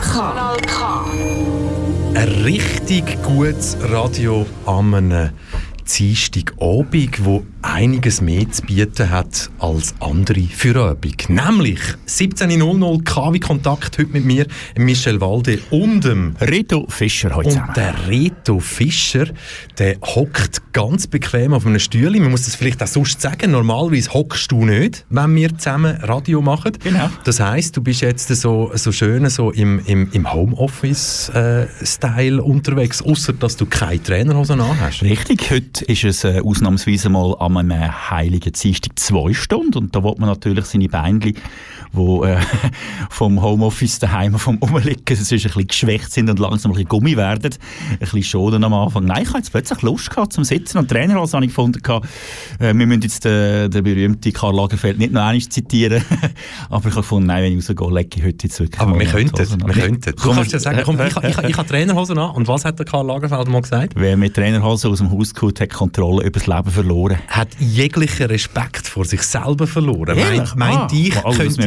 Kanal K. Ein richtig gutes Radio am Dienstagabend, wo einiges mehr zu bieten hat als andere Feierabend. Nämlich 17.00 KW wie Kontakt heute mit mir, Michel Walde und dem Reto Fischer heute zusammen. Und der Reto Fischer, der hockt ganz bequem auf einem Stühle. Man muss das vielleicht auch sonst sagen, normalerweise hockst du nicht, wenn wir zusammen Radio machen. Genau. Das heisst, du bist jetzt so schön so im Homeoffice-Style unterwegs, ausser dass du keine Trainerhose anhast. Richtig, heute ist es ausnahmsweise mal am einem heiligen Dienstag 2 Stunden. Und da will man natürlich seine Beinchen, die vom Homeoffice daheim vom Umliegen sonst ein bisschen geschwächt sind und langsam ein bisschen Gummi werden, ein bisschen schonen am Anfang. Nein, ich habe jetzt plötzlich Lust gehabt zum Sitzen. Und Trainer habe ich gefunden, wir müssen jetzt den berühmten Karl Lagerfeld nicht noch einmal zitieren. Aber ich habe gefunden, nein, wenn ich rausgehe, lege ich heute jetzt wirklich. Aber wir könnten. Du kannst ja sagen, komm, ich habe Trainerhosen an. Und was hat der Karl Lagerfeld mal gesagt? Wer mit Trainerhosen aus dem Haus geholt hat, Kontrolle über das Leben verloren. Hat jeglichen Respekt vor sich selber verloren. Meint ich, könnte ich...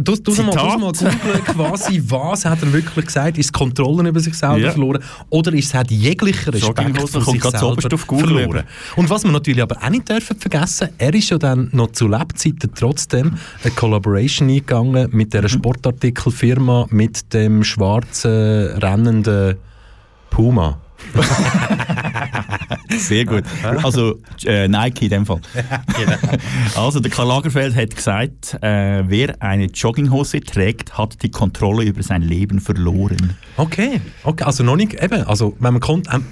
Du mal googeln, quasi, was hat er wirklich gesagt? Ist Kontrollen über sich selber verloren? Oder ist es hat jeglicher Respekt vor sich selber verloren? Und was wir natürlich aber auch nicht dürfen vergessen, er ist ja dann noch zu Lebzeiten trotzdem eine Collaboration eingegangen mit dieser Sportartikelfirma, mit dem schwarzen, rennenden Puma. Sehr gut. Also Nike in dem Fall. Also der Karl Lagerfeld hat gesagt, wer eine Jogginghose trägt, hat die Kontrolle über sein Leben verloren. Okay. Also noch nicht. Eben. Also wenn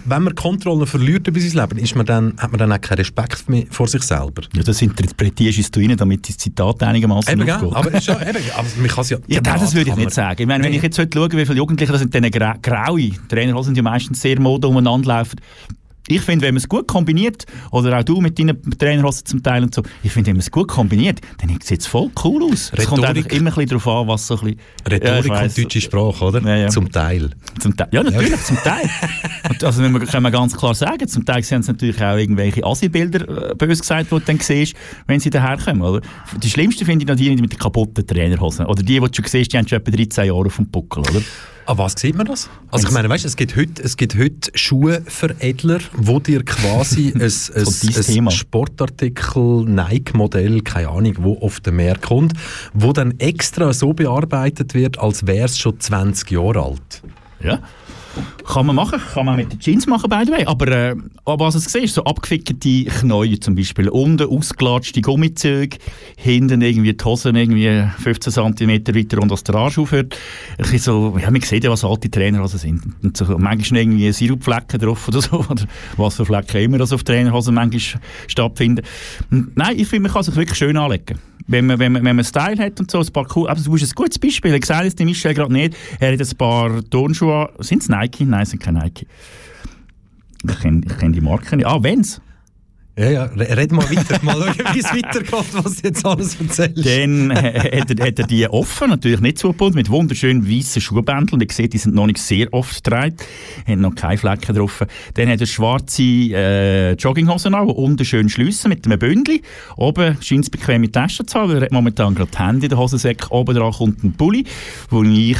man Kontrolle verliert über sein Leben, hat man dann auch keinen Respekt mehr vor sich selber. Ja, das interpretierst du rein, damit das Zitat einigermaßen aufgeht. Aber schon. Man kann es ja. Ja, das würde ich nicht sagen. Ich meine, wenn ich jetzt heute schaue, wie viele Jugendliche das sind, diese grauen Trainerhosen sind ja meistens sehr Mode umeinander laufen. Ich finde, wenn man es gut kombiniert, oder auch du mit deinen Trainerhosen zum Teil und so, dann sieht es voll cool aus. Es kommt einfach immer ein bisschen darauf an, was so ein bisschen... Rhetorik und deutsche Sprache, oder? Ja. Zum Teil. Ja, natürlich, ja. Zum Teil. Also können wir ganz klar sagen, zum Teil sehen sie natürlich auch irgendwelche Asi-Bilder, bös gesagt, die du dann siehst, wenn sie daherkommen, oder? Die schlimmsten finde ich noch die mit den kaputten Trainerhosen. Oder die du schon siehst, die haben schon etwa 13 Jahre auf dem Buckel, oder? An was sieht man das? Also ich meine, weißt, es gibt heute Schuhveredler, wo dir quasi ein Sportartikel, Nike-Modell, keine Ahnung, wo auf den Markt kommt, wo dann extra so bearbeitet wird, als wäre es schon 20 Jahre alt. Ja. Kann man machen, kann man mit den Jeans machen, by the way. Aber was du siehst, so abgefickte Knäuel zum Beispiel, unten ausgelatschte Gummizüge, hinten irgendwie die Hosen irgendwie 15 cm weiter und aus der Arsch aufhört. Man sieht ja, was alte Trainerhosen sind. Und so, manchmal irgendwie Sirupflecken drauf oder so, oder was für Flecken immer das auf Trainerhosen manchmal stattfinden. Nein, ich finde, man kann sich wirklich schön anlegen. Wenn man Style hat und so, ein paar cool... Aber du bist ein gutes Beispiel. Ich sage es dem Michel gerade nicht. Er hat ein paar Turnschuhe... Sind es Nike? Nein, es sind keine Nike. Ich kenne die Marke nicht. Ah, wenn's? Ja, red mal weiter. Mal schauen, wie es weitergeht, was du jetzt alles erzählst. Dann hat er die offen, natürlich nicht zugebunden, mit wunderschönen weißen Schuhbändeln. Ihr seht, die sind noch nicht sehr oft getragen, haben noch keine Flecken drauf. Dann hat er schwarze Jogginghosen an, die unten schön schliessen mit einem Bündel. Oben scheint es bequeme Taschen zu haben, weil er hat momentan gerade die Hände in der Hosensäcke. Oben dran kommt ein Pulli, den ich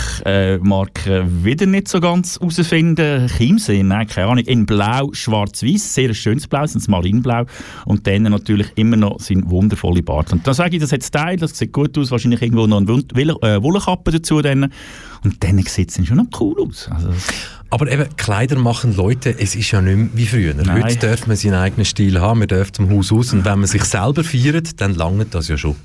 Marke wieder nicht so ganz herausfinden. Chiemsee, nein, keine Ahnung. In Blau, schwarz-weiß, sehr schönes Blau, sind es Marinblau. Und dann natürlich immer noch seinen wundervollen Bart. Und dann sage ich, das hat Style, das sieht gut aus, wahrscheinlich irgendwo noch eine Wollkappe dazu. Und dann sieht es schon noch cool aus. Also aber eben, Kleider machen Leute, es ist ja nicht mehr wie früher. Nein. Heute darf man seinen eigenen Stil haben, man darf zum Haus aus. Und wenn man sich selber feiert, dann langt das ja schon.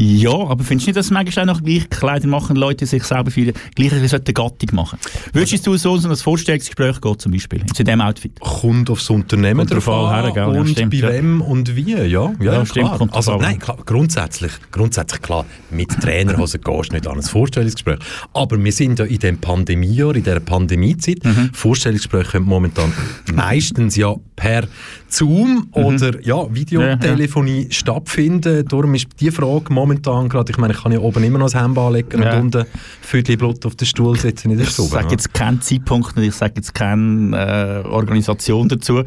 Ja, aber findest du nicht, dass manchmal auch noch gleich Kleider machen, Leute sich selber feiern, gleich wie eine Gattung machen? Würdest du so ein Vorstellungsgespräch gehen zum Beispiel, zu diesem Outfit? Kommt aufs Unternehmen drauf an und stimmt, bei wem und wie, ja stimmt, klar. Also nein, klar, grundsätzlich klar, mit Trainerhosen gehst du nicht an ein Vorstellungsgespräch. Aber wir sind ja in diesem Pandemiejahr, in dieser Pandemiezeit, Vorstellungsgespräche können momentan meistens ja per Zoom oder Videotelefonie stattfinden, darum ist die Frage momentan gerade, ich meine, ich kann ja oben immer noch das Hemd anlegen und unten Füdli Blut auf den Stuhl sitzen in der Stube. Ich sage jetzt keinen Zeitpunkt und ich sage jetzt keine Organisation dazu.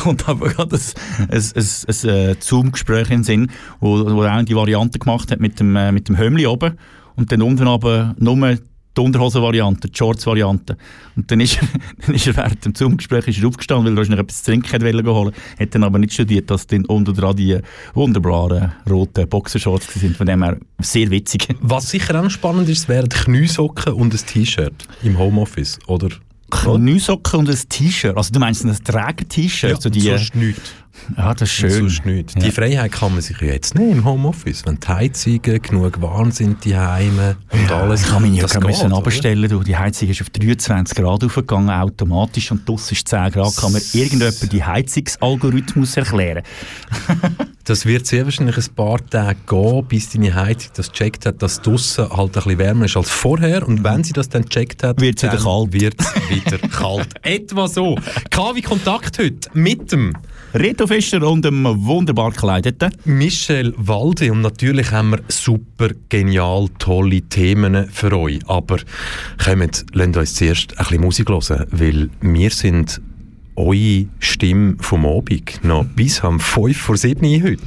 kommt aber gerade ein Zoom-Gespräch in den Sinn, wo er auch die Variante gemacht hat mit dem Hömli oben und dann unten aber nur die Unterhosen-Variante, die Shorts-Variante. Und dann ist er während dem Zoom-Gespräch aufgestanden, weil er noch etwas zu trinken holen wollte, hat dann aber nicht studiert, dass dann unten dran die wunderbaren roten Boxershorts sind, von dem her sehr witzig. Was sicher auch spannend ist, wären Kniesocken und ein T-Shirt im Homeoffice, oder? Kniesocken und ein T-Shirt, also du meinst ein Träger-T-Shirt? Ja, so die, sonst nichts. Ja, das ist schön. Ja. Die Freiheit kann man sich ja jetzt nehmen im Homeoffice, wenn die Heizungen genug warm sind, die Heime und alles. Ich kann mich das ja gerade runterstellen. Die Heizung ist auf 23 Grad aufgegangen, automatisch, und draussen ist 10 Grad. Kann man irgendjemand die Heizungsalgorithmus erklären? Das wird sehr wahrscheinlich ein paar Tage gehen, bis deine Heizung das gecheckt hat, dass draussen halt ein bisschen wärmer ist als vorher. Und wenn sie das dann gecheckt hat, wird es wieder kalt. Etwa so. KW Kontakt heute mit dem Reto Fischer und dem wunderbar gekleideten Michel Walde. Und natürlich haben wir super genial tolle Themen für euch. Aber kommt, lasst uns zuerst ein bisschen Musik hören, weil wir sind eure Stimme vom Abend noch bis am 5:07 Uhr heute.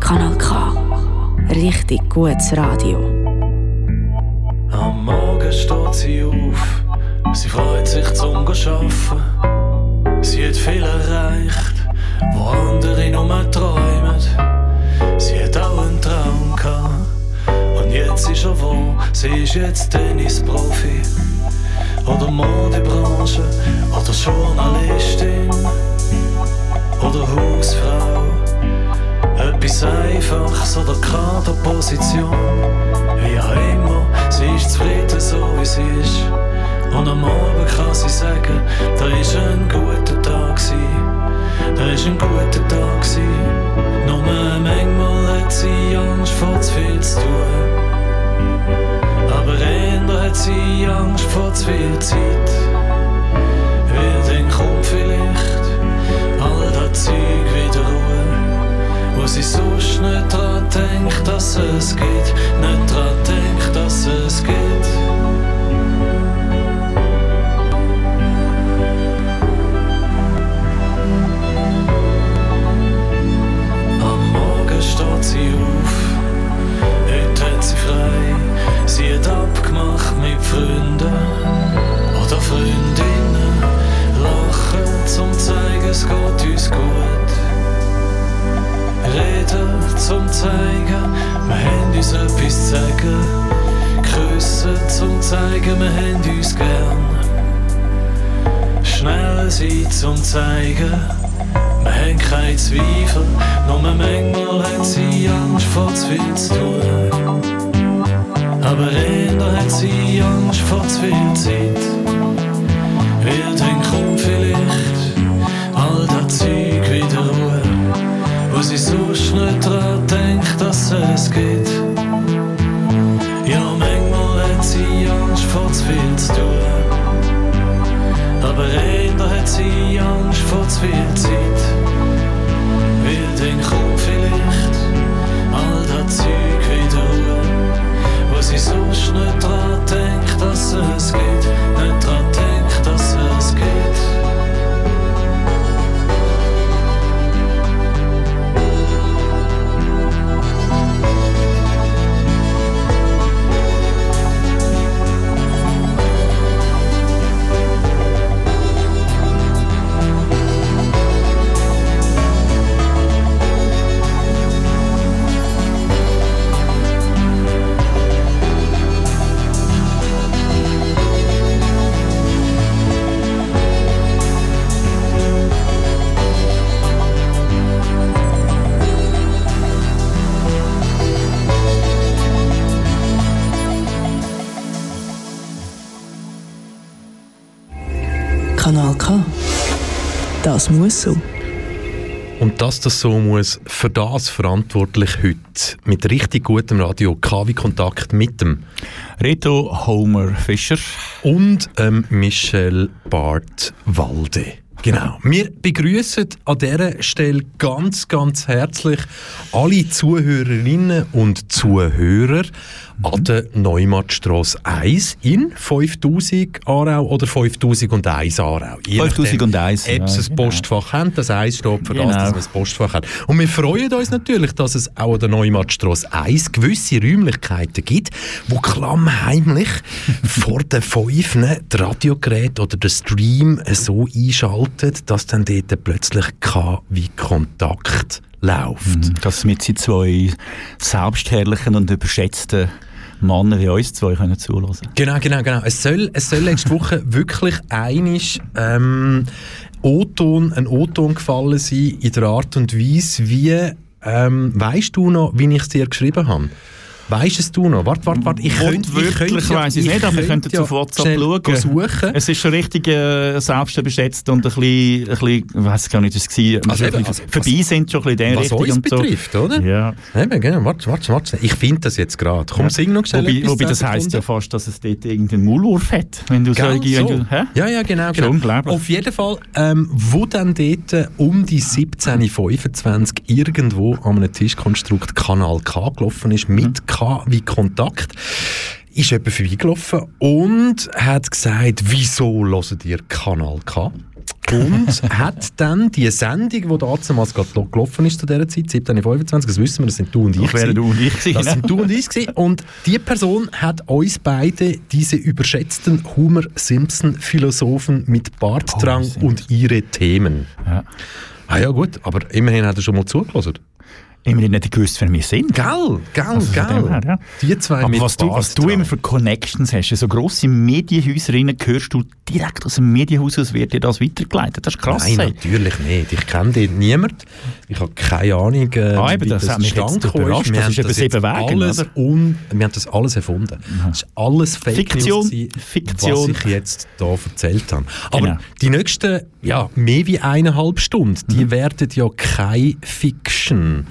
Kanal K. Richtig gutes Radio. Am Morgen steht sie auf. Sie freut sich zum Arbeiten. Sie hat viel erreicht, wo andere nur träumen. Sie hat auch einen Traum gehabt. Und jetzt ist er wo? Sie ist jetzt Tennisprofi oder Modebranche oder Journalistin oder Hausfrau. Etwas Einfaches oder Kaderposition. Wie auch immer, sie ist zufrieden so wie sie ist. Und am Abend kann sie sagen, da ist ein guter Tag gsi, da ist ein guter Tag gsi. Nur manchmal hat sie Angst vor zu viel zu tun, aber eher hat sie Angst vor zu viel Zeit, weil dann kommt vielleicht all das Zeug wieder Ruhe, wo sie sonst nicht dran denkt, dass es geht, nicht dran denkt, dass es geht. Sie hat abgemacht mit Freunden oder Freundinnen, lachen zum zeigen, es geht uns gut. Reden zum zeigen, wir haben uns etwas zu sagen. Küssen zum zeigen, wir haben uns gern. Schnell sein zum zeigen, wir haben keine Zweifel. Nur manchmal hat sie Angst vor zu viel zu tun. Aber eher hat sie Angst vor zu viel Zeit, weil dann kommt vielleicht all das Zeug wieder Ruhe, wo sie sonst nicht dran denkt, dass es geht. Ja, manchmal hat sie Angst vor zu viel zu tun, aber eher hat sie Angst vor zu viel Zeit, weil dann kommt vielleicht all das Zeug wieder Ruhe, wo sie sonst nicht dran denkt, dass es geht, nicht dran denkt, dass es geht. Das muss so. Und dass das so muss, für das verantwortlich heute. Mit richtig gutem Radio, KW-Kontakt mit dem Reto Homer Fischer und Michel Bart Walde. Genau. Wir begrüßen an dieser Stelle ganz, ganz herzlich alle Zuhörerinnen und Zuhörer, an der Neumattstrasse 1 in 5000 Aarau oder 5001 Aarau. 5001. Ob es ein Postfach haben, das 1 steht für das, dass man ein Postfach hat. Und wir freuen uns natürlich, dass es auch an der Neumattstrasse 1 gewisse Räumlichkeiten gibt, wo klammheimlich vor den 5 das Radiogerät oder den Stream so einschaltet, dass dann dort plötzlich K wie Kontakt läuft. Dass mit sie zwei selbstherrlichen und überschätzten Männer wie uns zwei können zuhören. Genau. Es soll letzte Woche wirklich einisch ein O-Ton gefallen sein in der Art und Weise, wie «Weisst du noch, wie ich es dir geschrieben habe?» Weisst du noch? Warte. Ich weiss es nicht, aber wir könnten auf WhatsApp schauen. Es ist schon richtig selbstbeschätzt und ein bisschen ich weiss gar nicht, was es war. Also vorbei sind schon ein bisschen in der Richtung. Was uns betrifft, so. Oder? Ja. Eben, genau. Warte. Ich finde das jetzt gerade. Komm, ja. Sing noch schnell. Wobei das heisst ja fast, dass es dort irgendeinen Maulwurf hat. Wenn du so. Ja, genau. Unglaublich. Auf jeden Fall, wo dann dort um die 17.25 Uhr irgendwo an einem Tischkonstrukt Kanal K gelaufen ist, mit wie Kontakt, ist jemand vorbeigelaufen und hat gesagt, wieso hört ihr Kanal K? Und hat dann die Sendung, die damals gerade gelaufen ist zu dieser Zeit, 17.25, das wissen wir, das sind du und ich. Und die Person hat uns beide, diese überschätzten Homer-Simpson-Philosophen mit Bartdrang und ihre Themen. Ja. Ah ja gut, aber immerhin hat er schon mal zugelassen. Ich habe nicht gewusst, wer wir sind. Gell. Ja. Die zwei. Aber was du immer für Connections hast, so grosse Medienhäuserinnen, hörst du direkt aus dem Medienhaus aus, wird dir das weitergeleitet. Das ist krass. Nein, natürlich nicht. Ich kenne dort niemanden. Ich habe keine Ahnung, wie das zustande gekommen ist. Wir haben das alles erfunden. Ja. Das ist alles Fake News, was ich jetzt hier erzählt habe. Aber die nächsten mehr wie 1,5 Stunden, die werden ja keine Fiction.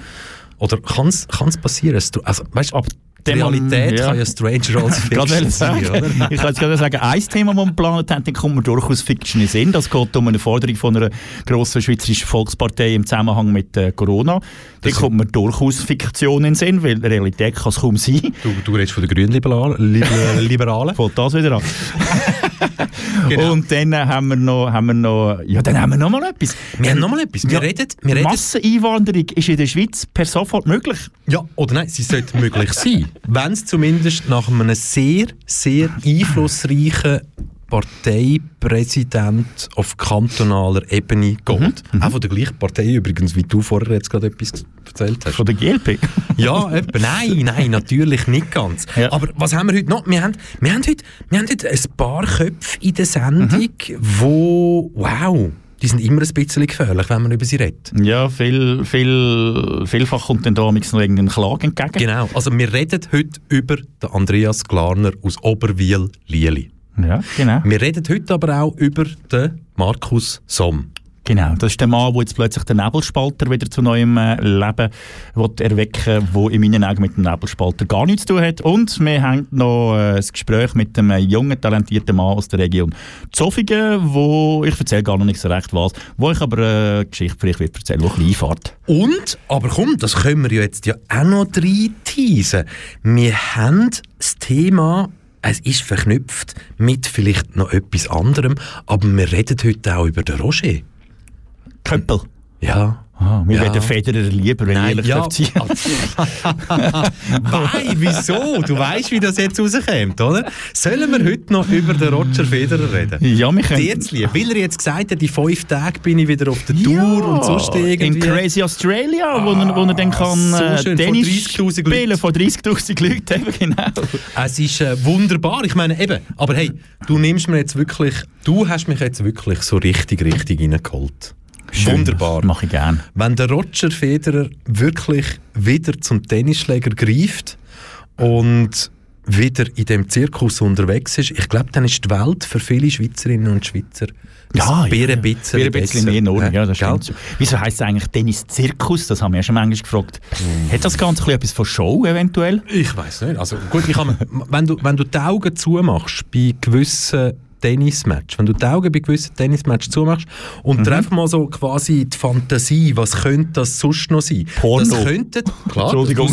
Oder kann es passieren? Also, weißt, ab die Realität kann ja Stranger als Fiction sein, oder? Ich kann jetzt gerade sagen, ein Thema, das wir geplant haben, dann kommen wir durchaus Fiction in Sinn. Das geht um eine Forderung von einer grossen schweizerischen Volkspartei im Zusammenhang mit Corona. Dann kommt man durchaus Fiktion in Sinn, weil Realität kann es kaum sein. Du redest von den Grünliberalen. Fällt das wieder an. Genau. Und dann haben wir noch mal etwas. Wir reden. Masseneinwanderung ist in der Schweiz per sofort möglich. Ja, oder nein, sie sollte möglich sein, wenn es zumindest nach einem sehr, sehr einflussreichen Parteipräsident auf kantonaler Ebene geht. Auch von der gleichen Partei übrigens, wie du vorher jetzt gerade etwas erzählt hast. Von der GLP? Ja, etwa. Nein, natürlich nicht ganz. Ja. Aber was haben wir heute noch? Wir haben heute ein paar Köpfe in der Sendung, die sind immer ein bisschen gefährlich, wenn man über sie redet. Ja, vielfach kommt dann da noch irgendein Klage entgegen. Genau, also wir reden heute über den Andreas Glarner aus Oberwil-Lieli. Ja, genau. Wir reden heute aber auch über den Markus Somm. Genau, das ist der Mann, der jetzt plötzlich den Nebelspalter wieder zu neuem Leben erwecken will, der in meinen Augen mit dem Nebelspalter gar nichts zu tun hat. Und wir haben noch ein Gespräch mit einem jungen, talentierten Mann aus der Region Zofingen, wo ich erzähle gar noch nicht so recht was, wo ich aber eine Geschichte vielleicht wird erzählen, die ein bisschen einfährt. Und, aber komm, das können wir ja jetzt ja auch noch reinteasen. Wir haben das Thema... Es ist verknüpft mit vielleicht noch etwas anderem, aber wir reden heute auch über den Roger Köppel. Ja. Wir werden Federer lieber, wenn ich ehrlich sein darf. Nein, wieso? Du weißt, wie das jetzt rauskommt, oder? Sollen wir heute noch über den Roger Federer reden? Ja, wir können. Weil er jetzt gesagt hat, in 5 Tagen bin ich wieder auf der Tour und sonst irgendwie. In Crazy Australia, wo er dann kann so Tennis spielen vor 30'000 Leuten. Genau. Es ist wunderbar. Ich meine, eben, aber hey, du hast mich jetzt wirklich so richtig reingeholt. Schön, wunderbar. Das mache ich gerne. Wenn der Roger Federer wirklich wieder zum Tennisschläger greift und wieder in diesem Zirkus unterwegs ist, ich glaube, dann ist die Welt für viele Schweizerinnen und Schweizer ein bisschen mehr in Ordnung. Ja, das stimmt so. Wieso heisst es eigentlich Tennis-Zirkus? Das haben wir ja schon manchmal gefragt. Hat das Ganze etwas von Show eventuell? Ich weiss nicht. Also, gut, wenn du die Augen zumachst bei gewissen Tennismatch. Wenn du die Augen bei gewissen Tennismatches zumachst und dir einfach mal so quasi die Fantasie, was könnte das sonst noch sein? Porno. Das könnte, klar, Entschuldigung.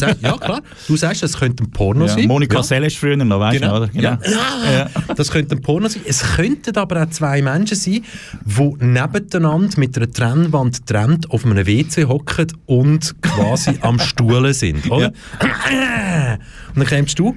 Du sagst, es könnte ein Porno sein. Monika Seles früher noch, weißt du, oder? Genau. Ja. Das könnte ein Porno sein. Es könnten aber auch zwei Menschen sein, die nebeneinander mit einer Trennwand getrennt auf einem WC hocken und quasi am Stuhlen sind. Oder? Ja. Und dann kommst du.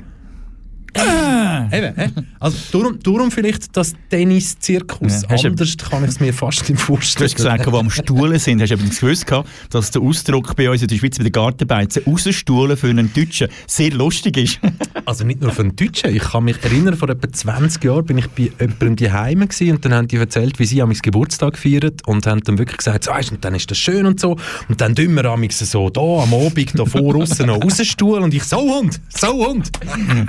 Also darum vielleicht das Tennis-Zirkus. Ja. Anders kann ich es mir fast nicht vorstellen. Du hast gesagt, wo am Stuhlen sind, hast du übrigens gewusst, dass der Ausdruck bei uns in der Schweiz bei den Gartenbeizen «Rausstuhlen» für einen Deutschen sehr lustig ist. Also nicht nur für einen Deutschen. Ich kann mich erinnern, vor etwa 20 Jahren bin ich bei jemandem zu Hause gewesen, und dann haben die erzählt, wie sie am Geburtstag feiern und haben dann wirklich gesagt, so, und dann ist das schön und so. Und dann tun wir so da am Abend da vor aussen noch «Rausstuhlen» und ich «So Hund!»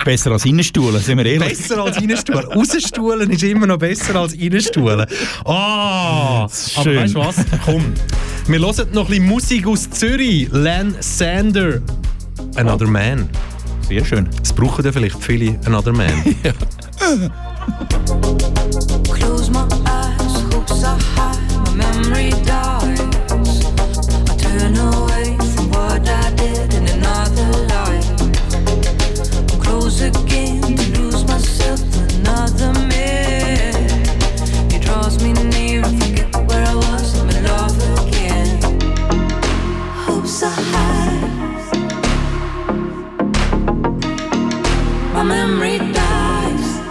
Besser als Innenstuhlen, sind wir ehrlich. Besser als Innenstuhlen. Rausstuhlen ist immer noch besser als Innenstuhlen. Ah, schön. Aber weißt du was? Komm, wir hören noch ein bisschen Musik aus Zürich. Len Sander, Another Man. Sehr schön. Es brauchen ja vielleicht viele Another Man. Ja. Close my eyes, hopes are high, my memory dies. I turn away from what I did in another life. Again to lose myself to another man. He draws me near, I forget where I was, I'm in love again. Hopes are high, my memory dies,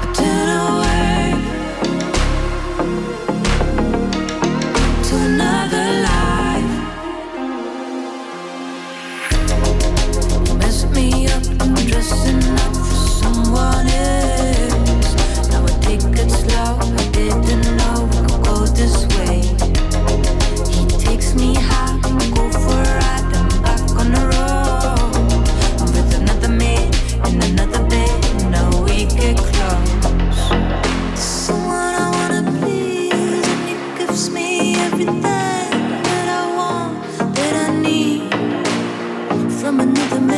I turn away to another life. Dressing up for someone else. Now I take it slow, I didn't know we could go this way. He takes me high, I go for a ride, I'm back on the road. I'm with another man, in another bed, now we get close. Someone I wanna please, and he gives me everything that I want, that I need, from another man.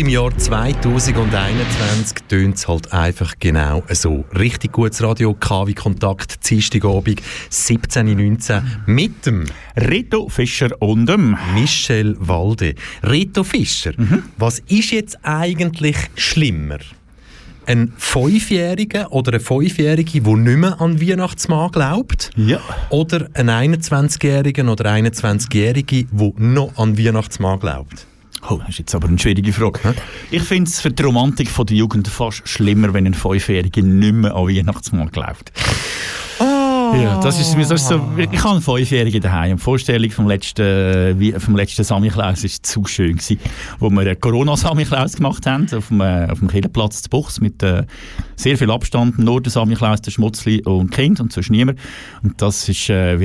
Im Jahr 2021 tönt es halt einfach genau so. Richtig gutes Radio, KW Kontakt, Dienstagabend, 17.19 Uhr, mit dem Reto Fischer und dem Michel Walde. Reto Fischer, was ist jetzt eigentlich schlimmer? einen Fünfjährigen oder eine Fünfjährige, die nicht mehr an den Weihnachtsmann glaubt, ja, oder einen 21-Jährigen oder 21-Jährige, die noch an den Weihnachtsmann glaubt? Oh, das ist jetzt aber eine schwierige Frage. Ich finde es für die Romantik von der Jugend fast schlimmer, wenn ein Fünfjähriger nicht mehr an den Weihnachtsmann glaubt. Ja, das ist so, ich habe einen Fünfjährigen daheim. Die Vorstellung vom letzten Samichlaus war zu schön gewesen, wo wir einen Corona-Samichlaus gemacht haben, auf dem Kirchenplatz zu Buchs, mit sehr viel Abstand, nur der Samichlaus, der Schmutzli und Kind und sonst niemand. Und das ist, das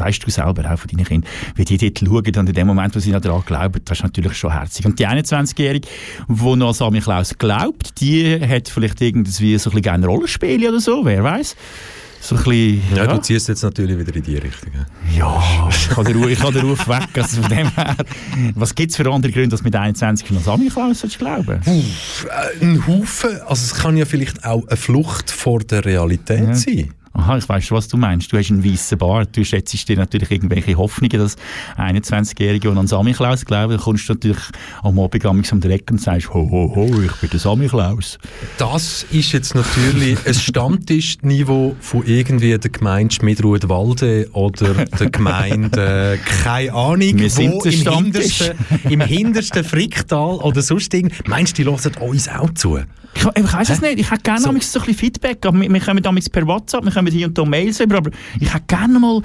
weißt du selber auch von deinen Kindern, wie die dort schauen und in dem Moment, wo sie daran glauben, das ist natürlich schon herzig. Und die 21-Jährige, die noch an Samichlaus glaubt, die hat vielleicht irgendwie so ein bisschen gerne Rollenspiele oder so, wer weiß. So bisschen, ja, du ziehst jetzt natürlich wieder in die Richtung. Ja, ich kann den Ruf weg. Also von dem her, was gibt es für andere Gründe, dass mit 21 noch Samichlaus sollst du glauben? Ein Haufen. Also es kann ja vielleicht auch eine Flucht vor der Realität sein. Aha, ich weiss schon, was du meinst. Du hast einen weissen Bart. Du schätzt dir natürlich irgendwelche Hoffnungen, dass 21-Jährige, die an Samichlaus glauben, dann kommst du natürlich am Abend um die Ecke und sagst, ho, ho, ho, ich bin der Samichlaus. Das ist jetzt natürlich ein Stammtischniveau von irgendwie der Gemeinde Schmidrud-Walde oder der Gemeinde, keine Ahnung, wo im hintersten Fricktal oder sonst irgendwas. Meinst du, die hören uns auch zu? Ich weiss es nicht. Ich hätte gerne so ein bisschen Feedback. Aber wir kommen damals per WhatsApp, wir kommen hier und da Mails über, aber ich hätte gerne mal,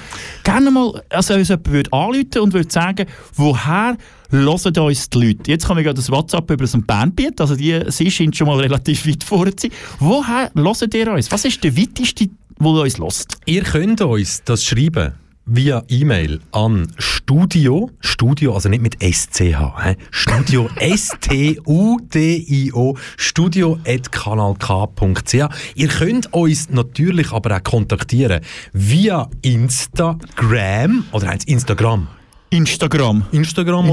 also uns jemand würde anrufen und würde sagen, woher hören uns die Leute? Jetzt kommen wir gerade das WhatsApp über so ein Bandbiet, also sie scheint schon mal relativ weit vorne zu sein. Woher hören ihr uns? Was ist der weiteste, wo ihr uns hört? Ihr könnt uns das schreiben via E-Mail an Studio, also nicht mit SCH, Studio S-T-U-D-I-O, studio@kanalk.ch. Ihr könnt uns natürlich aber auch kontaktieren via Instagram, oder heißt es Instagram? Instagram. Über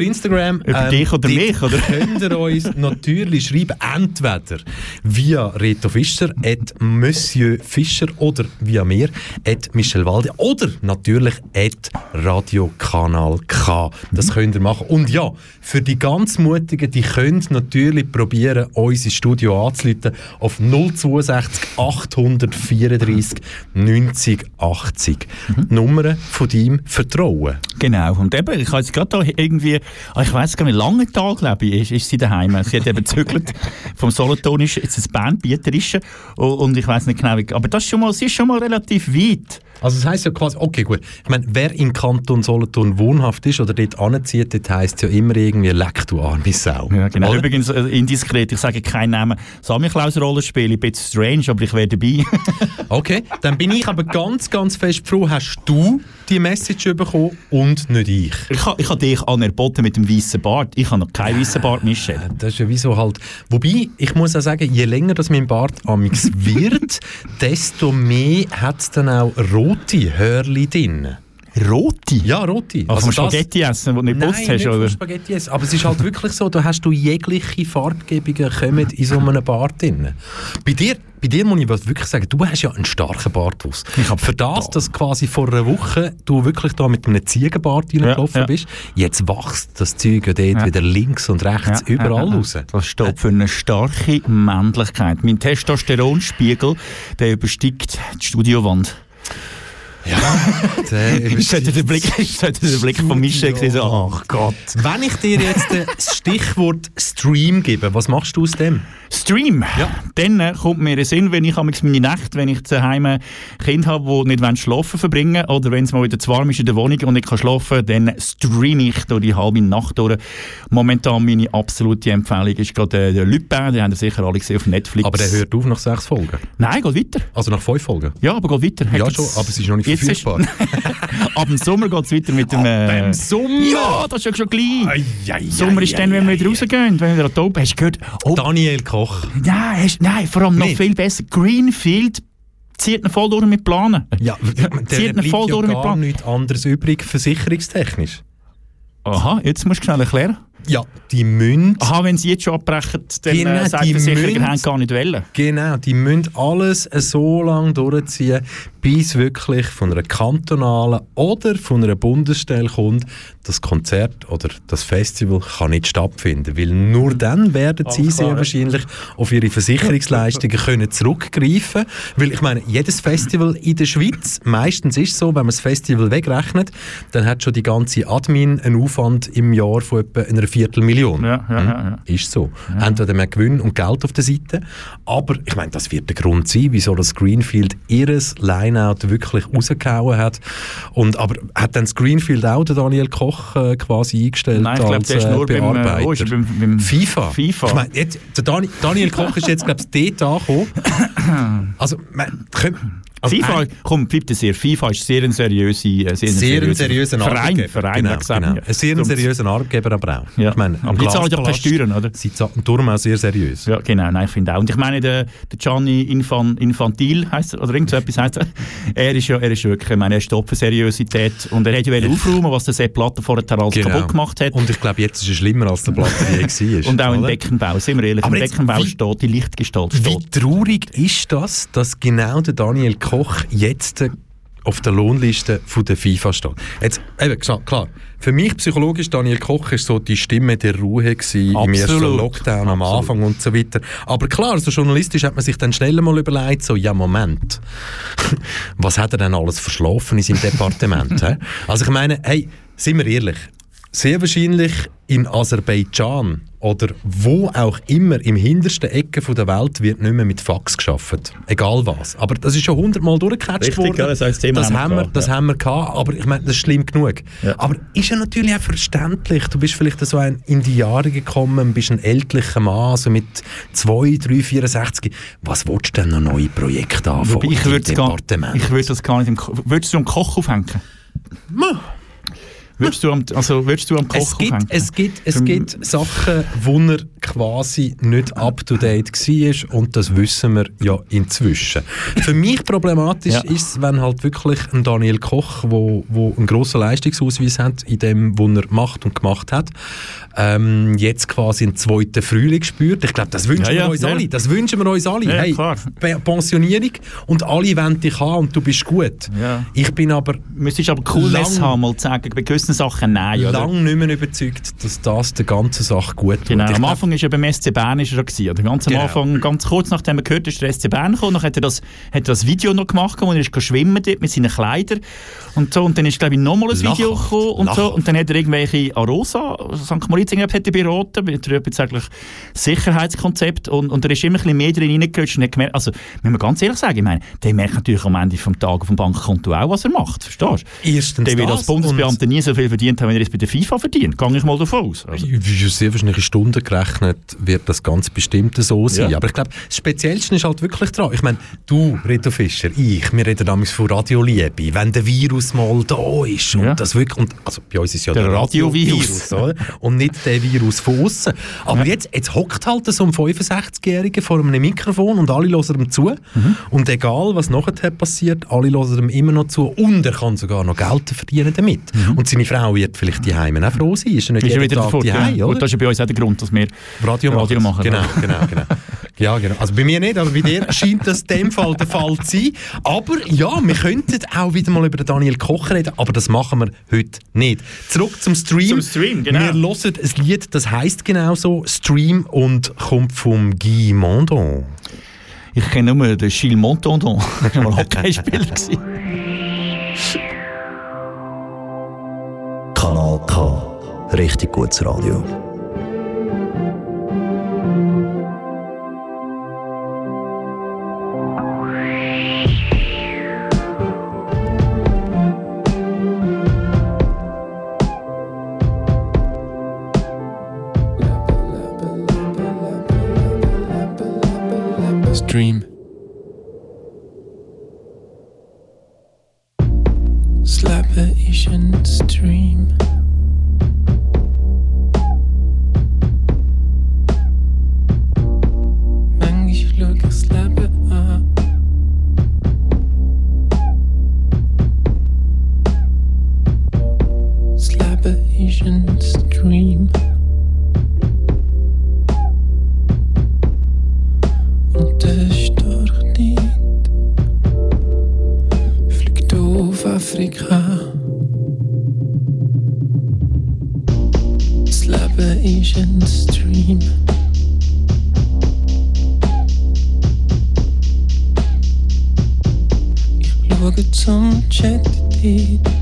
Instagram. Über dich oder mich, oder? Könnt ihr uns natürlich schreiben, entweder via Reto Fischer, @MonsieurFischer, oder via mir, @Michel Walde, oder natürlich @Radiokanal K. Das könnt ihr machen. Und ja, für die ganz Mutigen, die könnt natürlich probieren, uns ins Studio anzurufen auf 062 834 90 80. Nummern von deinem Vertrauen. Genau. Und eben, ich habe jetzt gerade da irgendwie, ich weiss gar nicht, Langenthal, glaube ich, ist sie daheim. Sie hat eben gezögert vom Solothurnischen jetzt ins Bernbieterische. Und ich weiss nicht genau, aber sie ist schon mal relativ weit. Also das heisst ja quasi, okay, gut. Ich meine, wer im Kanton Solothurn wohnhaft ist oder dort anzieht, das heisst ja immer irgendwie, leck du arme Sau. Ja, genau. Oder? Übrigens, indiskret, ich sage keinen Namen. Samichlaus-Rollenspiel, ein bisschen strange, aber ich wäre dabei. Okay, dann bin ich aber ganz, ganz fest froh, hast du die Message bekommen und nicht ich. Ich habe dich anerboten mit dem weißen Bart. Ich habe noch keinen weißen Bart, Michel. Das ist ja wieso halt. Wobei, ich muss auch sagen, je länger das mein Bart amix wird, desto mehr hat es dann auch rote Hörli drin. Rote? Ja, rote. Also Spaghetti essen, die du nicht geputzt hast, oder? Nein, Spaghetti essen. Aber es ist halt wirklich so, da hast du jegliche Farbgebungen kommen in so einem Bart drin. Bei dir muss ich wirklich sagen, du hast ja einen starken Bartwuchs. Für das, dass quasi vor einer Woche du wirklich da mit einem Ziegenbart reingelaufen bist, jetzt wächst das Zeug ja dort wieder links und rechts überall raus. Das steht für eine starke Männlichkeit. Mein Testosteronspiegel, der übersteigt die Studiowand. Ja, der Blick von Michel gesehen, ach Gott. Wenn ich dir jetzt das Stichwort Stream gebe, was machst du aus dem? Stream? Ja. Dann kommt mir in Sinn, wenn ich meine Nacht, wenn ich zu Hause Kinder habe, die nicht schlafen verbringen wollen, oder wenn es mal wieder zu warm ist in der Wohnung und nicht schlafen kann, dann streame ich durch die halbe Nacht durch. Momentan meine absolute Empfehlung ist gerade der Lupin, den haben ihr sicher alle gesehen auf Netflix. Aber der hört auf nach 6 Folgen? Nein, geht weiter. Also nach 5 Folgen? Ja, aber geht weiter. Ja, schon, aber es ist noch nicht verfügbar. Ab dem Sommer geht es weiter mit dem... Ab dem Sommer? Ja, das ist ja schon gleich. Sommer ist dann, wenn wir wieder rausgehen, wenn wir wieder oben. Hast du gehört? Oh. Daniel Koch. Nein, vor allem noch viel besser. Greenfield zieht ihn voll durch mit Planen. Ja, der bleibt ja gar nichts anderes übrig, versicherungstechnisch. Aha, jetzt musst du schnell erklären. Ja, die müssen... Aha, wenn sie jetzt schon abbrechen, dann genau, sagt der Sicherheit gar nicht wollen. Genau, die müssen alles so lange durchziehen, bis wirklich von einer kantonalen oder von einer Bundesstelle kommt, das Konzert oder das Festival kann nicht stattfinden. Weil nur dann werden sie sehr wahrscheinlich auf ihre Versicherungsleistungen können zurückgreifen. Weil ich meine, jedes Festival in der Schweiz, meistens ist es so, wenn man das Festival wegrechnet, dann hat schon die ganze Admin einen Aufwand im Jahr von etwa einer 250.000. Ja. Ist so. Ja. Entweder mehr Gewinn und Geld auf der Seite. Aber ich meine, das wird der Grund sein, wieso das Greenfield ihres Lineout wirklich rausgehauen hat. Und, aber hat dann das Greenfield auch den Daniel Koch quasi eingestellt? Nein, ich glaube, der ist nur Bearbeiter. Beim FIFA. Ich meine, jetzt, der Daniel Koch ist jetzt, glaube ich, dort angekommen. Also, FIFA, komm, bleibt es hier. FIFA ist ein sehr seriöser Arbeitgeber. Verein, genau. Ein sehr seriöser Arbeitgeber aber auch. Ja. Ich meine, die zahlen ja keine Steuern, oder? Sie zahlen darum auch sehr seriös. Ja, genau. Nein, ich finde auch. Und ich meine, der Gianni Infantil, heisst er, oder irgend so etwas heisst er. Er ist wirklich, ich meine, er ist top für Seriosität. Und er hat ja aufräumen, was der Sepp Blatter vorher alles kaputt gemacht hat. Und ich glaube, jetzt ist es schlimmer, als der Blatter je war. Und auch im Beckenbau, sind wir ehrlich. Im Beckenbau steht die Lichtgestalt. Wie traurig ist das, dass genau der Daniel Koch jetzt auf der Lohnliste von der FIFA steht. Jetzt, eben, klar, für mich psychologisch, Daniel Koch war so die Stimme der Ruhe gewesen, im ersten Lockdown, am Anfang und so weiter. Aber klar, so journalistisch hat man sich dann schnell mal überlegt, so, ja Moment, was hat er denn alles verschlafen in seinem Departement? He? Also ich meine, hey, sind wir ehrlich, sehr wahrscheinlich in Aserbaidschan oder wo auch immer im hintersten Ecke der Welt wird nicht mehr mit Fax gearbeitet. Egal was. Aber das ist schon 100-mal durchgecatcht worden. Ja, das haben wir gehabt, aber ich meine, das ist schlimm genug. Ja. Aber ist ja natürlich auch verständlich. Du bist vielleicht so in die Jahre gekommen, bist ein ältlicher Mann, so mit 2, 3, 64. Was willst du denn noch neue Projekte anfangen? Ich würde das gar nicht im Koch... Würdest du einen Koch aufhängen? Würdest du am Koch aufhängen? Es gibt Sachen, wo er quasi nicht up-to-date war und das wissen wir ja inzwischen. Für mich problematisch ist es, wenn halt wirklich ein Daniel Koch, der einen grossen Leistungsausweis hat, in dem, was er macht und gemacht hat, jetzt quasi einen zweiten Frühling spürt. Ich glaube, das wünschen wir uns alle. Ja, hey, klar. Pensionierung und alle wollen dich haben und du bist gut. Ja. Ich bin aber... Müsstest aber Coolness haben, mal zu sagen, Sachen nein. Lange nicht mehr überzeugt, dass das der ganzen Sache gut tut. Genau, am Anfang war er beim SC Bern. Anfang, ganz kurz nachdem er gehört hat, ist der SC Bern gekommen. Dann hat er das Video noch gemacht, wo er ist schwimmen dort mit seinen Kleidern. Und, so. Und dann ist, glaube ich, nochmal ein Video gekommen. Und dann hat er irgendwelche Arosa, St. Moritz, hat er beraten, bezüglich Sicherheitskonzept. Und er ist immer ein bisschen mehr drin reingerutscht und hat gemerkt, also, müssen wir ganz ehrlich sagen, ich meine, der merkt natürlich am Ende des Tages auf dem Bankkonto auch, was er macht. Verstehst du? Erstens der wird als Bundesbeamter nie so viel verdient haben, wenn er es bei der FIFA verdient. Gehe ich mal davon aus. Also. Sehr wahrscheinlich in Stunden gerechnet wird das ganz bestimmt so sein. Ja. Aber ich glaube, das Speziellste ist halt wirklich dran. Ich meine, du, Reto Fischer, wir reden damals von Radioliebe. Wenn der Virus mal da ist und das wirklich... Und, also bei uns ist ja der Radiovirus. Und nicht der Virus von außen. Aber jetzt hockt halt so ein 65-Jähriger vor einem Mikrofon und alle hören ihm zu. Mhm. Und egal, was nachher passiert, alle hören ihm immer noch zu. Und er kann sogar noch Geld verdienen damit. Mhm. Und seine Frau wird vielleicht die Heimen auch froh sein. Ist er nicht jeden Tag die Heim, oder? Und das ist ja bei uns auch der Grund, dass wir Radio machen. Genau. Ja, genau. Also bei mir nicht, aber bei dir scheint das in dem Fall der Fall zu sein. Aber ja, wir könnten auch wieder mal über Daniel Koch reden, aber das machen wir heute nicht. Zurück zum Stream. Zum Stream, genau. Wir hören ein Lied, das heisst genau so Stream und kommt vom Guy Mondon. Ich kenne nur den Gilles Montandon. Das war mal Hockeyspieler. Kanal K. Richtig gutes Radio. Stream. Slapper-Asian stream. Manchmal schaue ich Slapper an. Slapper-Asian stream. K. Das Leben ist ein Stream. Ich schaue zum Chat dort.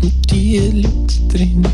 Und die Leute drin.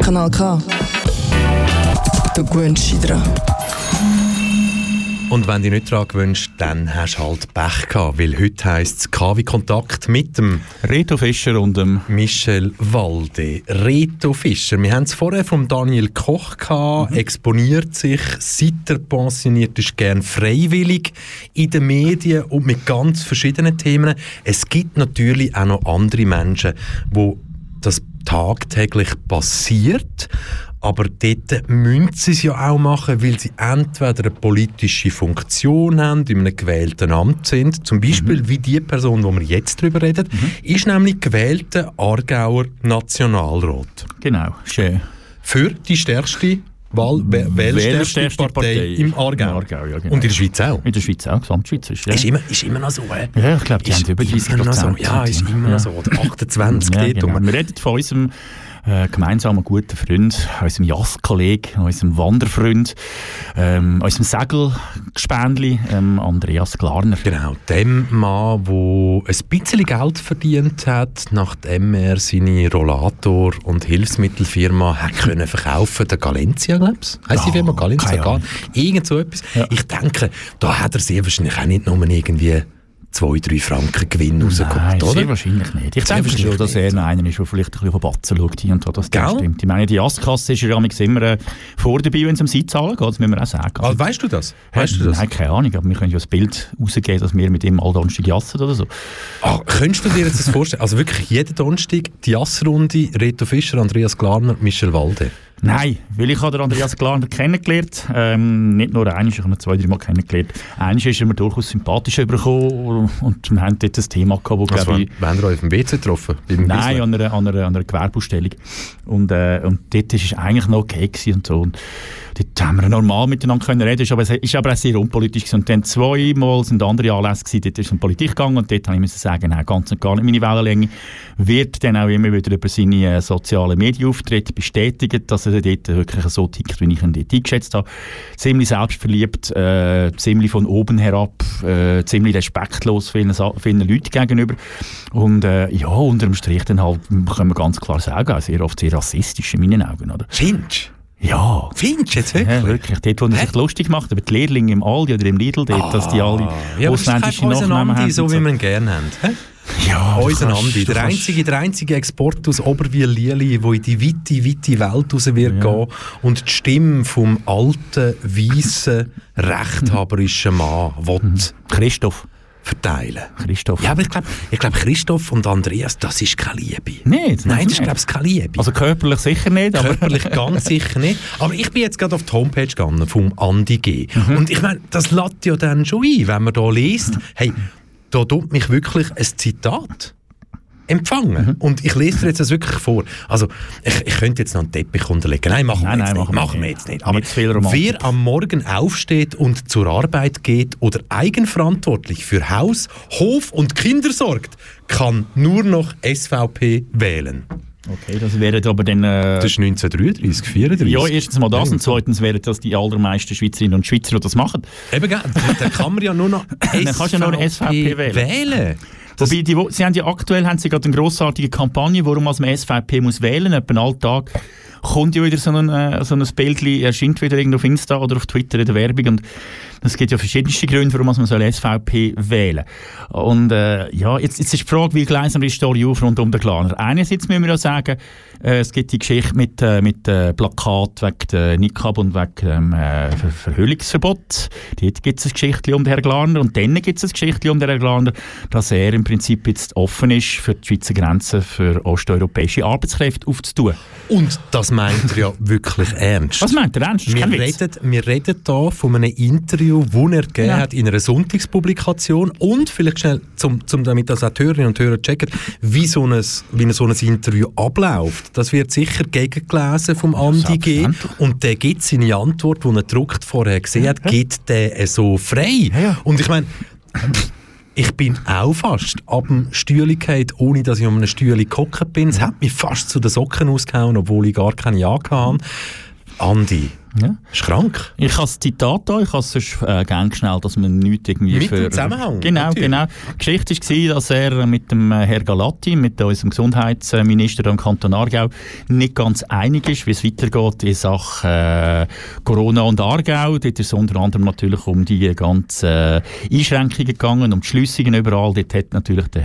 Kanal K. Du gewöhnst dich dran. Und wenn du dich nicht dran gewöhnst, dann hast du halt Pech gehabt, weil heute heisst es KW Kontakt mit dem Reto Fischer und dem Michel Walde. Reto Fischer, wir haben es vorher von Daniel Koch gehabt, exponiert sich, seit er pensioniert ist, gern freiwillig in den Medien und mit ganz verschiedenen Themen. Es gibt natürlich auch noch andere Menschen, die das tagtäglich passiert, Aber dort müssen sie es ja auch machen, weil sie entweder eine politische Funktion haben, in einem gewählten Amt sind. Zum Beispiel wie die Person, wo wir jetzt darüber reden, ist nämlich gewählter Aargauer Nationalrat. Genau, schön. Für die stärkste wählerstärkste Partei im Aargau. Ja, genau. Und in der Schweiz auch. In der Schweiz auch, gesamtschweizerisch. Ja. Ist immer noch so. Ja, ich glaube, die haben über 30%. Ja, ist immer noch so. Oder 28. Ja, genau. Wir reden von unserem gemeinsamen guten Freund, unserem Jass-Kollegen, unserem Wanderfreund, unserem Segelgespänli, Andreas Glarner. Genau, dem Mann, der ein bisschen Geld verdient hat, nachdem er seine Rollator- und Hilfsmittelfirma hat können verkaufen, der Galencia, glaube ich. Heisst die Firma Galencia? Irgend so etwas. Ja. Ich denke, da hat er sehr wahrscheinlich auch nicht nur irgendwie 2-3 Franken Gewinn rauskommt, oder? Sehr wahrscheinlich nicht. Ich denke schon, dass er einer ist, der vielleicht ein bisschen auf den Batzen schaut hier und da, dass das stimmt. Ich meine, die Asskasse ist ja immer vor dabei, wenn es um Sitzzahlen geht, das müssen wir auch sagen. Also, weißt du das? Nein, keine Ahnung, aber wir können ja ein Bild rausgeben, dass wir mit ihm alle Donnerstag jassen oder so. Ach, könntest du dir jetzt das vorstellen? Also wirklich jeden Donnerstag die Jassrunde, Reto Fischer, Andreas Glarner, Michel Walde. Nein, weil ich habe Andreas Glarner kennengelernt. Nicht nur einmal, ich habe ihn 2-3 Mal kennengelernt. Einmal ist er mir durchaus sympathisch übergekommen und wir haben dort ein Thema gehabt, das glaube ich... Wir haben ihn auf dem WC getroffen? Nein, an einer Gewerbeausstellung. Und dort war es eigentlich noch okay und so. Und dort haben wir normal miteinander können reden, ist aber auch sehr unpolitisch gewesen. Und dann 2-mal sind andere Anlässe gewesen, dort ist es um Politik gegangen und dort musste ich sagen, nein, ganz und gar nicht meine Wellenlänge. Wird dann auch immer wieder über seine sozialen Medienauftritte bestätigt, dass er dort wirklich so tickt, wie ich ihn dort eingeschätzt habe. Ziemlich selbstverliebt, ziemlich von oben herab, ziemlich respektlos vielen Leuten gegenüber. Und ja, unterm Strich dann halt, können wir ganz klar sagen, auch sehr oft sehr rassistisch in meinen Augen, oder? Findest du? Ja. Findest du jetzt wirklich? Ja, wirklich. Dort, wo er sich lustig macht, aber die Lehrlinge im Aldi oder im Lidl, dort, dass die alle ausländische Nachnamen haben. So wie wir ihn gerne haben. He? Ja, der einzige Export aus Oberwil-Lieli, der in die weite Welt raus wird gehen und die Stimme vom alten, weissen, rechthaberischen Mann will Christoph verteilen. Christoph. Ja, aber ich glaube, Christoph und Andreas, das ist keine Liebe. Nein, das ist, glaube ich, keine Liebe. Also körperlich sicher nicht. Aber körperlich ganz sicher nicht. Aber ich bin jetzt gerade auf die Homepage gegangen vom Andi G. Und ich meine, das lädt ja dann schon ein, wenn man da liest, hey, da tut mich wirklich ein Zitat empfangen. Und ich lese dir jetzt das wirklich vor. Also, ich könnte jetzt noch einen Teppich unterlegen. Nein, machen wir jetzt nicht. Aber wer am Morgen aufsteht und zur Arbeit geht oder eigenverantwortlich für Haus, Hof und Kinder sorgt, kann nur noch SVP wählen. Okay, das wäre aber dann... das ist 1933, 34. Ja, erstens mal das und zweitens wären das die allermeisten Schweizerinnen und Schweizer, die das machen. Eben, dann kann man ja nur noch SVP wählen. Wobei, sie haben gerade eine grossartige Kampagne, warum man SVP muss wählen muss. Etwa alltag kommt ja wieder so ein Bild, erscheint wieder irgendwo auf Insta oder auf Twitter in der Werbung. Und es gibt ja verschiedenste Gründe, warum man SVP wählen soll. Und ja, jetzt ist die Frage, wie gleich die Story auf rund um den Glarner. Einerseits müssen wir ja sagen, es gibt die Geschichte mit Plakat wegen der Niqab und wegen dem Verhüllungsverbot. Dort gibt es eine Geschichte um den Herrn Glarner. Und dann gibt es eine Geschichte um den Herrn Glarner, dass er im Prinzip jetzt offen ist, für die Schweizer Grenze für osteuropäische Arbeitskräfte aufzutun. Und das meint er ja wirklich ernst. Was meint er ernst? Wir reden hier von einem Interview, das er gegeben hat in einer Sonntagspublikation. Und vielleicht schnell, damit das auch die Hörerinnen und Hörer checken, wie so ein Interview abläuft. Das wird sicher gegengelesen vom Andi G. Und der gibt seine Antwort, die er gedruckt vorher gesehen hat, gibt der so frei. Ja. Und ich meine... Ich bin auch fast ab dem Stühle gefallen, ohne dass ich um einen Stühle gehockt bin. Es hat mich fast zu den Socken ausgehauen, obwohl ich gar keine Jacke hatte. Andi, ist krank. Ich habe das Zitat hier, ich habe es sonst gerne schnell, dass man nichts irgendwie... Mit dem Zusammenhang. Genau. Die Geschichte war, dass er mit dem Herrn Galatti, mit unserem Gesundheitsminister im Kanton Aargau, nicht ganz einig ist, wie es weitergeht in Sachen Corona und Aargau. Dort ist es unter anderem natürlich um die ganzen Einschränkungen gegangen, um die Schliessungen überall. Dort hat natürlich der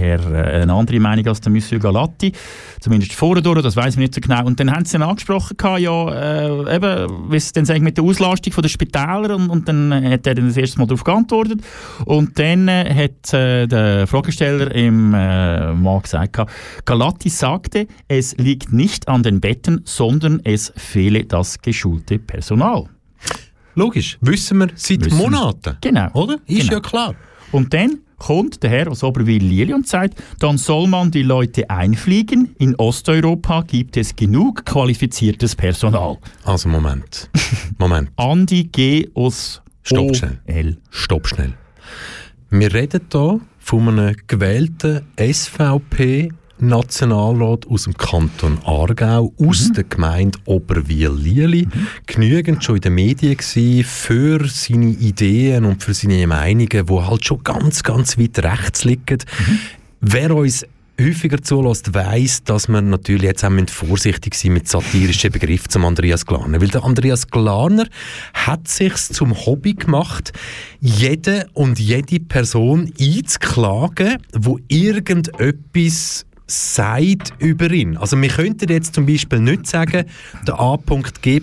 Herr eine andere Meinung als der Monsieur Galatti. Zumindest vorher, das weiss ich nicht so genau. Und dann haben sie ihn angesprochen, ja... eben, wie es dann mit der Auslastung der Spitäler und dann hat er dann das erste Mal darauf geantwortet und dann hat der Fragesteller ihm mal gesagt, Galati sagte, es liegt nicht an den Betten, sondern es fehle das geschulte Personal. Logisch, wissen wir seit Monaten. Genau. Oder? Ist genau. Ja klar. Und dann kommt der Herr aus Oberwil-Lieli und sagt, dann soll man die Leute einfliegen. In Osteuropa gibt es genug qualifiziertes Personal. Also Moment. Andi G. aus OL. Stopp schnell. Wir reden hier von einem gewählten SVP-Nationalrat aus dem Kanton Aargau, aus der Gemeinde Oberwil-Lieli. Genügend schon in den Medien gewesen für seine Ideen und für seine Meinungen, die halt schon ganz, ganz weit rechts liegen. Wer uns häufiger zulässt, weiss, dass man natürlich jetzt auch vorsichtig sein mit satirischen Begriffen zum Andreas Glarner. Weil der Andreas Glarner hat sich zum Hobby gemacht, jede und jede Person einzuklagen, die irgendetwas sagt über ihn. Also wir könnten jetzt zum Beispiel nicht sagen, der A.G.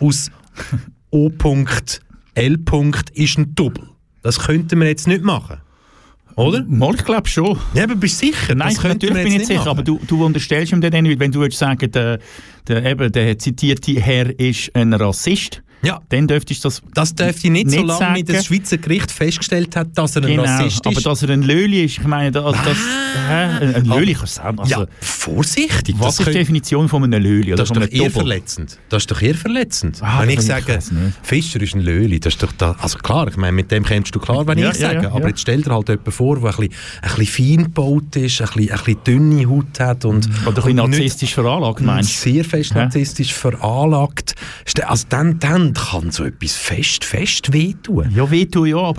aus O.L. ist ein Double. Das könnten wir jetzt nicht machen. Oder? Ich glaube schon. Ja, aber bist du sicher? Nein, natürlich bin ich nicht sicher, aber du unterstellst ihm dann, wenn du würdest sagen, der zitierte Herr ist ein Rassist, ja. Dann dürftest du das nicht solange sagen. Das Schweizer Gericht festgestellt hat, dass er ein Rassist ist. Aber dass er ein Löli ist, ich meine, ein Löli kann es sein. Also, ja, vorsichtig. Was ist die Definition von einem Löli? Das ist doch eher verletzend. Wenn ich sage, Fischer ist ein Löli, das ist doch da, also klar, ich meine, mit dem kommst du klar, wenn ich sage. Ja. Aber jetzt stell dir halt jemanden vor, der ein bisschen fein gebaut ist, ein bisschen dünne Haut hat und ein bisschen narzisstisch veranlagt, meinst du? Sehr fest narzisstisch veranlagt. Also dann kann so etwas fest wehtun. Ja, aber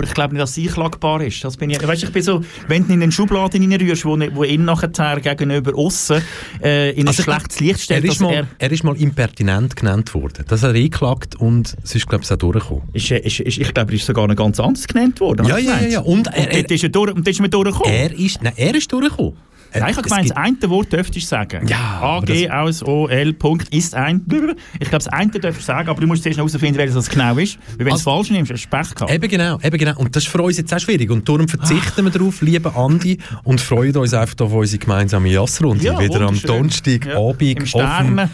ich glaube nicht, dass es einklagbar ist. Das bin ich, weißt, ich bin so, wenn du in eine Schublade reinrührst, wo ihn nachher gegenüber aussen in ein schlechtes Licht stellt. Er ist mal impertinent genannt worden. Das hat er eingeklagt und es ist, glaube ich, auch durchgekommen. Ich glaube, er ist sogar noch ganz anders genannt worden. Ja. Und ist man durchgekommen. Er ist durchgekommen. Nein, ich habe gemeint, das eine Wort dürftest du sagen. Ja, A.G. aus O.L. ist ein... Ich glaube, das eine dürftest du sagen, aber du musst zuerst noch herausfinden, welches das genau ist. Weil wenn du es falsch nimmst, hast du Pech gehabt. Eben genau. Und das ist für uns jetzt auch schwierig. Und darum verzichten wir darauf, lieber Andi, und freuen uns einfach auf unsere gemeinsame Jassrunde. Ja, wieder am Donnerstag, Abend, offen.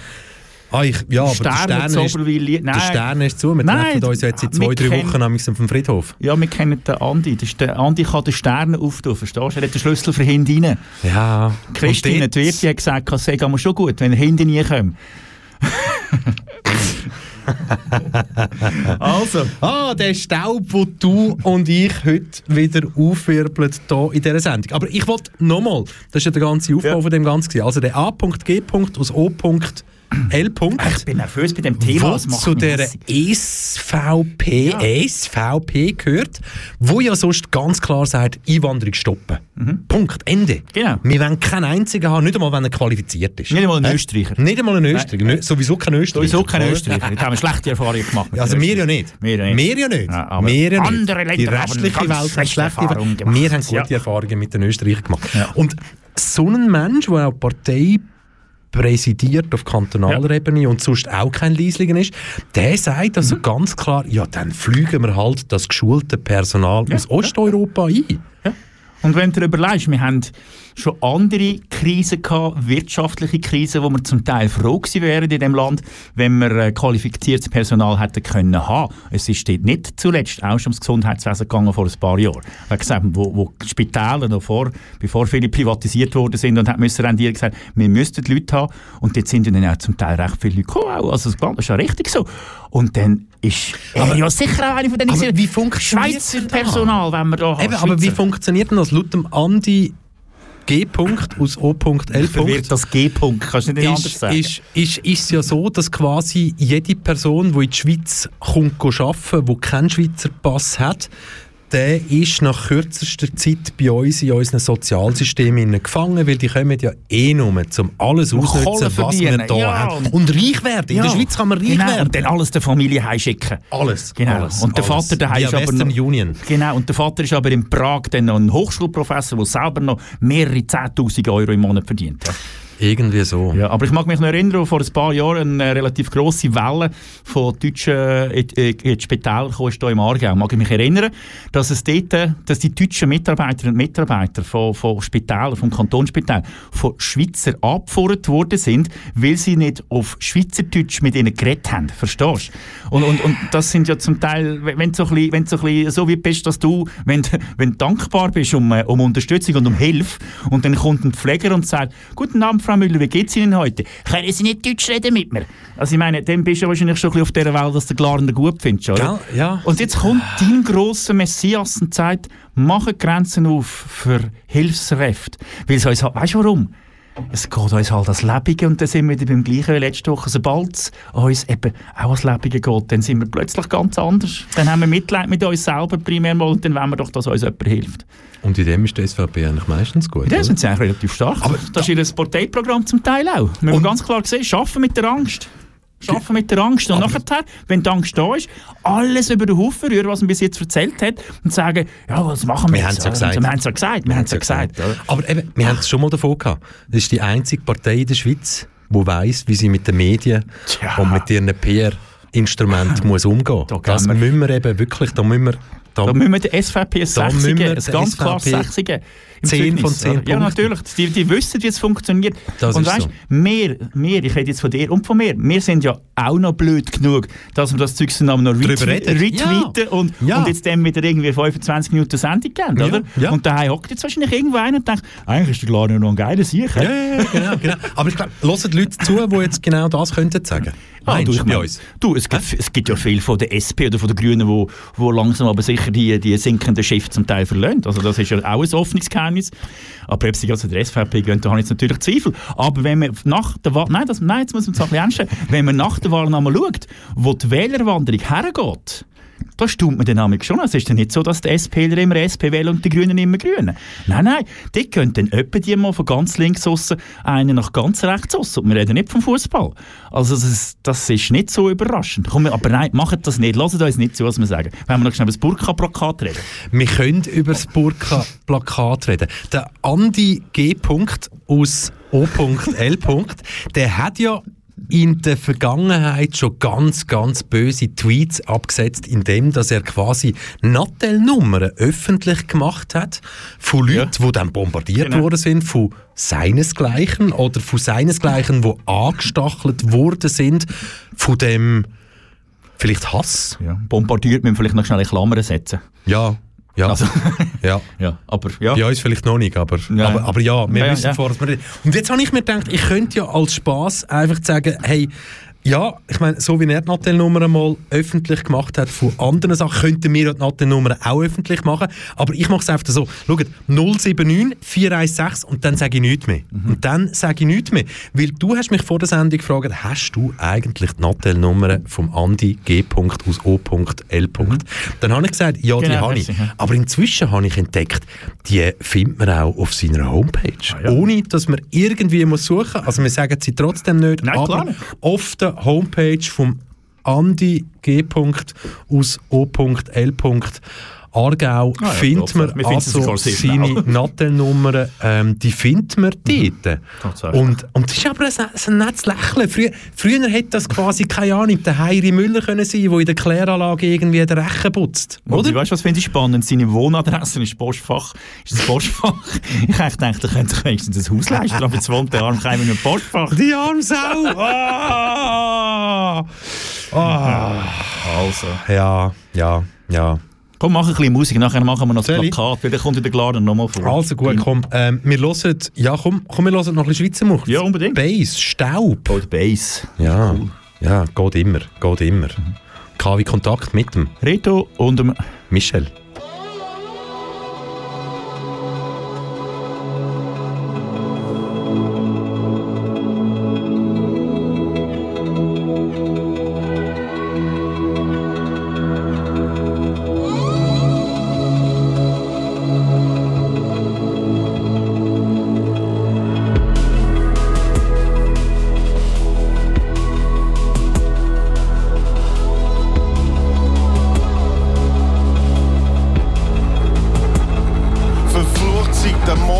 Der Stern ist zu. Wir treffen uns jetzt in 2-3 Wochen auf dem Friedhof. Ja, wir kennen den Andi. Der Andi kann den Stern auftun, verstehst du? Er hat den Schlüssel für hinten rein. Ja. Christine, die Wirtin, hat gesagt, das sei mir schon gut, wenn er hinten reinkommt. Also, der Staub, den du und ich heute wieder aufwirbeln hier in dieser Sendung. Aber ich wollte nochmal, das ist ja der ganze Aufbau von dem Ganzen. Also der A.G. aus O. L. Ich bin nervös bei dem Thema. Was zu der SVP gehört, wo ja sonst ganz klar sagt, Einwanderung stoppen. Punkt. Ende. Genau. Wir wollen keinen einzigen haben, nicht einmal, wenn er qualifiziert ist. Nicht einmal einen Österreicher. Sowieso kein Österreicher. Jetzt haben wir schlechte Erfahrungen gemacht. Also wir ja nicht. Andere Länder die restliche haben Welt schlechte Erfahrungen gemacht. Wir haben gute Erfahrungen mit den Österreichern gemacht. Ja. Und so ein Mensch, der auch Partei präsidiert auf kantonaler Ebene und sonst auch kein Lieslinger ist, der sagt also ganz klar, ja, dann fliegen wir halt das geschulte Personal aus Osteuropa ein. Ja. Und wenn du überlegst, wir haben schon andere Krisen gehabt, wirtschaftliche Krisen, wo wir zum Teil froh gewesen wären in diesem Land, wenn wir qualifiziertes Personal hätten können haben. Es ist dort nicht zuletzt auch schon ums Gesundheitswesen gegangen vor ein paar Jahren. Wo die Spitäler noch bevor viele privatisiert worden sind und haben rendieren gesagt, wir müssten die Leute haben. Und dort sind dann auch zum Teil recht viele Leute gekommen. Also das ist ja richtig so. Und dann ist aber, ja sicher auch eine von diesen Schweizer Personal, wenn wir da haben. Aber wie funktioniert denn das? Laut dem Andi G. aus O. L. Verwirrt das G. Kannst du nicht anders sagen? Ist ja so, dass quasi jede Person, die in die Schweiz kommt, arbeiten, die keinen Schweizer Pass hat, der ist nach kürzester Zeit bei uns in unseren Sozialsystemen gefangen, weil die kommen ja nur zum alles ausnutzen, was wir hier haben. Und reich werden. Ja. In der Schweiz kann man reich werden. Und dann alles der Familie heimschicken. Alles. Und der Vater daheim ist aber noch, genau, und der Vater ist aber in Prag dann noch ein Hochschulprofessor, der selber noch mehrere 10'000 Euro im Monat verdient hat. Irgendwie so. Ja, aber ich mag mich noch erinnern, vor ein paar Jahren eine relativ grosse Welle von deutschen Spitälern kam hier im Aargau. Mag ich mich erinnern, dass es dort, dass die deutschen Mitarbeiterinnen und Mitarbeiter von Spitälern, vom Kantonsspital, von Schweizer abgefordert worden sind, weil sie nicht auf Schweizerdeutsch mit ihnen geredet haben. Verstehst du? Und das sind ja zum Teil, wenn du so ein bisschen so wie bist, dass du, wenn du dankbar bist um Unterstützung und um Hilfe, und dann kommt ein Pfleger und sagt, guten Abend, Frau Müller, wie geht's Ihnen heute? Können Sie nicht Deutsch reden mit mir? Also ich meine, dann bist du wahrscheinlich schon ein bisschen auf dieser Welt, dass du Glarner gut findest, oder? Ja, ja. Und jetzt kommt dein grosser Messias und sagt, machen Grenzen auf für Hilfskräfte. Weil es uns halt, weißt du warum? Es geht uns halt als Lebige, und dann sind wir wieder beim Gleichen wie letzte Woche. Sobald es uns eben auch als Lebige geht, dann sind wir plötzlich ganz anders. Dann haben wir Mitleid mit uns selber primär mal, und dann wollen wir doch, dass uns jemand hilft. Und in dem ist die SVP eigentlich meistens gut, oder? Sind sie eigentlich relativ stark. Aber das ist ihr Parteiprogramm zum Teil auch. Wir haben ganz klar gesehen, arbeiten mit der Angst. Arbeiten mit der Angst. Und nachher, wenn die Angst da ist, alles über den Haufen rühren, was man bis jetzt erzählt hat, und sagen, ja, was machen wir jetzt? Wir haben es ja gesagt. Aber eben, wir haben es schon mal davon gehabt. Das ist die einzige Partei in der Schweiz, die weiss, wie sie mit den Medien und mit ihren PR-Instrumenten muss umgehen. Das müssen wir eben wirklich, da müssen wir den SVP ein 60er, ganz klar 60er. 10 von 10 Punkten. Ja, natürlich. Die wissen, wie es funktioniert. Das und weißt, wir, ich rede jetzt von dir und von mir, wir sind ja auch noch blöd genug, dass wir das Zeug noch retweeten und jetzt dem wieder irgendwie 25 Minuten Sendung geben, oder? Ja. Und daheim hockt jetzt wahrscheinlich irgendwo einer und denkt, eigentlich ist der Glarner noch ein geiler Sieg. Ja, genau. Aber ich glaube, hören die Leute zu, die jetzt genau das könnten sagen. Es gibt ja viel von der SP oder von den Grünen, die langsam aber sicher die sinkenden Schiffe zum Teil verlöhnt. Also das ist ja auch ein offenes Geheimnis. Aber ob sie also der SVP gehen, da habe ich jetzt natürlich Zweifel. Aber wenn man nach der Wahl... Nein, jetzt muss man es ein bisschen ernst nehmen. Wenn man nach der Wahl einmal schaut, wo die Wählerwanderung hergeht, da stimmt man den Namen schon. Es ist ja nicht so, dass die SPler immer SP wählen und die Grünen immer Grünen. Nein, die können dann etwa mal von ganz links raus, einen nach ganz rechts raus. Und wir reden nicht vom Fußball. Also das ist nicht so überraschend. Komm, aber nein, macht das nicht. Hört uns nicht zu, was wir sagen. Wenn wir noch schnell über das Burka-Plakat reden. Wir können über das Burka-Plakat reden. Der Andi G. aus O.L. der hat ja in der Vergangenheit schon ganz, ganz böse Tweets abgesetzt, indem dass er quasi Nattel-Nummern öffentlich gemacht hat von Leuten, die dann bombardiert worden sind, von seinesgleichen oder von seinesgleichen, die angestachelt worden sind, von dem vielleicht Hass. Ja. Bombardiert müssen wir vielleicht noch schnell in Klammern setzen. Ja. Also. Ja. Aber ja. Bei uns vielleicht noch nicht, aber ja, wir wissen vorher. Und jetzt habe ich mir gedacht, ich könnte ja als Spass einfach sagen, hey, ja, ich meine, so wie er die Nattel-Nummer mal öffentlich gemacht hat von anderen Sachen, könnten wir die Nattel-Nummer auch öffentlich machen. Aber ich mache es einfach so. Schaut, 079 416 und dann sage ich nichts mehr. Weil du hast mich vor der Sendung gefragt, hast du eigentlich die Nattel-Nummer vom Andi G. aus O.L. Dann habe ich gesagt, ja, die habe ich. Aber inzwischen habe ich entdeckt, die findet man auch auf seiner Homepage. Ohne, dass man irgendwie muss suchen muss. Also wir sagen sie trotzdem nicht. Nein, aber oft Homepage vom Andi G. aus O.L. Aargau findet man also seine Nattelnummern, die findet man dort. Und das ist aber ein nettes Lächeln. Früher hätte das quasi, keine Ahnung, der Heiri Müller können sein, der in der Kläranlage irgendwie den Rechen putzt. Oder? Und weißt du, was finde ich spannend? Seine Wohnadresse ist Postfach. Ich dachte, er könnte sich wenigstens ein Haus leisten, aber jetzt wohnt der Armkeim in einem Postfach. Die Armsau! Also. Ja. Komm, mach ein bisschen Musik, nachher machen wir noch das Plakat, weil dann kommt der Glarner nochmal vor. Also gut, komm, wir hören, wir hören noch ein bisschen Schweizer Musik. Ja, unbedingt. Bass, Staub. Geht Bass. Ja, geht immer. KW Kontakt mit dem Reto und dem Michel.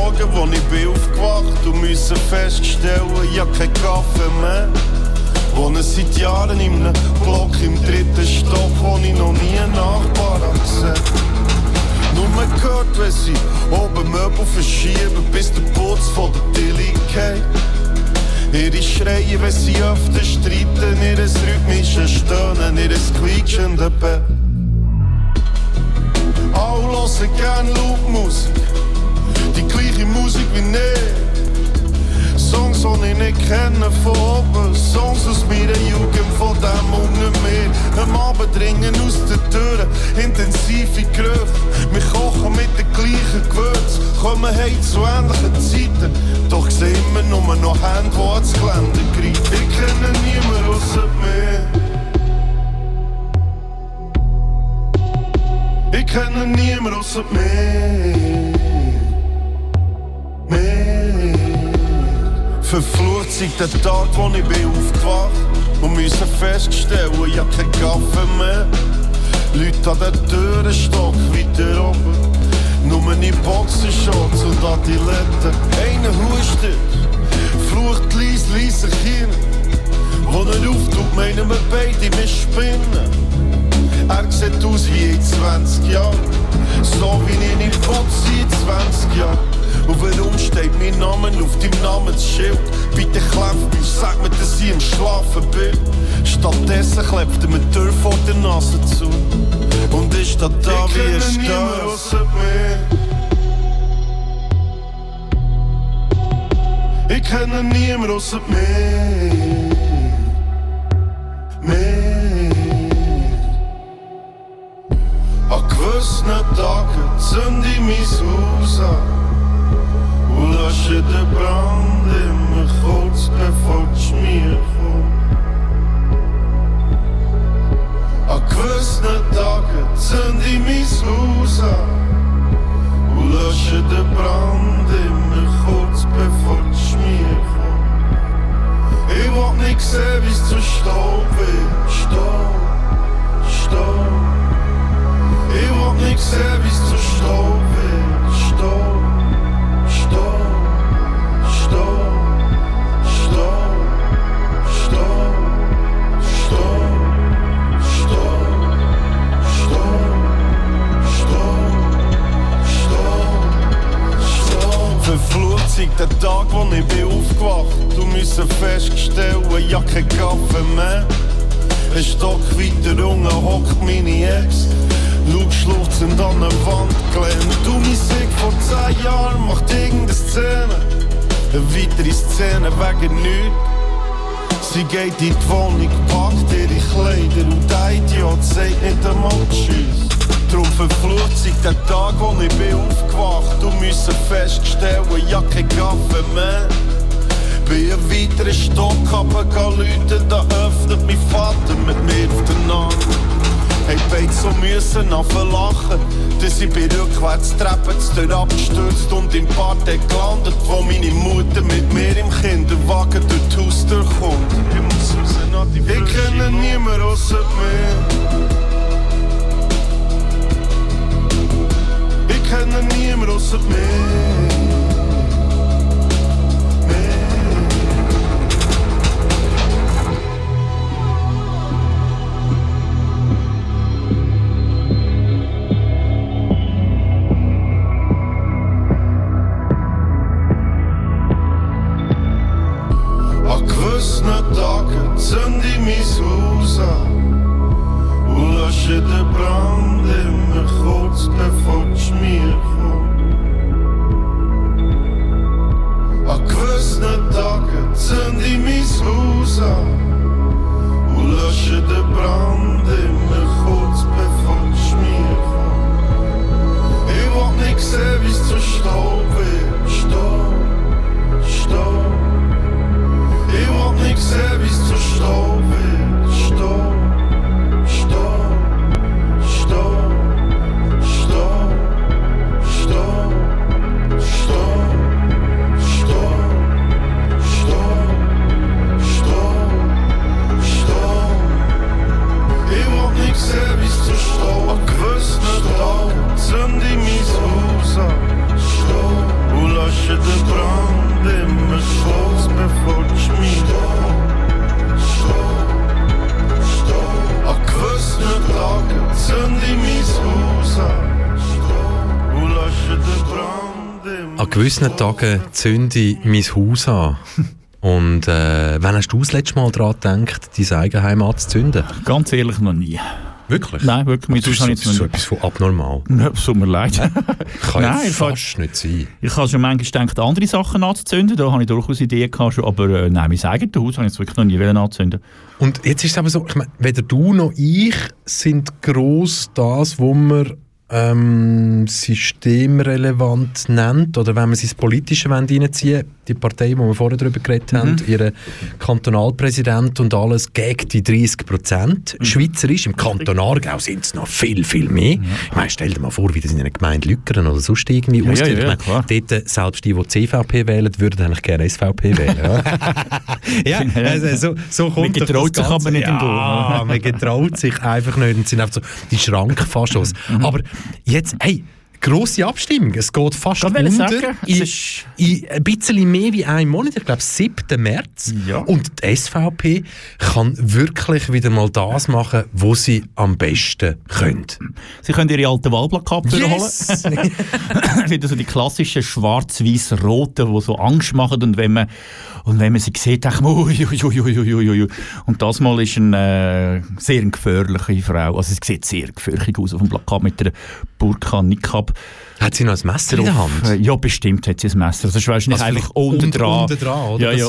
Morgen, wo ich bin aufgewacht und musste feststellen, ich habe keinen Kaffee mehr. Wohne seit Jahren in einem Block im 3. Stock, wo ich noch nie einen Nachbarn gesehen habe. Nur man hört, wenn sie oben Möbel verschieben, bis der Putz von der Tilly geht. Ihre Schreie, wenn sie öfter streiten, ihr rhythmisches Stöhnen, ihr quietschendes Bett. Alle hören gerne Loopmusik, die gleiche Musik wie ich. Songs, die ich nicht kenne von oben, Songs aus meiner Jugend, von dem und nicht mehr. Am Abend dringen aus den Türen intensive Gerüche. Wir kochen mit den gleichen Gewürzen, kommen heim zu ähnlichen Zeiten. Doch sehen wir nur noch Hände, die ans Geländer greifen. Ich kenne niemanden ausser mir. Ich kenne niemanden außer mir, mir. Verflucht seit der Tag, wo ich bin aufgewacht und musste feststellen, ich hab keinen Kaffee mehr. Leute an den Türenstock weiter oben, nur in Boxershorts und Adiletten. Einer hustet, flucht leise hin. Wo er auftut, meinen wir beide, wir spinnen. Er sieht aus wie in 20 Jahren, so wie ich nicht will, in 20 Jahren. Und warum steht mein Name auf deinem Namensschild? Bitte klopft mich, sag mir, dass ich im Schlafen bin. Stattdessen klebt er mir die Tür vor der Nase zu und ist da wie ein Stolz. Ich kenne niemanden ausser mir. An gewissen Tagen zünde ich mein Haus an und lösche den Brand immer kurz, bevor die Schmier kommt. An gewissen Tagen zünde ich mein Haus an und lösche den Brand immer kurz, bevor die Schmier kommt. Ich will nicht sehen, wie es zu Staub wird. Staub. Ich wollt nicht sehen, wie's zu Staub wird. Staub. Verflucht seit der Tag, wo ich bin aufgewacht und musste feststellen, ich hab keinen Kaffee mehr. Ein Stock weiter unten hockt meine Ex. Schau, schluchzend an der Wand gelehnt. Du, mein Sieg vor 10 Jahren macht irgendeine Szene. Eine weitere Szene wegen nichts. Sie geht in die Wohnung, packt ihre Kleider und ein Idiot sagt nicht einmal Tschüss. Darum verflucht sich der Tag, wo ich bin aufgewacht und musste feststellen, ich hab keinen Kaffee mehr. Bin ein weiterer Stock, aber geh läuten, da öffnet mein Vater mit mir auf den Nacht. Ich beide so müssen lachen, dass ich bei Rückwärtstreppen zu Tür abgestürzt und im Parterre gelandet, wo meine Mutter mit mir im Kinderwagen durch die Haustür kommt. Ich kenne niemanden ausser mir. Ich kenne niemanden ausser mir. An gewissen Tagen zünde ich mein Haus an. Und wann hast du das letzte Mal daran gedacht, dein Eigenheim anzuzünden? Ganz ehrlich, noch nie. Wirklich? Nein, wirklich. Das ist so etwas von abnormal. Ja, es tut mir leid. Kann ja fast nicht sein. Ich habe schon manchmal gedacht, andere Sachen anzuzünden. Da habe ich durchaus Ideen gehabt. Aber nein, mein eigenes Haus habe ich jetzt wirklich noch nie anzünden. Und jetzt ist es aber so, ich meine, weder du noch ich sind gross das, wo man systemrelevant nennt, oder wenn man sein Politische reinziehen will, die Partei, wo wir vorher darüber geredet haben, ihren Kantonalpräsident und alles gegen die 30%. Schweizerisch, im Kanton Aargau sind es noch viel, viel mehr. Ja. Ich meine, stell dir mal vor, wie das in einer Gemeinde Lückeren oder sonst irgendwie aussieht. Dort, selbst die CVP wählen, würden eigentlich gerne SVP wählen. Ja, also, so kommt man getraut sich aber nicht im Dorf. Ja, man getraut sich einfach nicht und sind einfach so die Schranken fast aus. Aber jetzt, hey, grosse Abstimmung. Es geht fast in ein bisschen mehr wie einem Monat, ich glaube 7. März. Ja. Und die SVP kann wirklich wieder mal das machen, was sie am besten können. Sie können ihre alten Wahlplakate holen. Wieder so die klassischen schwarz-weiß-roten, die so Angst machen. Und wenn man sie sieht, denkt man, uiuiuiuiuiui. Und das Mal ist eine sehr gefährliche Frau. Also sie sieht sehr gefährlich aus auf dem Plakat mit einer Burka, Niqab. Hat sie noch ein Messer in der Hand? Ja, bestimmt hat sie ein Messer. Also, weißt du, nicht eigentlich unten dran. Ja, ja,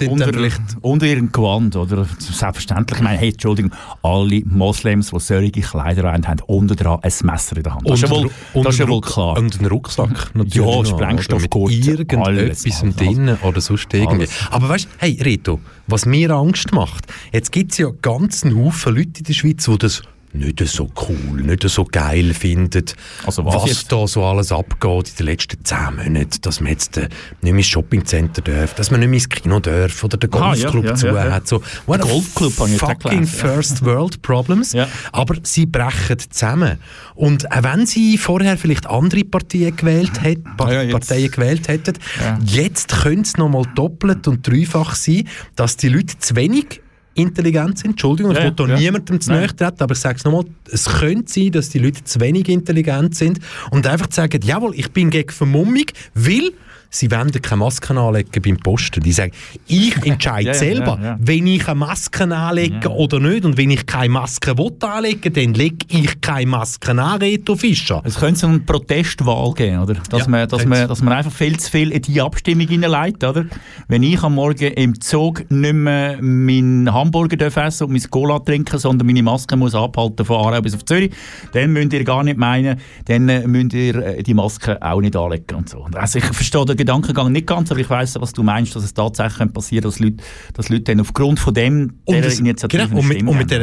unter ihrem Gewand, oder? Selbstverständlich. Ich meine, hey, Entschuldigung, alle Moslems, die solche Kleider haben unten dran ein Messer in der Hand. Das ist ja wohl klar. Und einen Rucksack natürlich. Ja, Sprengstoffgurt. Irgendetwas drin oder sonst irgendwie. Aber weißt du, hey, Reto, was mir Angst macht, jetzt gibt es ja ganzen Haufen Leute in der Schweiz, die das nicht so cool, nicht so geil findet, also was da so alles abgeht in den letzten 10 Monaten, dass man jetzt nicht mehr ins Shoppingcenter darf, dass man nicht mehr ins Kino darf oder den Golfclub hat. So, what a fucking first world problems. Ja. Aber sie brechen zusammen. Und auch wenn sie vorher vielleicht andere Parteien gewählt hätten, jetzt könnte es nochmal doppelt und dreifach sein, dass die Leute zu wenig intelligent sind. Entschuldigung, ich will hier niemandem zu nahe treten, aber ich sage es nochmal, es könnte sein, dass die Leute zu wenig intelligent sind und einfach sagen, jawohl, ich bin gegen Vermummung, weil sie wollen keine Masken anlegen beim Posten. Die sagen, ich entscheide selber, wenn ich eine Maske anlege oder nicht, und wenn ich keine Maske will anlegen, dann lege ich keine Maske an, Reto Fischer. Es könnte so eine Protestwahl geben, oder? Dass man einfach viel zu viel in die Abstimmung hineinlegt, oder? Wenn ich am Morgen im Zug nicht mehr meinen Hamburger essen und mein Cola trinken, sondern meine Maske muss abhalten von Aarau bis auf Zürich, dann müsst ihr gar nicht meinen, dann müsst ihr die Maske auch nicht anlegen und so. Also ich verstehe den Gedankengang nicht ganz, aber ich weiss, was du meinst, dass es tatsächlich passieren kann, dass Leute dann aufgrund von dieser Initiative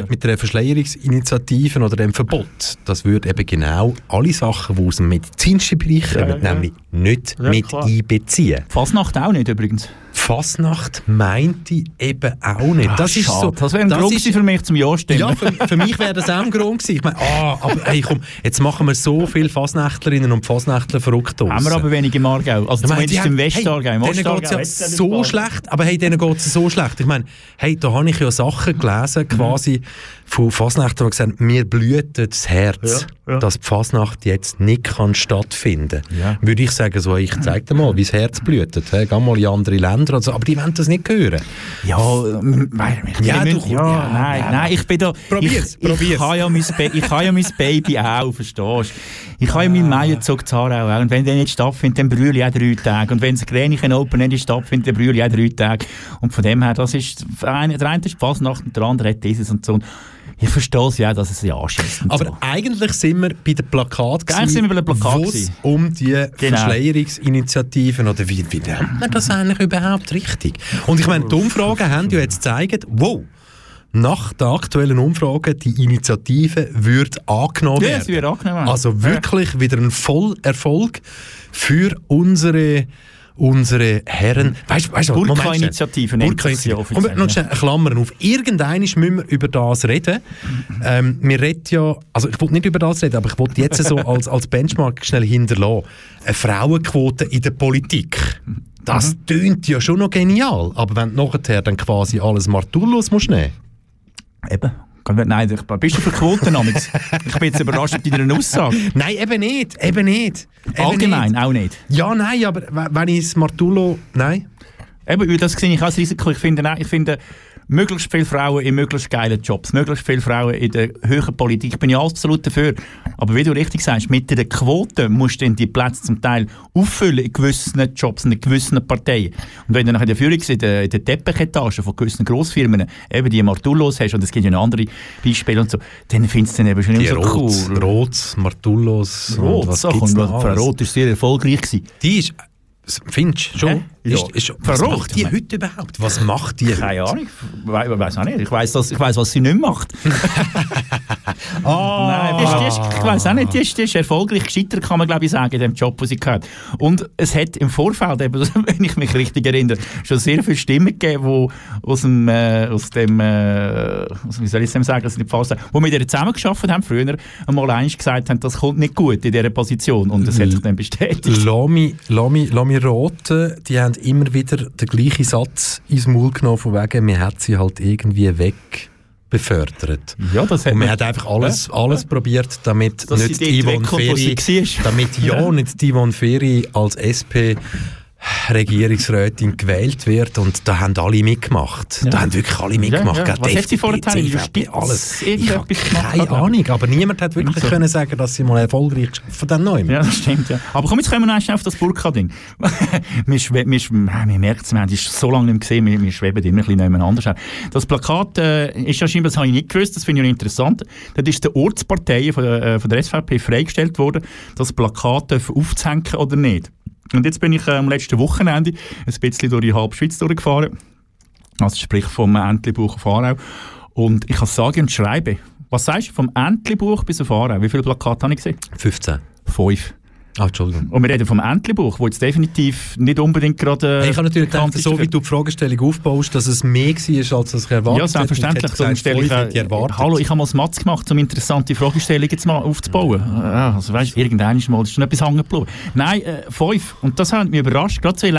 mit der Verschleierungsinitiative oder dem Verbot, das würde eben genau alle Sachen, die aus dem medizinischen Bereich kommen, nämlich nicht mit einbeziehen. Fasnacht auch nicht übrigens. Fasnacht meinte ich eben auch nicht. Das ist so, das wäre ein Grund für mich zum Ja stimmen. Ja, für mich wäre das auch ein Grund gewesen. Ich meine, aber hey, komm, jetzt machen wir so viele Fasnächtlerinnen und Fasnächtler verrückt aus. Haben wir aber wenige im Aargau. Also zumindest im Westaargau. Hey, denen geht es ja so schlecht. Aber hey, denen geht es so schlecht. Ich meine, hey, da habe ich ja Sachen gelesen, quasi von Fasnächtlern, die gesagt haben, mir blüht das Herz, dass die Fasnacht jetzt nicht kann stattfinden kann. Ja. Würde ich sagen, so, ich zeige dir mal, wie das Herz blühtet. Hey, geh mal in andere Länder. Also, aber die wollen das nicht hören. Ja, nein, ich bin da... Probier's. Ich habe ja mein Baby auch, verstehst du? Ich habe ja meinen Meierzug zu Aarau auch. Und wenn der nicht stattfindet, dann brülle ich auch 3 Tage. Und wenn das Gränichen Open nicht stattfindet, dann brülle ich auch 3 Tage. Und von dem her, das ist... Der eine ist Fasnacht und der andere hat dieses und so. Ich verstehe es ja, dass es ja anschießt. Aber so. Eigentlich sind wir bei den Plakaten, wo es um die Verschleierungsinitiativen oder wie nennt man das eigentlich überhaupt richtig? Und ich meine, die Umfragen haben ja jetzt gezeigt, wow, nach der aktuellen Umfrage, die Initiative würde angenommen werden. Ja, sie wird angenommen. Also wirklich wieder ein Vollerfolg für unsere Herren... Weisst du, Burka-Initiative nennt es ja offiziell. Noch schnell Klammern auf. Irgendwann müssen wir über das reden. Wir reden ja... Also ich wollte nicht über das reden, aber ich wollte jetzt so als Benchmark schnell hinterlassen. Eine Frauenquote in der Politik. Das tönt ja schon noch genial. Aber wenn du nachher dann quasi alles Martullos musst nehmen. Eben. Nein, bist du für Quoten? Ich bin jetzt überrascht mit deiner Aussage. Nein, eben nicht. Allgemein nicht. Auch nicht? Ja, nein, aber wenn ich es Martullo... Nein. Eben, das sehe ich als Risiko. Ich finde möglichst viele Frauen in möglichst geilen Jobs, möglichst viele Frauen in der höheren Politik. Ich bin ja absolut dafür. Aber wie du richtig sagst, mit den Quoten musst du die Plätze zum Teil auffüllen in gewissen Jobs, in gewissen Parteien. Und wenn du nachher in der Führung in der Teppichetage von gewissen Grossfirmen eben die Martullos hast, und es gibt ja noch andere Beispiele und so, dann findest du den eben schon die immer so Rots, cool. Rots, Martullos. Rots, und was Frau Roth war sehr erfolgreich. Die ist... Findest du schon? Ja. Was macht die heute überhaupt? Was macht die? Keine Ahnung. Ich weiß auch nicht. Ich weiß, was sie nicht macht. Ich weiß auch nicht. Die ist erfolgreich gescheitert, kann man glaube ich sagen, in dem Job, den sie gehört. Und es hat im Vorfeld, wenn ich mich richtig erinnere, schon sehr viele Stimmen gegeben, die die mit ihr zusammengearbeitet haben, früher einmal eins gesagt haben, das kommt nicht gut in dieser Position. Und das hat sich dann bestätigt. Lass mich raten, die haben immer wieder den gleichen Satz ins Maul genommen, von wegen, man hat sie halt irgendwie wegbefördert. Ja, das hat und man hat einfach alles probiert, damit nicht die Yvonne Feri als SP-Regierungsrätin gewählt wird. Und da haben alle mitgemacht. Ja. Da haben wirklich alle mitgemacht. Ja, ja. Was hat sie vorher alles? Ich habe keine Ahnung, aber niemand hat wirklich können sagen, dass sie mal erfolgreich von den Neumann. Ja, das stimmt. Ja. Aber komm, jetzt kommen wir noch schnell auf das Burka-Ding. Wir merken es, wir haben es so lange nicht gesehen, wir schweben immer ein bisschen nebeneinander. Das Plakat ist ja scheinbar, das habe ich nicht gewusst, das finde ich interessant. Dort ist der Ortspartei von der SVP freigestellt worden, das Plakat aufzuhängen oder nicht. Und jetzt bin ich am letzten Wochenende ein bisschen durch die halbe Schweiz durchgefahren. Also sprich vom Entlebuch auf Aarau. Und ich kann sagen und schreiben. Was sagst du vom Entlebuch bis auf Aarau? Wie viele Plakate habe ich gesehen? 15. 5. Ah, Entschuldigung. Und wir reden vom Entlebuch, wo jetzt definitiv nicht unbedingt gerade... ich habe natürlich gedacht, so wie du die Fragestellung aufbaust, dass es mehr war, als ich erwartet. Ja, selbstverständlich. Hallo, ich habe mal das Matz gemacht, um interessante Fragestellungen jetzt mal aufzubauen. Also weißt du, irgendwann ist schon etwas hängen geblieben. Nein, 5. Und das hat mich überrascht. Gerade so in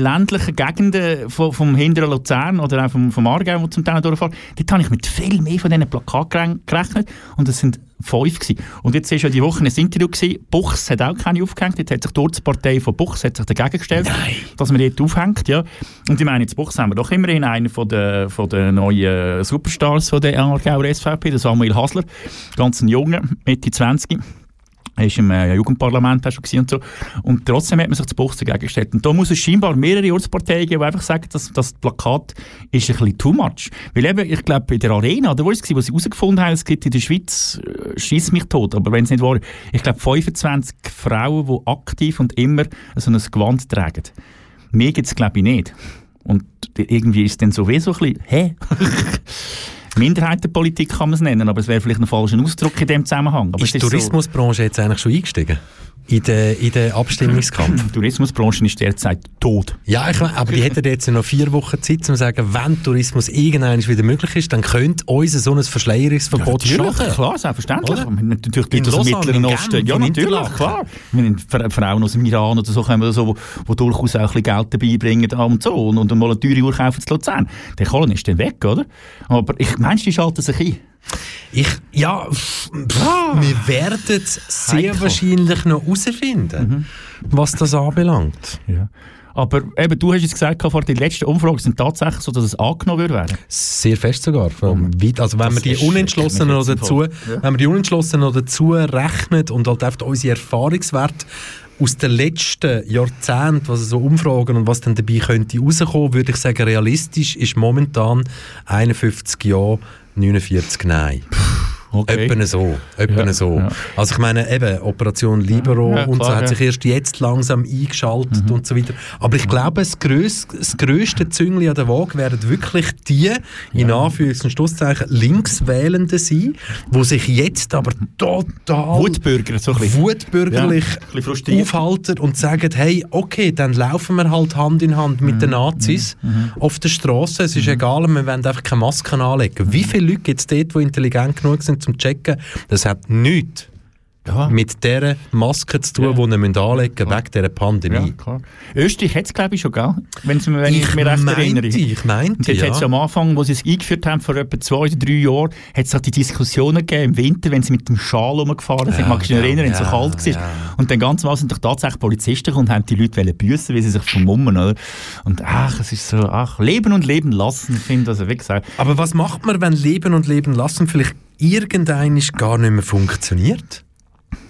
ländlichen Gegenden vom hinteren Luzern oder auch vom Aargau, wo zum Teil durchfahren, dort habe ich mit viel mehr von diesen Plakaten gerechnet. Und das sind 5 gewesen. Und jetzt war ja die Woche ein Interview gewesen. Buchs hat auch keine aufgehängt. Jetzt hat sich die Partei von Buchs hat sich dagegen gestellt, dass man dort aufhängt. Ja. Und ich meine, jetzt Buchs haben wir doch immerhin einen von der neuen Superstars von der Aargauer SVP, der Samuel Hasler. Ganz ein Junge, Mitte 20. Er war im Jugendparlament schon und so. Und trotzdem hat man sich zu Buchs dagegen gestellt. Und da muss es scheinbar mehrere Ortsparteien geben, die einfach sagen, dass das Plakat ist ein bisschen too much. Weil eben, ich glaube, in der Arena, da war es, wo sie herausgefunden haben, es gibt in der Schweiz, schieß mich tot, aber wenn es nicht wahr ist, ich glaube 25 Frauen, die aktiv und immer so ein Gewand tragen. Mehr gibt es, glaube ich, nicht. Und irgendwie ist es dann sowieso ein bisschen, Minderheitenpolitik kann man es nennen, aber es wäre vielleicht ein falscher Ausdruck in dem Zusammenhang. Aber ist die Tourismusbranche jetzt eigentlich schon eingestiegen? In den Abstimmungskampf? Die Tourismusbranche ist derzeit tot. Ja, ich meine, aber die hätten jetzt noch 4 Wochen Zeit, um zu sagen, wenn Tourismus irgendwann wieder möglich ist, dann könnte unser so ein Verschleierungsverbot ja, schaffen. Klar, selbstverständlich. Oder? Natürlich gibt es im Mittleren Osten. Ja, natürlich, klar. Frauen aus dem Iran oder so kommen, oder so, die durchaus auch ein bisschen Geld dabei bringen und so und mal eine teure Uhr kaufen zu Luzern. Der Kolon ist dann weg, oder? Aber ich meine, die schalten sich ein. Wir werden es sehr wahrscheinlich noch herausfinden, was das anbelangt. Ja. Aber eben, du hast es gesagt, vor der letzten Umfrage sind tatsächlich so, dass es angenommen würde. Sehr fest sogar. Also wenn man die Unentschlossenen noch dazu rechnet und halt einfach unsere Erfahrungswerte aus den letzten Jahrzehnten, was so Umfragen und was dann dabei könnte rauskommen, würde ich sagen, realistisch ist momentan 51 Ja, 49 Nein. Okay. Etwa so. Ja. Also ich meine, eben, Operation Libero und so hat sich erst jetzt langsam eingeschaltet und so weiter. Aber ich glaube, das grösste Züngli an der Waage wären wirklich die, in Anführungs- und Schlusszeichen, Linkswählenden sein, die sich jetzt aber total wutbürgerlich aufhalten und sagen, hey, okay, dann laufen wir halt Hand in Hand mit den Nazis auf der Straße. Es ist egal, wir wollen einfach keine Masken anlegen. Wie viele Leute gibt es dort, die intelligent genug sind, zum Checken, das hat nichts ja, mit dieser Maske zu tun, die wir anlegen müssen, wegen dieser Pandemie. Ja, klar. Österreich hat es, glaube ich, schon, gell? Wenn ich mich recht erinnere. Ich meinte, ja. Am Anfang, als sie es eingeführt haben, vor etwa 2 oder 3 Jahren, hat es auch die Diskussionen gegeben, im Winter, wenn sie mit dem Schal rumgefahren sind, magst du dich erinnern, wenn es so kalt war. Ja. Und dann ganz mal sind doch tatsächlich Polizisten gekommen und haben die Leute büssen, weil sie sich vermummen, oder? Und es ist so, Leben und Leben lassen, finde ich, also wie gesagt. Aber was macht man, wenn Leben und Leben lassen vielleicht irgendwann gar nicht mehr funktioniert?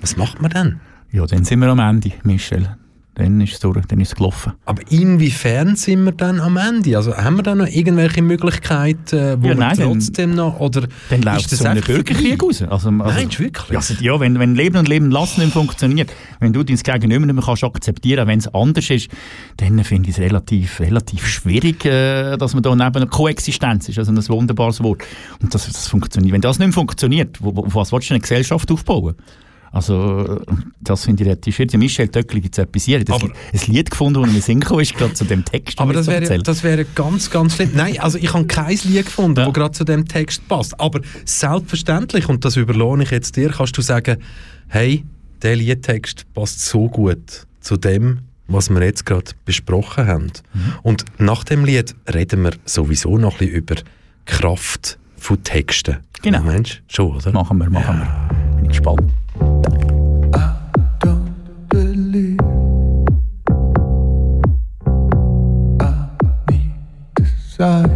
Was macht man dann? Ja, dann sind wir am Ende, Michel. Dann ist es durch, dann ist es gelaufen. Aber inwiefern sind wir dann am Ende? Also haben wir dann noch irgendwelche Möglichkeiten, wo wir trotzdem dann, noch... Oder dann läuft es so einen Bürgerkrieg raus. Also, nein, wirklich. Also, ja, wenn Leben und Leben lassen nicht funktioniert, wenn du dein Gegenüber nicht mehr kannst akzeptieren, wenn es anders ist, dann finde ich es relativ schwierig, dass man da neben einer Koexistenz ist. Also ein wunderbares Wort. Und das funktioniert. Wenn das nicht mehr funktioniert, auf was willst du eine Gesellschaft aufbauen? Also, das finde ich relativ schwierig. Michel Töckli gibt es etwas hier. Aber ein Lied gefunden, das mir sinken ist, gerade zu dem Text. Aber das wäre ganz, ganz schlimm. Nein, also ich habe kein Lied gefunden, das gerade zu dem Text passt. Aber selbstverständlich, und das überlohne ich jetzt dir, kannst du sagen, hey, der Liedtext passt so gut zu dem, was wir jetzt gerade besprochen haben. Mhm. Und nach dem Lied reden wir sowieso noch ein bisschen über Kraft von Texten. Genau. Du meinst schon, oder? Machen wir. Bin ich gespannt. I don't believe I need desire.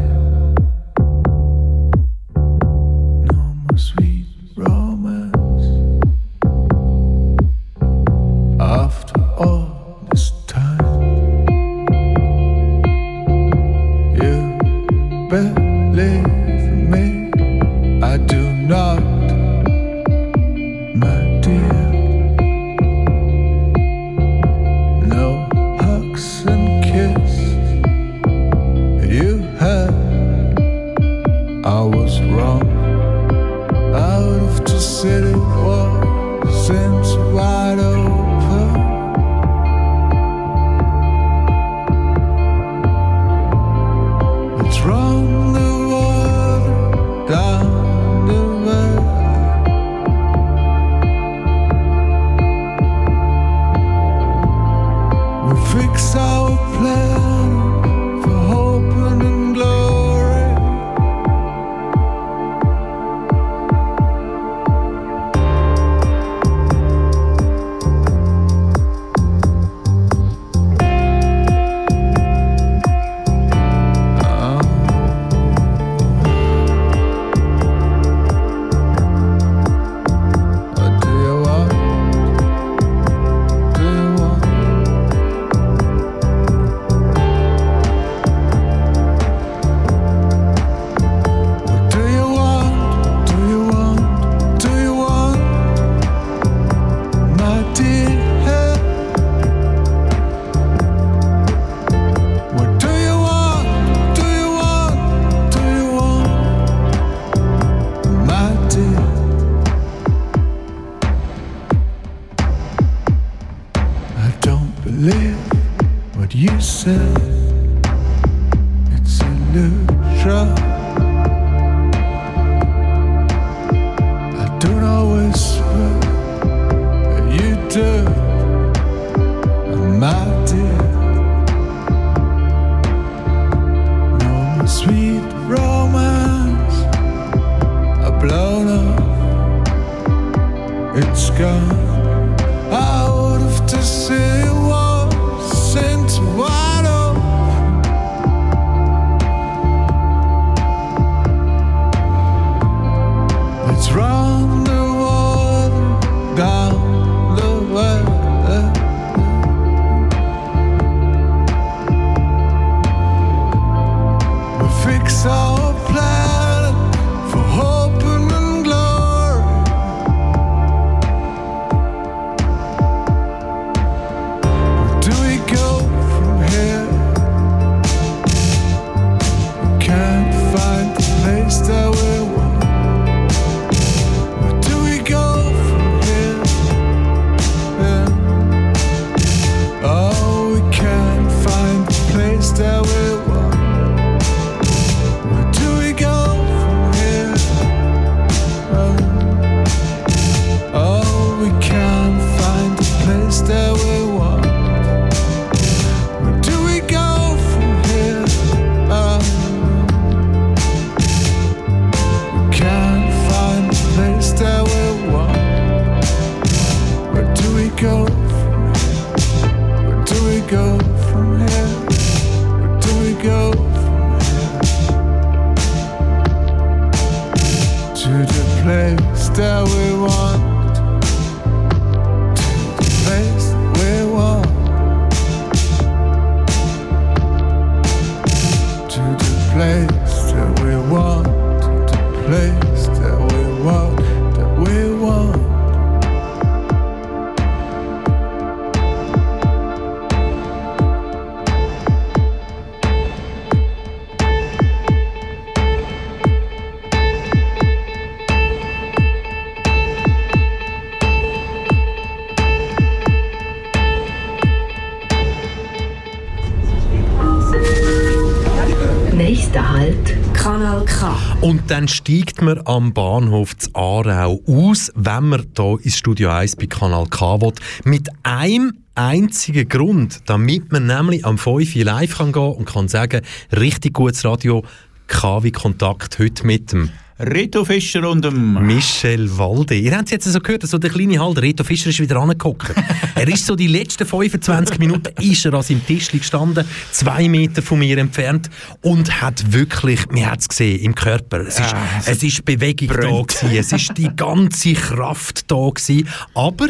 Nächster Halt Kanal K. Und dann steigt man am Bahnhof zu Aarau aus, wenn man hier ins Studio 1 bei Kanal K will, mit einem einzigen Grund, damit man nämlich am 5 Uhr live gehen kann und kann sagen, richtig gutes Radio, KW-Kontakt heute mit dem Reto Fischer und dem Michel Walde. Ihr habt es jetzt so gehört, so der kleine Halt. Reto Fischer ist wieder angeguckt. Er ist so die letzten 25 Minuten ist er an seinem Tisch gestanden, 2 Meter von mir entfernt und hat wirklich, man hat es gesehen, im Körper. Es ist Bewegung brönt. Da gewesen, es ist die ganze Kraft da gewesen, aber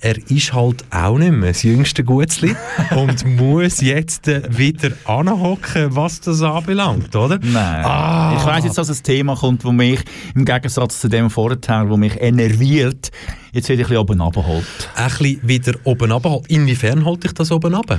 er ist halt auch nicht mehr das jüngste Gutzli und muss jetzt wieder anhocken, was das anbelangt, oder? Nein. Ich weiss jetzt, dass ein Thema kommt, das mich, im Gegensatz zu dem vorher, wo mich enerviert, jetzt wieder ein bisschen oben runterholt. Ein bisschen wieder oben runterholt. Inwiefern holt ich das oben runter?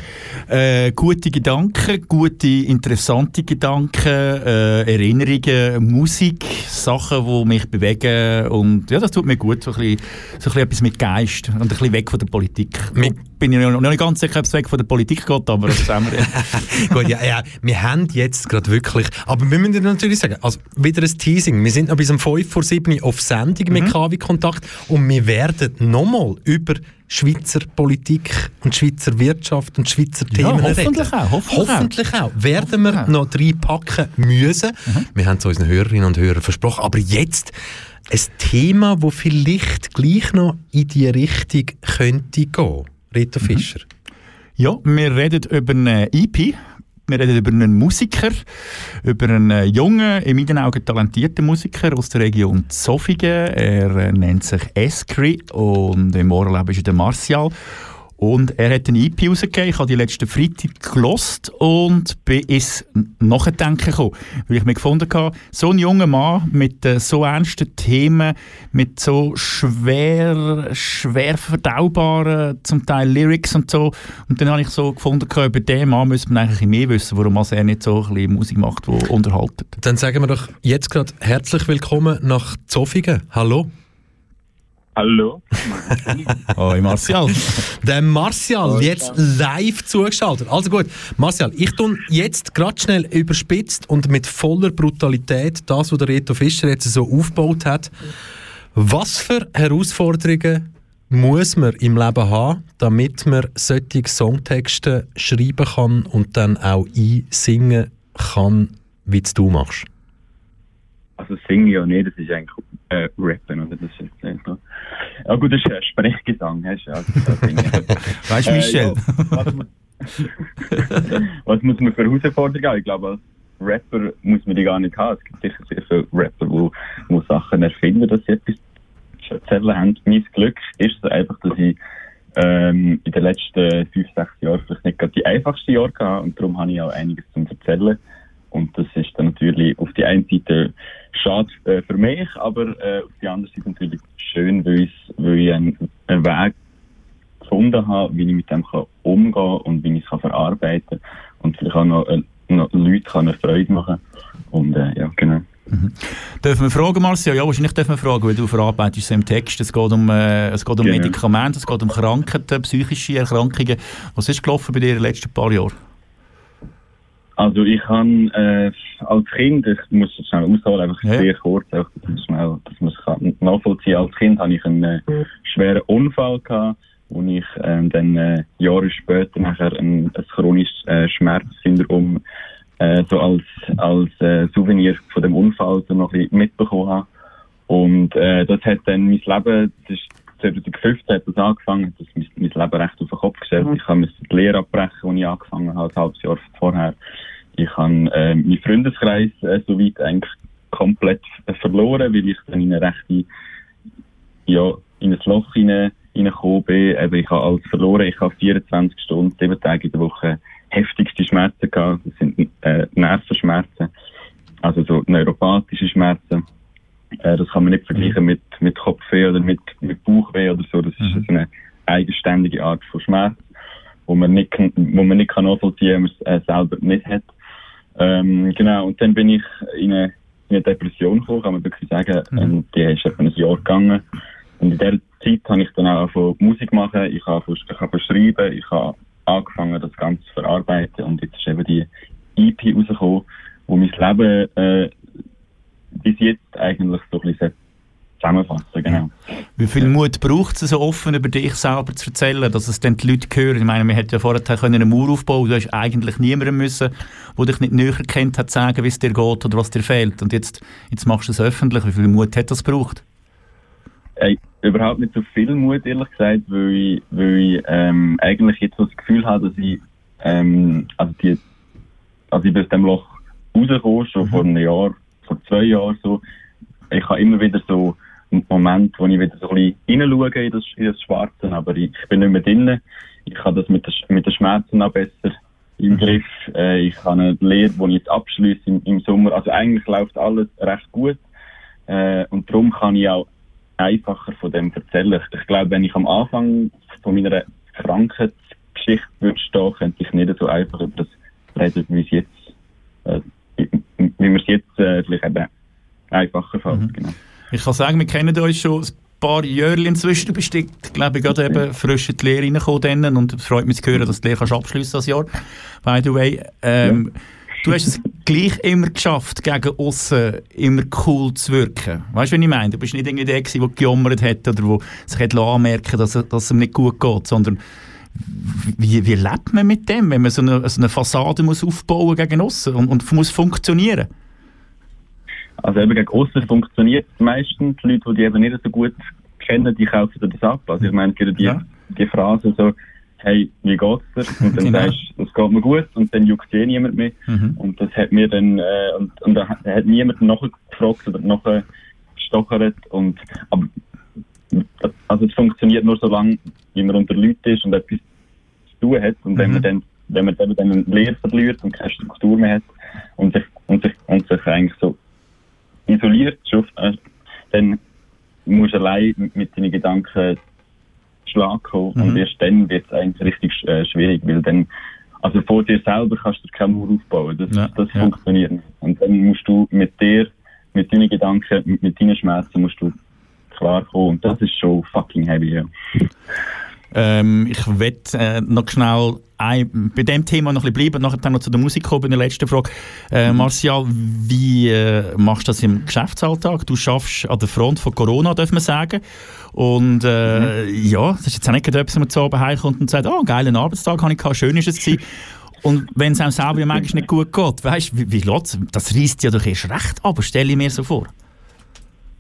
Gute Gedanken, gute, interessante Gedanken, Erinnerungen, Musik, Sachen, die mich bewegen und ja, das tut mir gut, so ein bisschen etwas mit Geist und ein bisschen weg von der Politik. Bin ich noch nicht ganz sicher, ob es weg von der Politik geht, aber das haben wir ja. Gut, ja, wir haben jetzt gerade wirklich, aber wir müssen natürlich sagen, also wieder ein Teasing, wir sind noch bis um 6:55 auf Sendung mit KW-Kontakt und wir werden nochmal über Schweizer Politik und Schweizer Wirtschaft und Schweizer Themen hoffentlich reden. Hoffentlich auch. Werden wir noch 3 packen müssen. Wir haben es unseren Hörerinnen und Hörern versprochen, aber jetzt ein Thema, das vielleicht gleich noch in die Richtung könnte gehen. Reto Fischer. Ja, wir reden über eine EP. Wir reden über einen Musiker, über einen jungen, in meinen Augen talentierten Musiker aus der Region Zofingen. Er nennt sich Eskri und im Ohrleben ist er Martial. Und er hat eine EP rausgegeben. Ich habe die letzten Freitag gehört und bin ins Nachdenken gekommen. Weil ich mir gefunden habe, so ein junger Mann mit so ernsten Themen, mit so schwer verdaubaren, zum Teil Lyrics und so. Und dann habe ich so gefunden, über diesen Mann müsste man eigentlich mehr wissen, warum er nicht so ein bisschen Musik macht, die unterhaltet. Dann sagen wir doch jetzt gerade herzlich willkommen nach Zofingen. Hallo. Hallo. Hoi Martial. Der Martial, jetzt live zugeschaltet. Also gut, Martial, ich tue jetzt gerade schnell überspitzt und mit voller Brutalität das, was der Reto Fischer jetzt so aufgebaut hat. Was für Herausforderungen muss man im Leben haben, damit man solche Songtexte schreiben kann und dann auch einsingen kann, wie es du machst? Also singen ja nicht, das ist eigentlich Rappen, oder? Das ist einfach. Ja gut, das ist ein Sprechgesang, hast du ja. Weißt du, Michel? Was muss man für Herausforderungen? Ich glaube, als Rapper muss man die gar nicht haben. Es gibt sicher sehr viele Rapper, die Sachen erfinden, dass sie etwas zu erzählen haben. Mein Glück ist so einfach, dass ich in den letzten 5-6 Jahren vielleicht nicht gerade die einfachsten Jahre hatte und darum habe ich auch einiges zu erzählen. Und das ist dann natürlich auf die einen Seite schade für mich, aber auf die andere Seite natürlich schön, weil ich einen Weg gefunden habe, wie ich mit dem umgehen kann und wie ich es verarbeiten kann und vielleicht auch noch Leuten eine Freude machen kann. Und ja, genau. Dürfen wir fragen, Marcia? Ja, wahrscheinlich dürfen wir fragen, weil du verarbeitest so im Text. Es geht um Medikamente, es geht um Krankheiten, psychische Erkrankungen. Was ist gelaufen bei dir in den letzten paar Jahren? Also ich habe als Kind, ich muss es schnell ausholen, einfach sehr kurz, einfach, dass man es nachvollziehen kann. Als Kind hatte ich einen schweren Unfall, wo ich dann Jahre später nachher ein chronisches Schmerzsyndrom so als Souvenir von dem Unfall so noch ein bisschen mitbekommen habe. Und das hat dann mein Leben, das ist 2015 hat das angefangen, hat das mein Leben recht auf den Kopf gestellt. Ich musste die Lehre abbrechen, die ich angefangen habe, ein halbes Jahr vorher. Ich habe meinen Freundeskreis soweit eigentlich komplett verloren, weil ich dann in eine rechte, ja, in ein Loch hineingekommen bin. Also ich habe alles verloren. Ich habe 24 Stunden, 7 Tage in der Woche heftigste Schmerzen gehabt. Das sind Nervenschmerzen, also so neuropathische Schmerzen. Das kann man nicht vergleichen mit Kopfweh oder mit Bauchweh oder so. Das ist so eine eigenständige Art von Schmerz, wo man nicht nachvollziehen kann, wenn man es selber nicht hat. Genau, und dann bin ich in eine Depression gekommen, kann man wirklich sagen. Die ist etwa ein Jahr gegangen. Und in dieser Zeit habe ich dann auch Musik machen, ich habe schreiben, ich habe angefangen, das Ganze zu verarbeiten. Und jetzt ist eben die EP rausgekommen. wo mein Leben bis jetzt eigentlich so ein bisschen zusammenfassen. Genau. Wie viel Mut braucht es, so offen über dich selber zu erzählen, dass es dann die Leute hören? Ich meine, wir hätten ja vorher eine Mauer aufbauen können. Du hast eigentlich niemanden müssen, der dich nicht näher kennt hat, sagen, wie es dir geht oder was dir fehlt. Und jetzt machst du es öffentlich. Wie viel Mut hat das gebraucht? Überhaupt nicht so viel Mut, ehrlich gesagt, weil ich eigentlich jetzt so das Gefühl habe, dass ich ich bin aus dem Loch rausgekommen, schon vor einem Jahr, vor 2 Jahren so. Ich habe immer wieder so einen Moment, wo ich wieder so ein bisschen reinschaue in das Schwarze, aber ich bin nicht mehr drin. Ich habe das mit den Schmerzen auch besser im Griff. Ich habe eine Lehre, die ich jetzt abschliesse im Sommer. Also eigentlich läuft alles recht gut. Und darum kann ich auch einfacher von dem erzählen. Ich glaube, wenn ich am Anfang von meiner Krankheitsgeschichte würde stehen, könnte ich nicht so einfach über das reden, wie wir es jetzt vielleicht eben einfacher fällt. Genau. Ich kann sagen, wir kennen euch schon ein paar Jahre inzwischen. Du bist, glaube ich, gerade eben frisch in die Lehre reingekommen und es freut mich zu hören, dass du die Lehre abschliessen kannst, das Jahr. By the way, du hast es gleich immer geschafft, gegen aussen immer cool zu wirken. Weißt du, was ich meine? Du bist nicht irgendwie der, der gejammert hat oder der sich anmerken lassen, dass es ihm nicht gut geht, sondern wie lebt man mit dem, wenn man so eine Fassade muss aufbauen gegen aussen und muss funktionieren? Also eben gegen aussen funktioniert es meistens. Die Leute, die eben nicht so gut kennen, die kaufen das ab. Also ich meine, die Phrase so, hey, wie geht's dir? Und dann sagst du, es geht mir gut und dann juckt eh niemand mehr. Und das hat mir dann, und da hat niemand nachgefragt oder nachgestochert. Also es funktioniert nur so lange, wie man unter Leuten ist und etwas zu tun hat. Und wenn man dann eine Lehre verliert und keine Struktur mehr hat und sich eigentlich so isoliert, dann musst du allein mit deinen Gedanken Schlag kommen und erst dann wird es eigentlich richtig schwierig, weil dann, also vor dir selber kannst du keine Mauer aufbauen, das funktioniert nicht. Und dann musst du mit deinen Gedanken, mit deinen Schmerzen musst du klarkommen und das ist schon fucking heavy, ja. Ich möchte noch schnell bei diesem Thema noch ein bisschen bleiben, nachher dann noch zu der Musik kommen in der letzten Frage. Martial, wie machst du das im Geschäftsalltag? Du arbeitest an der Front von Corona, darf man sagen. Und das ist jetzt auch nicht etwas, wenn man zu Abend heimkommt und sagt, oh, geilen Arbeitstag habe ich gehabt, schön ist es gewesen. Und wenn es einem selber manchmal nicht gut geht, weißt du, wie lässt es? Das reisst ja doch erst recht, aber stelle ich mir so vor.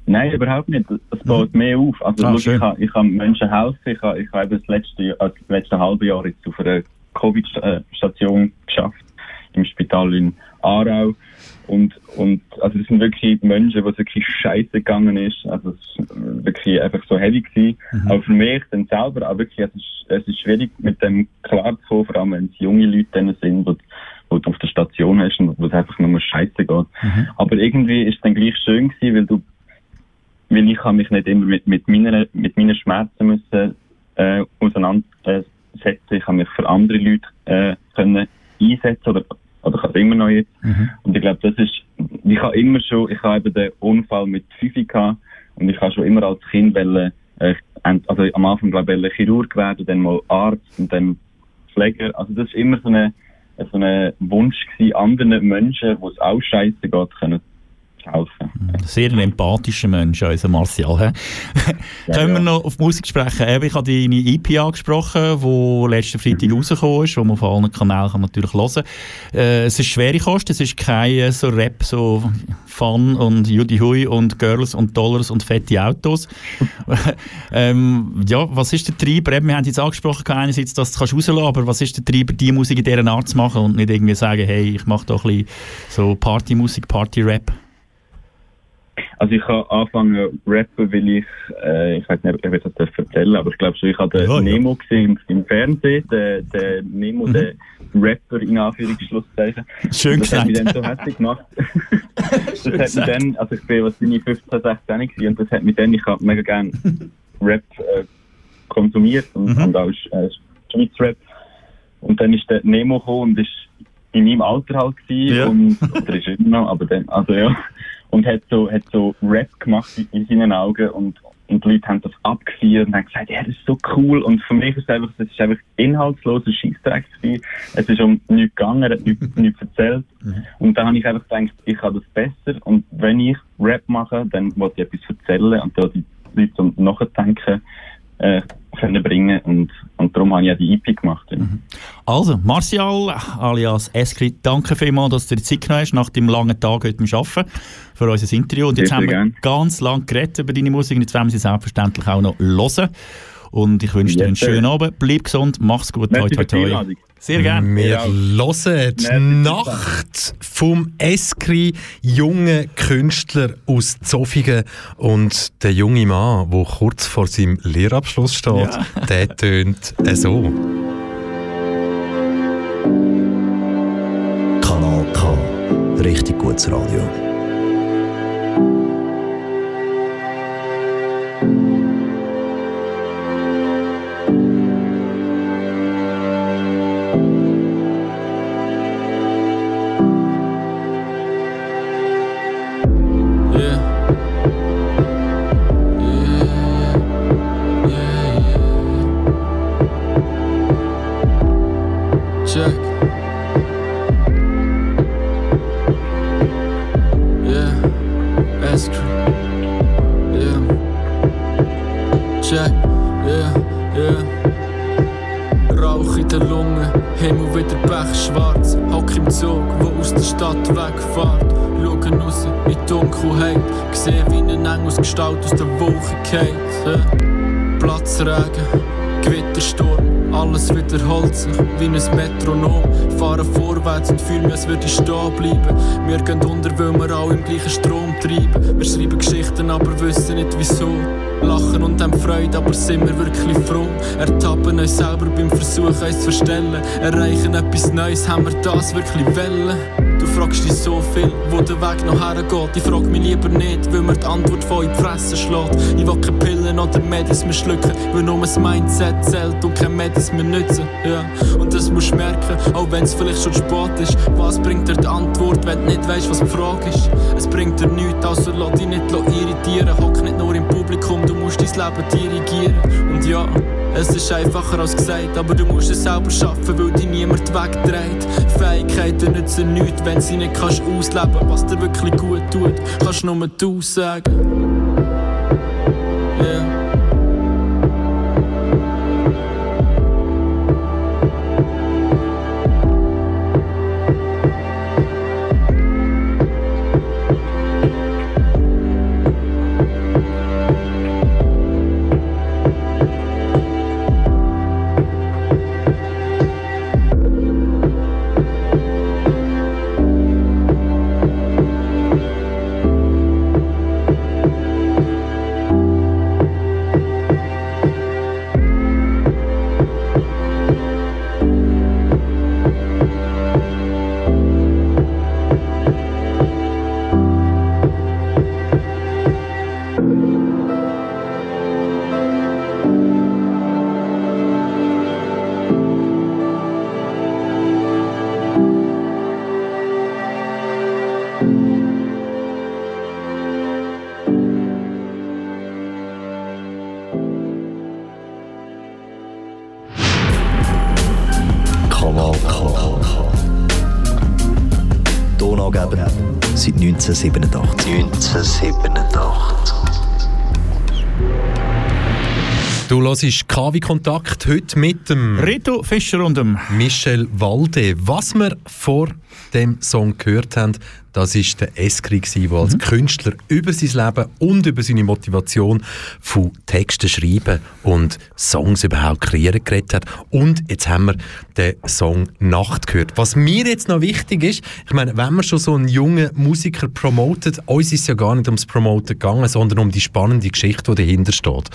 Nein, überhaupt nicht. Es baut mehr auf. Also ich kann Menschen helfen. Ich habe eben das letzte halbe Jahr jetzt auf einer Covid-Station geschafft, im Spital in Aarau. Und also das sind wirklich Menschen, wo es wirklich scheiße gegangen ist. Also es war wirklich einfach so heavy gewesen. Auch für mich dann selber, auch wirklich, es ist schwierig mit dem klarzukommen, vor allem wenn es junge Leute dann sind, wo du auf der Station hast und wo es einfach nur scheiße geht. Aber irgendwie ist es dann gleich schön gewesen, weil ich habe mich nicht immer mit meinen Schmerzen müssen auseinandersetzen. Ich habe mich für andere Leute können einsetzen oder kann immer noch jetzt. Und ich glaube, ich habe eben den Unfall mit 5 gehabt und ich habe schon immer als Kind am Anfang wollte ich Chirurg werden, dann mal Arzt und dann Pfleger. Also das ist immer so ein Wunsch gewesen, anderen Menschen, wo es auch scheiße geht, können helfen. Sehr ein empathischer Mensch, unser Martial. Können wir noch auf die Musik sprechen? Ich habe deine EP angesprochen, die letzten Freitag rausgekommen ist, die man auf allen Kanälen kann natürlich hören kann. Es ist schwere Kost, es ist kein so Rap, so Fun und Judihui und Girls und Dollars und fette Autos. Was ist der Treiber? Wir haben jetzt angesprochen, einerseits, dass du rauslassen kannst, aber was ist der Treiber, die Musik in dieser Art zu machen und nicht irgendwie sagen, hey, ich mache doch ein bisschen so Partymusik, Party-Rap? Also ich habe angefangen zu rappen, weil ich weiß nicht, ob ich das erzählen darf, aber ich glaube schon, ich habe den Nemo gesehen im Fernsehen, den Nemo, den Rapper in Anführungsschlusszeichen. Schön gesagt. Das hat mich dann so hässlich gemacht. Ich bin was 15, 16 gewesen, und das hat mich dann, ich habe mega gerne Rap konsumiert und auch Schweiz-Rap. Und dann ist der Nemo gekommen und ist in meinem Alter halt gewesen, oder ist immer noch, aber dann, also ja. Und hat so Rap gemacht in seinen Augen und Und die Leute haben das abgefeiert und haben gesagt, ja, das ist so cool. Und für mich ist es einfach, das ist einfach inhaltsloser Scheissdreck gewesen. Es ist um nichts gegangen, er hat nichts erzählt. Und dann habe ich einfach gedacht, ich kann das besser. Und wenn ich Rap mache, dann will ich etwas erzählen und da die Leute zum Nachdenken können bringen. Und darum habe ich auch die EP gemacht. Ja. Also, Martial alias Eskri, danke vielmals, dass du dir Zeit genommen hast nach deinem langen Tag heute beim Arbeiten für unser Interview. Und jetzt haben wir ganz lange geredet über deine Musik und jetzt werden wir sie selbstverständlich auch noch hören. Und ich wünsche dir einen schönen Abend. Bleib gesund, mach's gut. Toi, toi, toi. Sehr gerne. Wir hören die Nacht vom Eskri, jungen Künstler aus Zofingen. Und der junge Mann, der kurz vor seinem Lehrabschluss steht, der tönt so. Kanal K. Richtig gutes Radio. Wiederholt sich wie ein Metronom. Fahren vorwärts und fühle mich, als würde ich stehen bleiben. Wir gehen unter, weil wir alle im gleichen Strom treiben. Wir schreiben Geschichten, aber wissen nicht wieso. Lachen und haben Freude, aber sind wir wirklich froh. Ertappen uns selber beim Versuch, uns zu verstellen. Erreichen etwas Neues, haben wir das wirklich wollen? Du fragst dich so viel, wo der Weg noch hergeht. Ich frag mich lieber nicht, weil mir die Antwort von in die Fresse schlägt. Ich will keine Pillen oder Medis mehr schlucken, weil nur das Mindset zählt und keine Medis mehr nützen. Yeah. Und das musst du merken, auch wenn es vielleicht schon spät ist. Was bringt dir die Antwort, wenn du nicht weißt, was die Frage ist? Es bringt dir nichts, also lass dich nicht irritieren. Hock nicht nur im Publikum, du musst dein Leben dirigieren. Und ja, es ist einfacher als gesagt, aber du musst es selber schaffen, weil dich niemand wegdreht. Fähigkeiten nützen nichts, wenn sie nicht kannst ausleben. Was dir wirklich gut tut, kannst nur du sagen. Yeah. Seit 1987. Du hörst KW Kontakt heute mit dem Reto Fischer und dem Michel Walde. Was wir vor dem Song gehört haben, das war der Eskri, der als Künstler über sein Leben und über seine Motivation von Texten schreiben und Songs überhaupt kreieren geredet hat. Und jetzt haben wir den Song «Nacht» gehört. Was mir jetzt noch wichtig ist, ich meine, wenn man schon so einen jungen Musiker promotet, uns ist es ja gar nicht ums Promoten gegangen, sondern um die spannende Geschichte, die dahinter steht.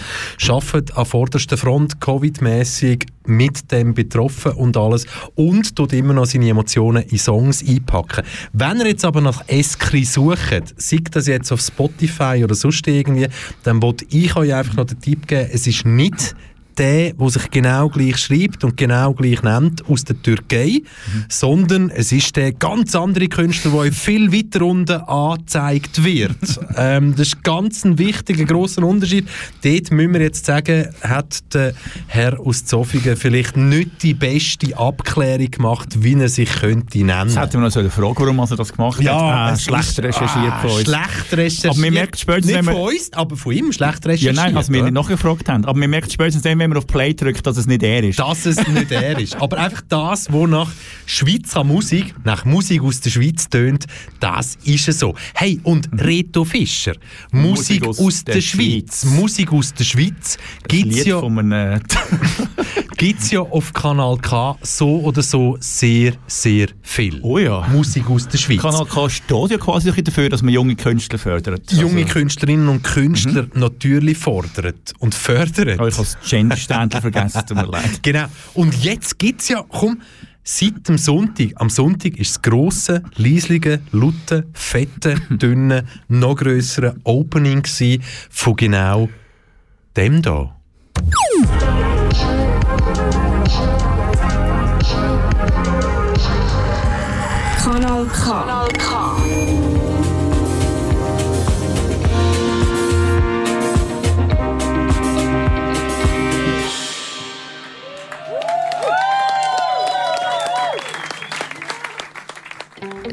Arbeitet an vorderster Front, Covid-mässig, mit dem betroffen und alles und tut immer noch seine Emotionen in Songs einpacken. Wenn er jetzt aber nach Eskri sucht, sei das jetzt auf Spotify oder sonst irgendwie, dann wollte ich euch einfach noch den Tipp geben, es ist nicht der sich genau gleich schreibt und genau gleich nennt, aus der Türkei, sondern es ist der ganz andere Künstler, der viel weiter unten angezeigt wird. Das ist ganz ein wichtiger, grosser Unterschied. Dort müssen wir jetzt sagen, hat der Herr aus Zofingen vielleicht nicht die beste Abklärung gemacht, wie er sich könnte nennen. Das hätten wir noch eine Frage, warum er das gemacht hat. Ja, schlecht recherchiert von uns. Schlecht recherchiert. Aber wir merken spätestens, nicht von uns, aber von ihm schlecht recherchiert. Ja, nein, also wir nicht nachgefragt haben. Aber wir merken spätestens dann, wenn man auf Play drückt, dass es nicht er ist. Dass es nicht er ist. Aber einfach das, was nach Schweizer Musik, nach Musik aus der Schweiz tönt, das ist es so. Hey, und Reto Fischer, Musik aus der Schweiz. Musik aus der Schweiz gibt es ja, ja auf Kanal K so oder so sehr, sehr viel. Oh ja. Musik aus der Schweiz. Kanal K steht ja quasi dafür, dass man junge Künstler fördert. Junge Künstlerinnen und Künstler natürlich fordert und fördert. Oh, ich habe das Gender-Ständchen vergessen, tut mir leid. Genau. Und jetzt gibt es ja, komm, seit dem Sonntag. Am Sonntag ist das grosse, leislige, laute, fette, dünne, noch grössere Opening gewesen von genau dem hier. Kanal K. Kanal K.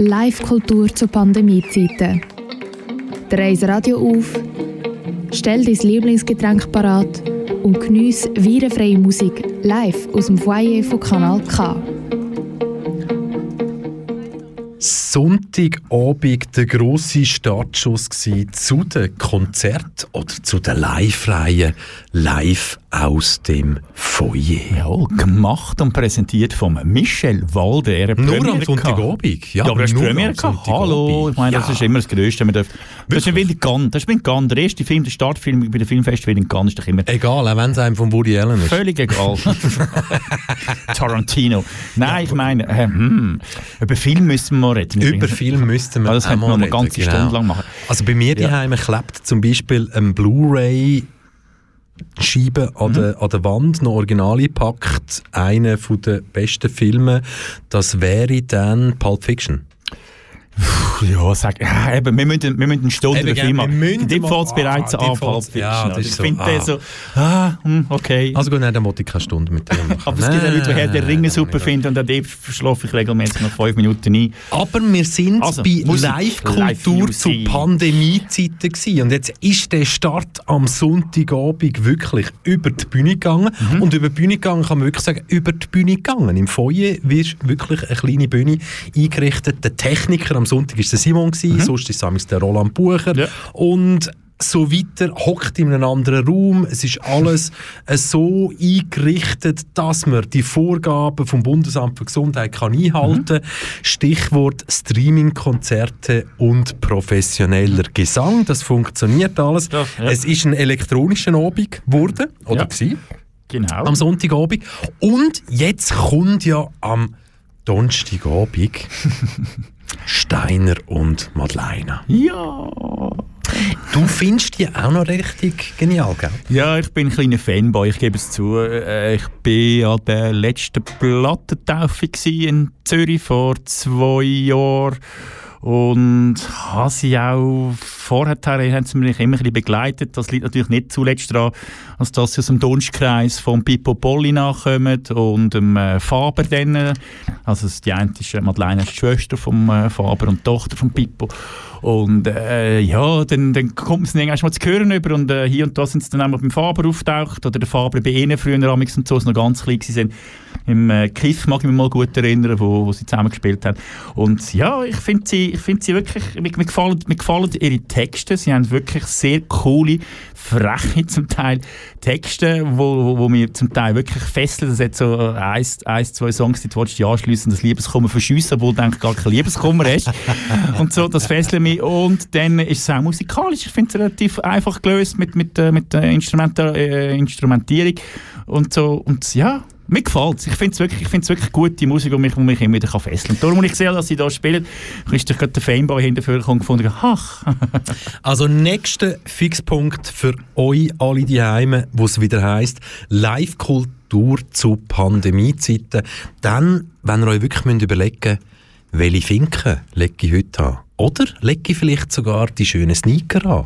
Live-Kultur zu Pandemiezeiten. Dreh das Radio auf, stell dein Lieblingsgetränk parat und geniesse virenfreie Musik live aus dem Foyer von Kanal K. Sonntagabend der grosse Startschuss zu den Konzerten oder zu den Live-Reihen live aus dem Foyer. Ja, gemacht und präsentiert von Michel Walde. Er nur am Sonntagabend. Ja, aber er Premiere gehabt. Hallo, ich meine, das ist immer das Größte. Das ist in Cannes. Das ist in Cannes. Der erste Film, der Startfilm bei den Filmfestivals in Cannes ist doch immer... Egal, auch wenn es einem von Woody Allen ist. Völlig egal. Tarantino. Nein, ich meine, über Film müssen wir reden. Über Film müssten wir auch mal reden. Das könnte man eine ganze Stunde lang machen. Also bei mir daheim klebt zum Beispiel ein Blu-ray Scheibe an der Wand, noch Originale packt, einer der besten Filme, das wäre dann Pulp Fiction. Ja, sag, eben, wir müssen eine Stunde über Film machen. In dem Fall bereits an Pulp Fiction. Ja, das ist so, okay. Also gut, dann muss ich keine Stunde mit dir machen. Aber es gibt ja Leute, die den Ringen super finden und dann schlafe ich regelmäßig nach 5 Minuten ein. Aber wir sind also, bei Live-Kultur zu Pandemiezeiten gewesen. Und jetzt ist der Start am Sonntagabend wirklich über die Bühne gegangen. Und über die Bühne gegangen kann man wirklich sagen, über die Bühne gegangen. Im Foyer wird wirklich eine kleine Bühne eingerichtet. Der Techniker am Sonntag war Simon, sonst war es der Roland Bucher. Ja. Und so weiter, hockt in einem anderen Raum. Es ist alles so eingerichtet, dass man die Vorgaben vom Bundesamt für Gesundheit kann einhalten kann. Stichwort Streaming-Konzerte und professioneller Gesang. Das funktioniert alles. Ja, ja. Es ist ein elektronischer Abend geworden, oder war, genau, am Sonntagabend. Und jetzt kommt ja am Donnerstagabend Steiner und Madeleine. Ja! Du findest die auch noch richtig genial, gell? Ja, ich bin ein kleiner Fanboy, ich gebe es zu. Ich war an der letzten Plattentaufe in Zürich vor 2 Jahren. Und habe sie auch vorher, haben sie mich immer ein bisschen begleitet. Das liegt natürlich nicht zuletzt daran, als dass sie aus dem Dunstkreis von Pippo Polli nachkommen und dem Faber dann. Also die eine ist Madeleine, die Schwester vom Faber und die Tochter von Pippo. Und dann kommt es irgendwann mal zu hören über. Und hier und da sind sie dann einmal beim Faber auftaucht oder der Faber bei ihnen früher damals und so, als sie noch ganz klein waren. Im Kiff mag ich mich mal gut erinnern, wo sie zusammen gespielt haben. Und ja, ich finde sie wirklich, mir gefallen ihre Texte. Sie haben wirklich sehr coole, freche zum Teil Texte, wo mir zum Teil wirklich fesseln. Das hat so 1, 2 Songs, die du anschliessen, das Liebeskummer verschiessen, obwohl du eigentlich gar kein Liebeskummer hast. Und so, das fesselt mich. Und dann ist es auch musikalisch. Ich finde es relativ einfach gelöst mit der Instrumentierung und so. Und ja, Mir gefällt es. Ich finde es wirklich gute Musik, die mich immer wieder fesseln kann. Darum, als ich sehe, dass sie hier spielen, ist doch gerade der Fanboy hinterher und gefunden, ach. Also, nächster Fixpunkt für euch alle daheim, wo es wieder heisst, Live-Kultur zu Pandemiezeiten. Dann, wenn ihr euch wirklich überlegen müsst, welche Finken lege ich heute an? Oder lege ich vielleicht sogar die schönen Sneaker an?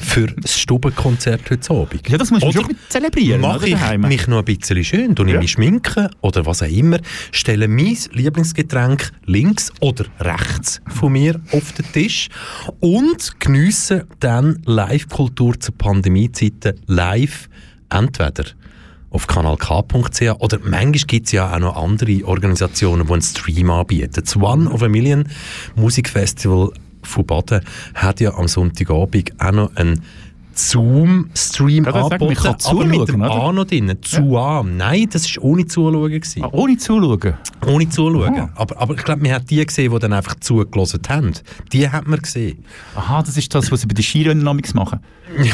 Für das Stubenkonzert heute Abend. Ja, das musst du oder schon zelebrieren. Mache ich mich noch ein bisschen schön, tue ich mich schminken oder was auch immer, stelle mein Lieblingsgetränk links oder rechts von mir auf den Tisch und geniesse dann Live-Kultur zu Pandemiezeiten live entweder auf kanalk.ch oder manchmal gibt es ja auch noch andere Organisationen, die einen Stream anbieten. Das One of a Million Musikfestival von Baden hat ja am Sonntagabend auch noch einen Zoom-Stream angeboten, aber mit dem A noch drin. Zuam. Nein, das war ohne Zuschauen. Ah, ohne Zuschauen? Ohne Zuschauen. Ah. Aber ich glaube, man hat die gesehen, die dann einfach zugelassen haben. Die hat man gesehen. Aha, das ist das, was sie bei den Skirennen machen.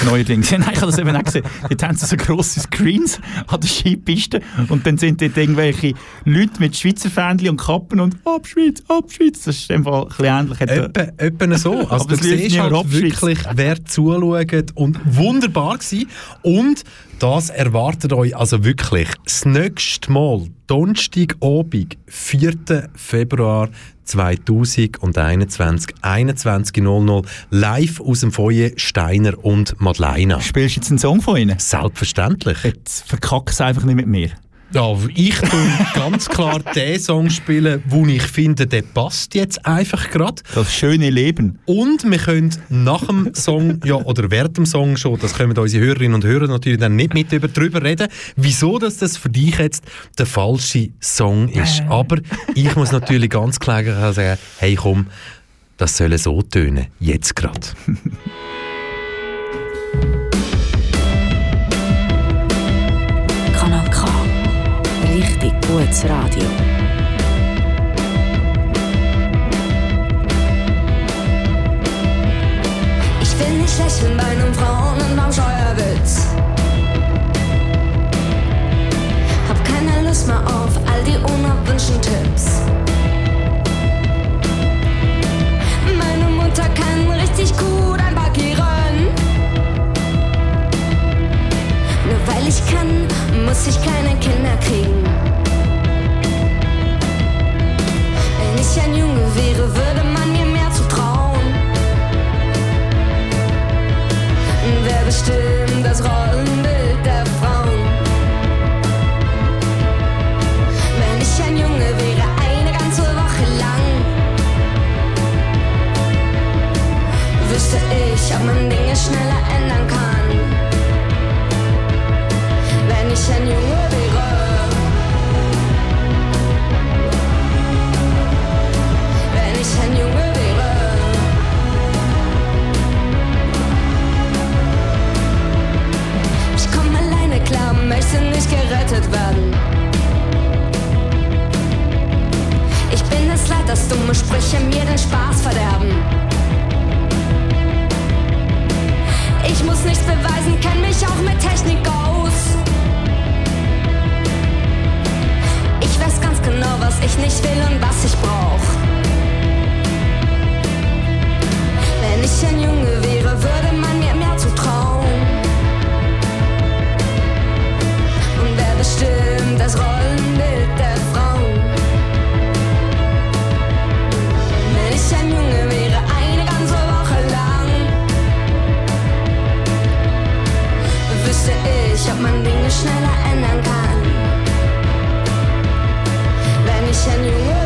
Neuerdings. Nein, ich habe das eben auch gesehen. Dort haben sie so grosse Screens an der Skipiste und dann sind dort irgendwelche Leute mit Schweizer Fähnchen und Kappen und «Abschweiz, Abschweiz». Das ist in dem Fall ein bisschen ähnlich. Etwa so. Also du siehst halt wirklich, wer zuschaut und wunderbar gewesen. Und das erwartet euch also wirklich das nächste Mal, Donnerstagabend, 4. Februar 2021, 21.00 Uhr, live aus dem Foyer Steiner und Madeleine. Spielst du jetzt einen Song von ihnen? Selbstverständlich. Jetzt verkack's einfach nicht mit mir. Ja, ich tue ganz klar den Song spielen, den ich finde, der passt jetzt einfach gerade. Das schöne Leben. Und wir können nach dem Song, ja, oder während dem Song schon, das können unsere Hörerinnen und Hörer natürlich dann nicht mit drüber reden, wieso dass das für dich jetzt der falsche Song ist. Aber ich muss natürlich ganz klar sagen, hey komm, das soll so tönen, jetzt gerade. Richtig gutes Radio. Ich will nicht lächeln bei einem Frauen und beim Scheuerwitz. Hab keine Lust mehr auf all die unerwünschten Tipps. Meine Mutter kann richtig gut ein Backieren. Nur weil ich kann, muss ich keine Kinder kriegen. Wenn ich ein Junge wäre, würde man mir mehr zutrauen. Wer bestimmt das Rollenbild der Frauen? Wenn ich ein Junge wäre, eine ganze Woche lang, wüsste ich, ob man Dinge schneller ändern kann. Wenn ich ein Junge wäre, wenn ich ein Junge wäre. Ich komm alleine klar, möchte nicht gerettet werden. Ich bin es leid, dass dumme Sprüche mir den Spaß verderben. Ich muss nichts beweisen, kenn mich auch mit Technik aus. Ich weiß ganz genau, was ich nicht will und was ich brauch. Wenn ich ein Junge wäre, würde man mir mehr zutrauen. Und wer bestimmt das Rollenbild der Frauen? Wenn ich ein Junge wäre, eine ganze Woche lang, wüsste ich, ob man Dinge schneller ändern kann. Wenn ich ein Junge wäre.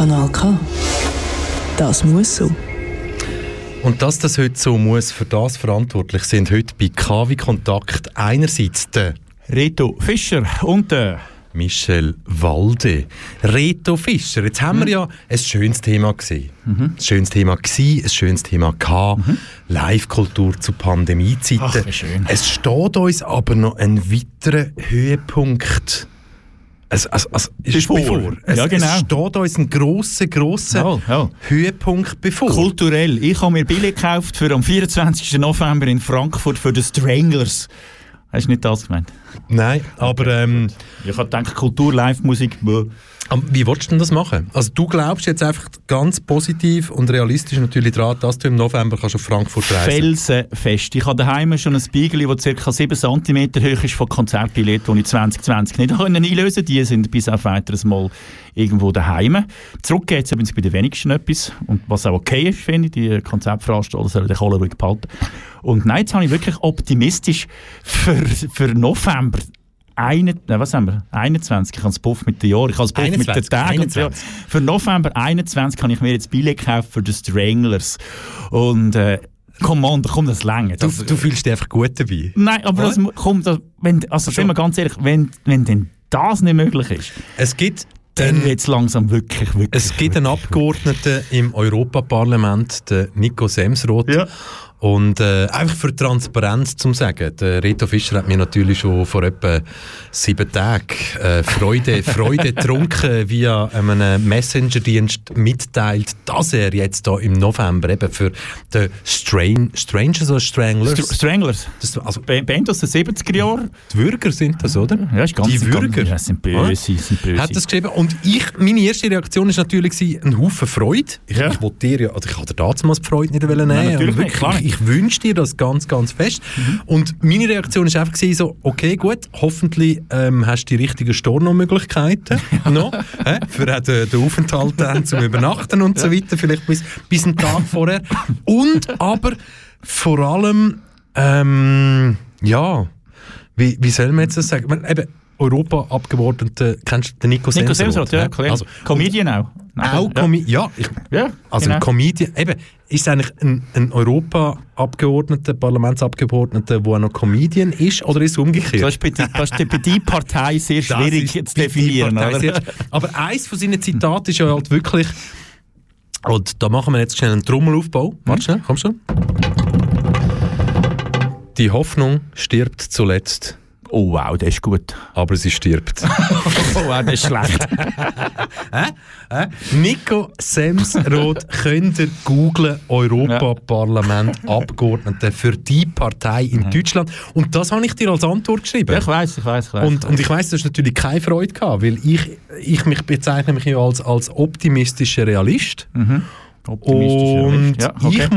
Kanal K. Das muss so. Und dass das heute so muss, für das verantwortlich sind heute bei KW Kontakt einerseits der Reto Fischer und der Michel Walde. Reto Fischer, jetzt haben wir ja ein schönes Thema gesehen. Live-Kultur zu Pandemiezeiten. Ach, wie schön. Es steht uns aber noch ein weiterer Höhepunkt bevor. Ja, genau. Es steht uns ein grosser Höhepunkt bevor. Kulturell. Ich habe mir Billett gekauft für am 24. November in Frankfurt für die Stranglers. Hast du nicht das gemeint? Nein, aber... ich habe gedacht, Kultur, Live-Musik... Wie willst du denn das machen? Also du glaubst jetzt einfach ganz positiv und realistisch natürlich daran, dass du im November kannst auf Frankfurt reisen. Felsenfest. Ich habe daheim schon ein Spiegel, das ca. 7 cm hoch ist von Konzertbilletten, die ich 2020 nicht einlösen konnte. Die sind bis auf weiteres Mal irgendwo daheim. Zurück geht es übrigens bei den wenigsten etwas. Und was auch okay ist, finde ich, die Konzertveranstalter sollen den Kohle ruhig behalten. Und nein, jetzt habe ich wirklich optimistisch für November 21, ich habe das Puff mit den Jahren, ich habe das Puff 21, mit den Tagen. 21. Für November 21 habe ich mir jetzt Billett gekauft für die Stranglers. Und komm, das lange. Du fühlst dich einfach gut dabei. Nein, aber sind wir ganz ehrlich, wenn denn das nicht möglich ist, dann wird es langsam wirklich. Es gibt einen Abgeordneten im Europaparlament, den Nico Semsrott. Ja. Und einfach für Transparenz zu sagen, der Reto Fischer hat mir natürlich schon vor etwa 7 Tagen Freude trunken via einem Messenger-Dienst mitteilt, dass er jetzt da im November eben für den Stranglers. Das, also Band aus den 70er Jahren. Die Würger sind das, oder? Ja, ist ganz, die Würger. Ja, sind böse. Hat das geschrieben. Und meine erste Reaktion war natürlich ein Haufen Freude. Ja. Ich wollte dir damals die Freude nicht nehmen. Nein, natürlich nicht, klar. Ich wünsche dir das ganz, ganz fest. Und meine Reaktion war einfach so, okay, gut, hoffentlich hast du die richtigen Stornomöglichkeiten noch, für den Aufenthalt dann zum Übernachten und so weiter, vielleicht bis einen Tag vorher. Und aber vor allem, wie soll man jetzt das sagen? Eben, Europa-Abgeordneten, kennst du den Nico Semsrott? Nico Semsrott, ja. Also, Comedian auch. Ein Comedian. Eben, ist eigentlich ein Europa-Abgeordneter, Parlamentsabgeordneter, der auch noch Comedian ist, oder ist es umgekehrt? Das ist bei dieser Partei sehr schwierig zu definieren. Aber eins von seinen Zitaten ist ja halt wirklich, und da machen wir jetzt schnell einen Trommelaufbau. Warte schnell, komm schon. Die Hoffnung stirbt zuletzt. Oh wow, der ist gut. Aber sie stirbt. Oh wow, der ist schlecht. Nico Semsrott, könnt ihr googlen, Europaparlament, Abgeordnete für die Partei in Deutschland. Und das habe ich dir als Antwort geschrieben. Ja, ich weiss. Und ich weiss, du hast natürlich keine Freude gehabt, weil ich bezeichne mich ja als optimistischer Realist. Mhm. Und ja, okay.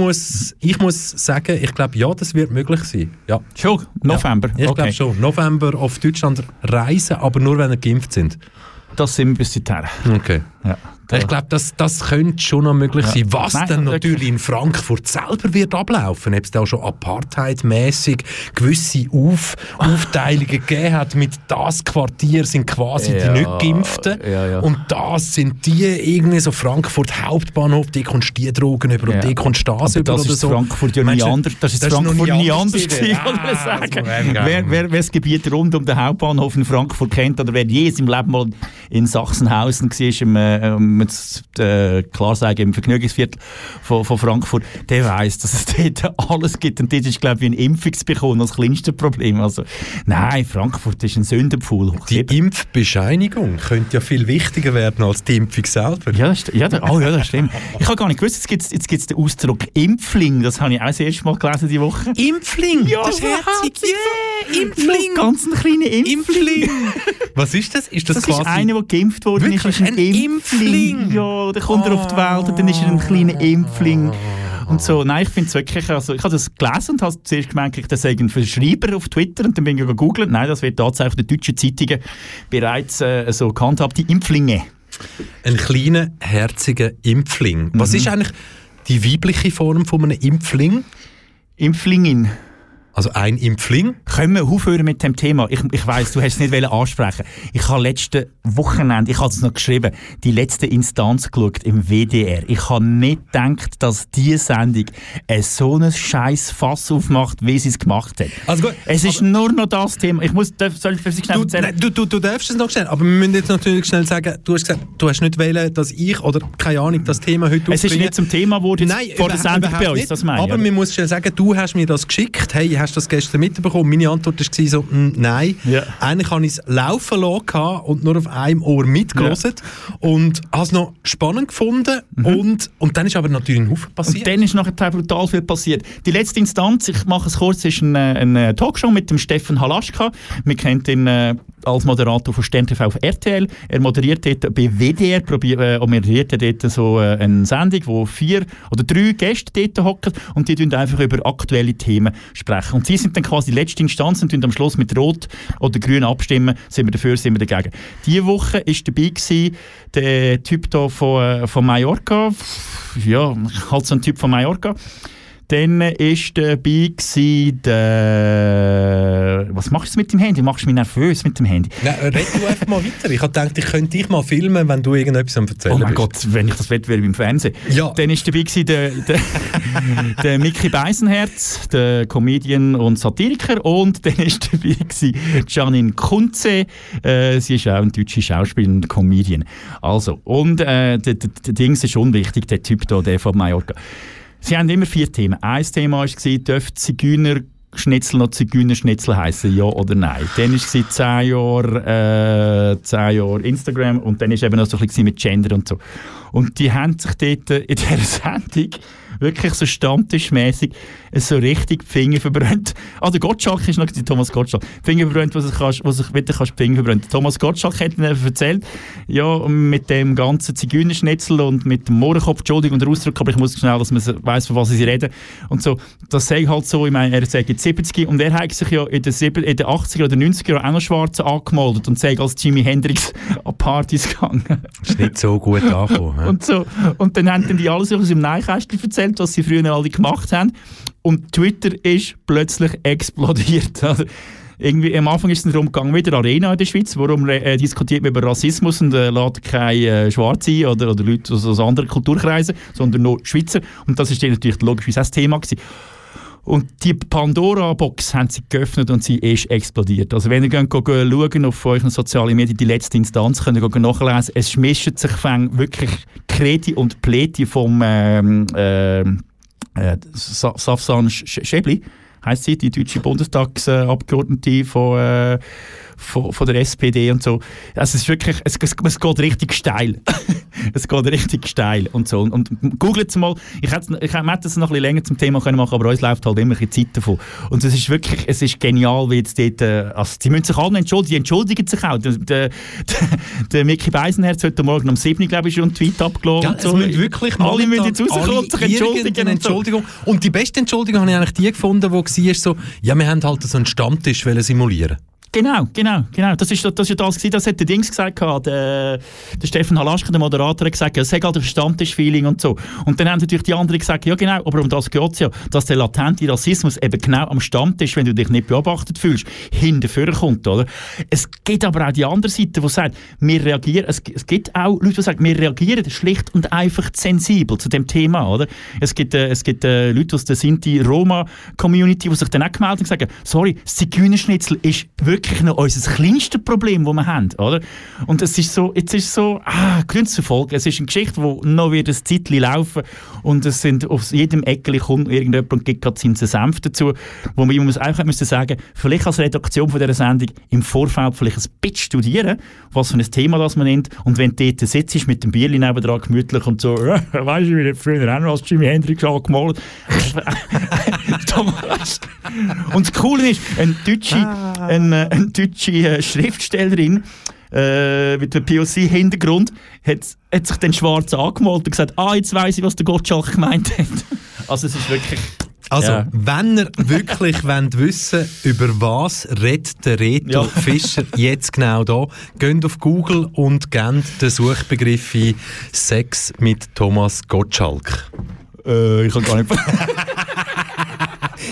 Ich muss sagen, ich glaube, ja, das wird möglich sein. Ja. Schon? November? Ja, ich glaube schon. November auf Deutschland reisen, aber nur, wenn ihr geimpft sind. Das sind wir bis dahin. Okay. Ja. Ich glaube, das könnte schon noch möglich sein. Was dann natürlich in Frankfurt selber wird ablaufen, ob es da auch schon apartheidmässig gewisse Aufteilungen gegeben hat, mit das Quartier sind quasi die Nicht-Geimpften und das sind die irgendwie so Frankfurt Hauptbahnhof, die kommst die Drogen über und die kommst das über oder so. Frankfurt ja nie anders. Das ist Frankfurt nie anders gewesen, sagen. Wer das Gebiet rund um den Hauptbahnhof in Frankfurt kennt oder wer je im Leben mal in Sachsenhausen war, klar sagen, im Vergnügungsviertel von Frankfurt, der weiss, dass es dort alles gibt. Und dort ist, glaube ich, wie eine Impfung zu bekommen, das kleinste Problem. Also, nein, Frankfurt ist ein Sündenpfuhl. Die Impfbescheinigung könnte ja viel wichtiger werden als die Impfung selber. Ja, das stimmt. Ich habe gar nicht gewusst, jetzt gibt's den Ausdruck Impfling. Das habe ich auch das erste Mal gelesen diese Woche. Impfling? Ja, das ist herzig. Yeah, Impfling. Ganz ein kleiner Impfling. Was ist das? Ist das quasi ist einer, der geimpft worden ist. Wirklich ein Impfling. Ja, dann kommt er auf die Welt und dann ist er ein kleiner Impfling. Und so. Nein, ich finde es wirklich, also, ich habe das gelesen und habe zuerst gemerkt, ich das irgendwie für Schreiber auf Twitter und dann bin ich gegoogelt. Nein, das wird tatsächlich in den deutschen Zeitungen bereits so gehandhabt, die Impflinge. Ein kleiner, herziger Impfling. Was ist eigentlich die weibliche Form von einem Impfling? Impflingin. Also ein Impfling. Können wir aufhören mit dem Thema? Ich weiss, du hast es nicht ansprechen. Ich habe letzte Wochenende, ich habe es noch geschrieben, die letzte Instanz geschaut im WDR. Ich habe nicht gedacht, dass diese Sendung so einen scheiß Fass aufmacht, wie sie es gemacht hat. Also gut, es ist nur noch das Thema. Du darfst es noch schnell, aber wir müssen jetzt natürlich schnell sagen, du hast gesagt, du hast nicht wollen, dass ich, oder keine Ahnung, das Thema heute aufbringe. Es ist nicht zum Thema geworden vor der Sendung bei uns, nicht. Das meine ich. Aber man muss schnell sagen, du hast mir das geschickt, hey, hast du das gestern mitbekommen? Meine Antwort war so, nein. Yeah. Eigentlich habe ich es laufen lassen und nur auf einem Ohr mitgehört. Yeah. Und habe es noch spannend gefunden. Mhm. Und dann ist aber natürlich ein Haufen passiert. Und dann ist nachher brutal viel passiert. Die letzte Instanz, ich mache es kurz, ist eine Talkshow mit dem Stefan Halaschka. Man kennt ihn als Moderator von Stern TV auf RTL. Er moderiert dort bei WDR, moderiert dort so eine Sendung, wo 4 oder 3 Gäste dort hocken und die sprechen einfach über aktuelle Themen. Und sie sind dann quasi die letzte Instanz und am Schluss mit Rot oder Grün abstimmen, sind wir dafür, sind wir dagegen. Diese Woche war dabei der Typ hier von Mallorca. Ja, halt so ein Typ von Mallorca. Dann war dabei der... Was machst du mit dem Handy? Machst du mich nervös mit dem Handy? Nein, red du einfach mal weiter. Ich habe gedacht, ich könnte dich mal filmen, wenn du irgendetwas am Erzählen bist. Oh mein Gott, wenn ich das wette, wäre ich im Fernsehen. Ja. Dann war dabei der Micky Beisenherz, der Comedian und Satiriker. Und dann war dabei Janine Kunze. Sie ist auch eine deutsche Schauspielerin und Comedian. Also, und der Dings ist unwichtig, der Typ hier, der von Mallorca. Sie haben immer 4 Themen. Ein Thema war, dürfen Zigeunerschnitzel noch Zigeunerschnitzel heissen, ja oder nein? Dann war es 10 Jahre Instagram und dann war es eben noch so ein bisschen mit Gender und so. Und die haben sich dort in dieser Sendung wirklich so stammtischmässig so richtig die Finger verbrannt. Also Gottschalk ist noch Thomas Gottschalk. Finger verbrannt, was ich wieder kannst, Finger verbrannt. Thomas Gottschalk hat mir erzählt, ja, mit dem ganzen Zigeunerschnitzel und mit dem Mohrenkopf, Entschuldigung, der Ausdruck, aber ich muss schnell, dass man weiss, von was sie reden. Und so, das sei halt so, ich meine, er sagt jetzt 70 und er hat sich ja in den 80er oder 90er Jahren auch noch schwarz angemeldet und sei als Jimi Hendrix an Partys gegangen. Ist nicht so gut angekommen. Und, so. Und dann haben die alles aus dem Nähkästchen erzählt, was sie früher alle gemacht haben. Und Twitter ist plötzlich explodiert. Also irgendwie, am Anfang ist es darum gegangen, wieder Arena in der Schweiz, warum diskutiert man über Rassismus und lädt keine Schwarze ein oder Leute aus anderen Kulturkreisen, sondern nur Schweizer. Und das war natürlich logischerweise das Thema gewesen. Und die Pandora-Box haben sie geöffnet und sie ist explodiert. Also wenn ihr schaut auf euren sozialen Medien, die letzte Instanz, könnt ihr nachlesen. Es mischen sich wirklich Kreti und Pleti vom Safsan Schäbli, heisst sie, die deutsche Bundestagsabgeordnete von der SPD und so. Also es ist wirklich, es geht richtig steil. Es geht richtig steil und so. Und googelt es mal. Ich hätte es noch ein bisschen länger zum Thema können machen, aber uns läuft halt immer ein bisschen Zeit davon. Und es ist wirklich, es ist genial, wie jetzt dort, also die müssen sich alle entschuldigen, die entschuldigen sich auch. Der Micky Beisenherz heute Morgen um 7, glaube ich, schon einen Tweet abgelassen. Ja, und so. Alle müssen jetzt rauskommen und sich entschuldigen. Entschuldigung. Und die beste Entschuldigung habe ich eigentlich die gefunden, die war so, ja, wir haben halt so einen Stammtisch simulieren. Genau. Das hat der Dings gesagt, der Stefan Halaschka, der Moderator, hat gesagt, ja, es hat halt ein Stammtisch-Feeling und so. Und dann haben natürlich die anderen gesagt, ja genau, aber um das geht es ja, dass der latente Rassismus eben genau am Stammtisch, wenn du dich nicht beobachtet fühlst, hinterher kommt, oder? Es gibt aber auch die andere Seite, die sagt, wir reagieren, es gibt auch Leute, die sagen, wir reagieren schlicht und einfach sensibel zu dem Thema, oder? Es gibt Leute aus der Sinti-Roma-Community, die sich dann auch gemeldet haben und sagen, sorry, das Zigeunerschnitzel ist wirklich noch unser kleinstes Problem, das wir haben, oder? Und es ist so, jetzt ist so, Gründe zur Folge. Es ist eine Geschichte, die noch wieder ein Zeitchen laufen und es sind auf jedem Eckchen kommt irgendjemand und gibt gerade seinen Senf dazu, wo man einfach müssen sagen, vielleicht als Redaktion von dieser Sendung im Vorfeld vielleicht ein bisschen studieren, was für ein Thema das man nimmt und wenn du dort sitzt mit dem Bierli nebendran gemütlich und so, weisst du, wie der früher auch noch als Jimi Hendrix angemalt Und das Coole ist, eine deutsche Schriftstellerin mit einem POC-Hintergrund hat sich den Schwarz angemalt und gesagt, jetzt weiss ich, was der Gottschalk gemeint hat. Also es ist wirklich... Also, ja. Wenn ihr wirklich wissen über was redet der Reto Fischer jetzt genau da, geht auf Google und gebt den Suchbegriff ein «Sex mit Thomas Gottschalk». Ich kann gar nicht...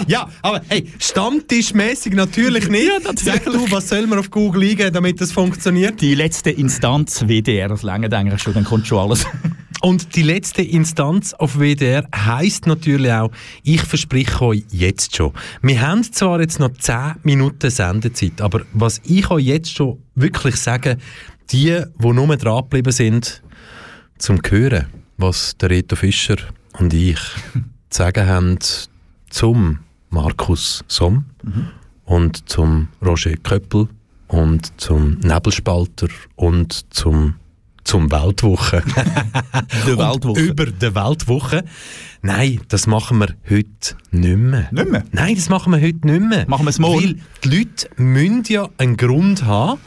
Ja, aber hey, stammtischmässig natürlich nicht. Ja, natürlich. Sag du, was soll man auf Google eingeben, damit das funktioniert? Die letzte Instanz WDR, das reicht eigentlich schon, dann kommt schon alles. Und die letzte Instanz auf WDR heisst natürlich auch, ich verspreche euch jetzt schon. Wir haben zwar jetzt noch 10 Minuten Sendezeit, aber was ich euch jetzt schon wirklich sage, die nur dran geblieben sind, zum Hören, was der Reto Fischer und ich zu sagen haben zum Markus Somm und zum Roger Köppel und zum Nebelspalter und zum Weltwoche. Der Weltwoche. Über die Weltwoche. Nein, das machen wir heute nicht mehr. Nicht mehr? Nein, das machen wir heute nicht mehr. Machen wir es morgen. Weil die Leute müssen ja einen Grund haben,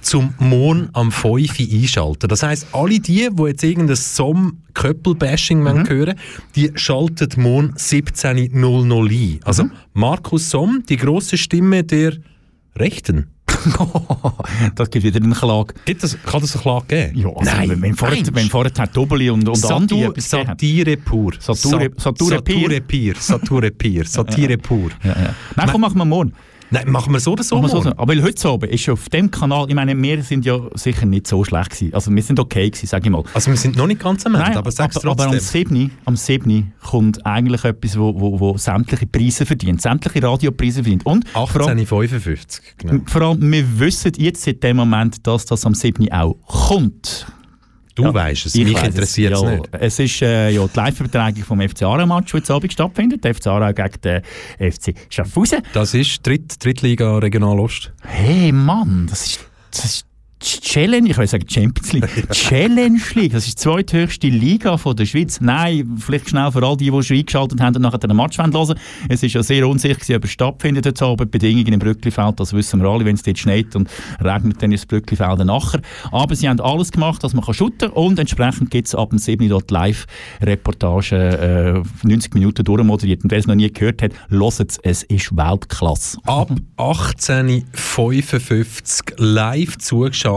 zum morgen am 5 Uhr einschalten. Das heisst, alle die jetzt irgendein Somm-Köppel-Bashing hören, die schalten morgen 17.00 Uhr ein. Also Markus Somm, die grosse Stimme der Rechten. Das gibt wieder eine Klage. Kann das eine Klage geben? Ja, also nein. Wenn vorher Tobeli und Andi etwas gegeben hat. Satire pur. Satire pur. Nein, komm, machen wir morgen. Nein, machen wir so oder so. Aber heute Abend ist auf dem Kanal, ich meine, wir sind ja sicher nicht so schlecht gewesen. Also wir sind okay gewesen, sage ich mal. Also wir sind noch nicht ganz am Ende, aber sag's trotzdem. Aber am 7. Kommt eigentlich etwas, wo sämtliche Preise verdient, sämtliche Radiopreise verdient. Und 18.55 Uhr, genau. Vor allem, wir wissen jetzt seit dem Moment, dass das am 7. auch kommt. Du weißt es, mich interessiert es nicht. Es ist die Live-Übertragung vom FC Aarau-Match, die jetzt Abend stattfindet. Der FC Aarau gegen den FC Schaffhausen. Das ist Drittliga Regional Ost. Hey Mann, das ist Challenge, ich will sagen Champions League. Challenge League, das ist die zweithöchste Liga von der Schweiz. Nein, vielleicht schnell für all die, die schon eingeschaltet haben und nachher den Match hören wollen. Es war ja sehr unsicher, ob es stattfindet heute Abend. Die Bedingungen im Brücklifeld, das wissen wir alle, wenn es dort schneit und regnet, dann ist das Brücklifeld nachher. Aber sie haben alles gemacht, dass man shooten kann und entsprechend gibt es ab dem 7. dort Live-Reportagen 90 Minuten durchmoderiert. Und wer es noch nie gehört hat, hört es ist Weltklasse. Ab 18.55 Uhr live zugeschaut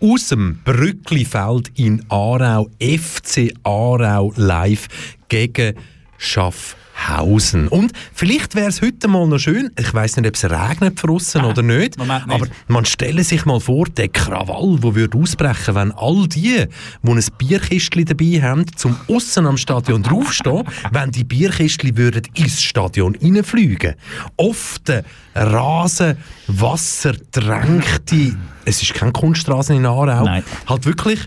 aus dem Brücklifeld in Aarau, FC Aarau live gegen Schaffhausen. Und vielleicht wäre es heute mal noch schön, ich weiss nicht, ob es regnet draussen oder nicht, Moment, aber man stelle sich mal vor, den Krawall, der würde ausbrechen, wenn all die ein Bierkistchen dabei haben, zum aussen am Stadion draufstehen, wenn die Bierkistchen würden ins Stadion reinfliegen. Oft Rasen, Wasser, tränkte. Es ist keine Kunststraße in Aarau. Nein. Halt wirklich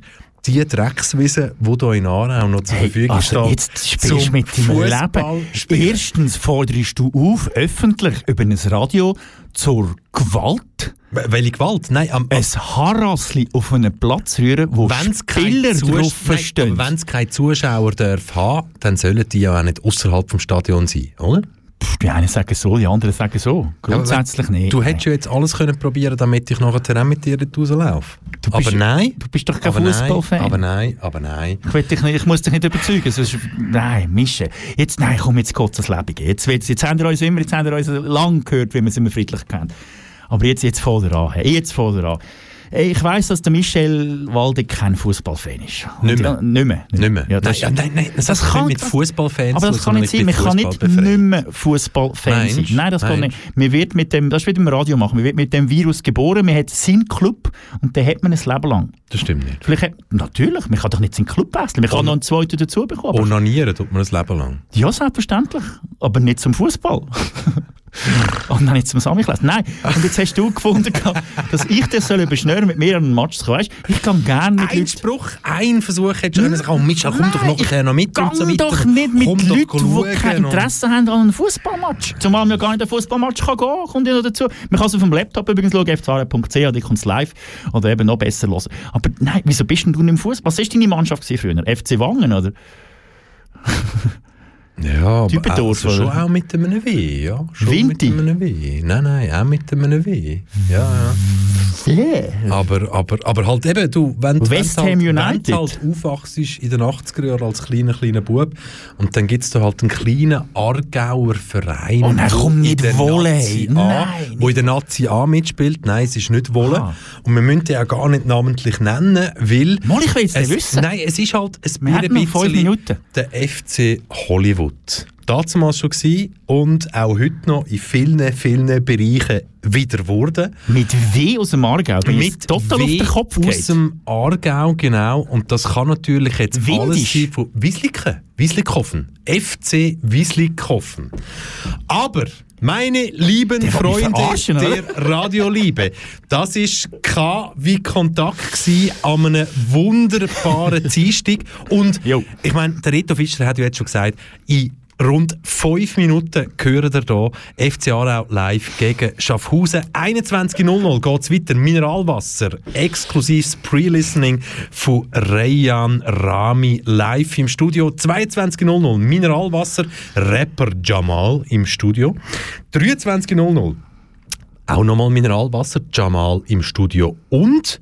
die Dreckswiese, die hier in Aarau noch zur Verfügung steht. Jetzt spielst du mit deinem Leben. Erstens forderst du auf, öffentlich über ein Radio zur Gewalt. Welche Gewalt? Nein, ein Harassli auf einen Platz rühren, wo Spieler drauf stehen. Wenn es keine Zuschauer darf haben, dann sollen die ja auch nicht außerhalb des Stadions sein, oder? Die einen sagen so, die anderen sagen so. Grundsätzlich ja, nicht. Du hättest ja jetzt alles können probieren, damit ich nachher mit dir rauslaufe. Aber nein. Du bist doch kein Fußballfan. Aber nein. Ich muss dich nicht überzeugen. Sonst, nein, Michel. Jetzt geht es ans Leben. Jetzt haben wir uns lang gehört, wie wir es immer friedlich kennen. Aber jetzt voll an. Ich weiss, dass der Michel Walde kein Fußballfan ist. Nicht mehr. Ja, nein, das kann nicht mit Fußballfans. Aber das kann nicht sein. Man kann nicht mehr Fußballfan sein. Nein, das kann nicht. Man wird mit dem, das ist wieder im Radio machen. Man wird mit dem Virus geboren. Man hat seinen Club und den hat man ein Leben lang. Das stimmt nicht. Natürlich. Man kann doch nicht seinen Club wechseln. Man kann noch einen zweiten dazu bekommen. Onanieren tut man ein Leben lang. Ja, selbstverständlich. Aber nicht zum Fußball. Und dann jetzt zum Samichlass. Nein, und jetzt hast du gefunden, dass ich das überschnüren soll mit mehreren Matches. Weißt, ich kann gerne mit Leuten... Ein Spruch, ein Versuch hättest du können sagen, oh Michel, komm doch noch mit und so weiter. Doch nicht mit Leuten, die kein Interesse haben an einem Fußballmatch. Zumal man ja gar nicht an einen Fußballmatch gehen kann, kommt ja noch dazu. Man kann es auf dem Laptop übrigens schauen, fzara.ch, da kommt es live oder eben noch besser hören. Aber nein, wieso bist denn du nicht im Fußball? Was war deine Mannschaft früher? FC Wangen, oder? Ja, aber also schon auch mit einem W, ja. Schon Winti? Mit einem W. Nein, auch mit einem W. Ja. Yeah. Aber halt eben, du, wenn du halt aufwachst in den 80er Jahren als kleiner Bub und dann gibt es da halt einen kleinen Aargauer Verein, wo in der Nazi A mitspielt. Nein, es ist nicht Wolle. Ah. Und wir müssen den auch gar nicht namentlich nennen, weil... Mal, ich will es nicht wissen. Nein, es ist halt ein bisschen der FC Hollywood. damals schon gewesen und auch heute noch in vielen, vielen Bereichen wieder wurde. Mit W aus dem Aargau? Mit total auf den Kopf geht. Aus dem Aargau, genau. Und das kann natürlich jetzt Windisch. Alles sein von Wiesliken. Wieslikhofen. FC Wieslikhofen. Aber... meine lieben Freunde der Radioliebe, das war K wie Kontakt an einem wunderbaren Dienstag. Und ich meine, der Reto Fischer hat ja jetzt schon gesagt, in rund 5 Minuten hören wir hier FC Aarau live gegen Schaffhausen. 21.00 geht es weiter. Mineralwasser, exklusives Pre-Listening von Rayan Rami live im Studio. 22.00 Mineralwasser, Rapper Jamal im Studio. 23.00 auch nochmal Mineralwasser, Jamal im Studio. Und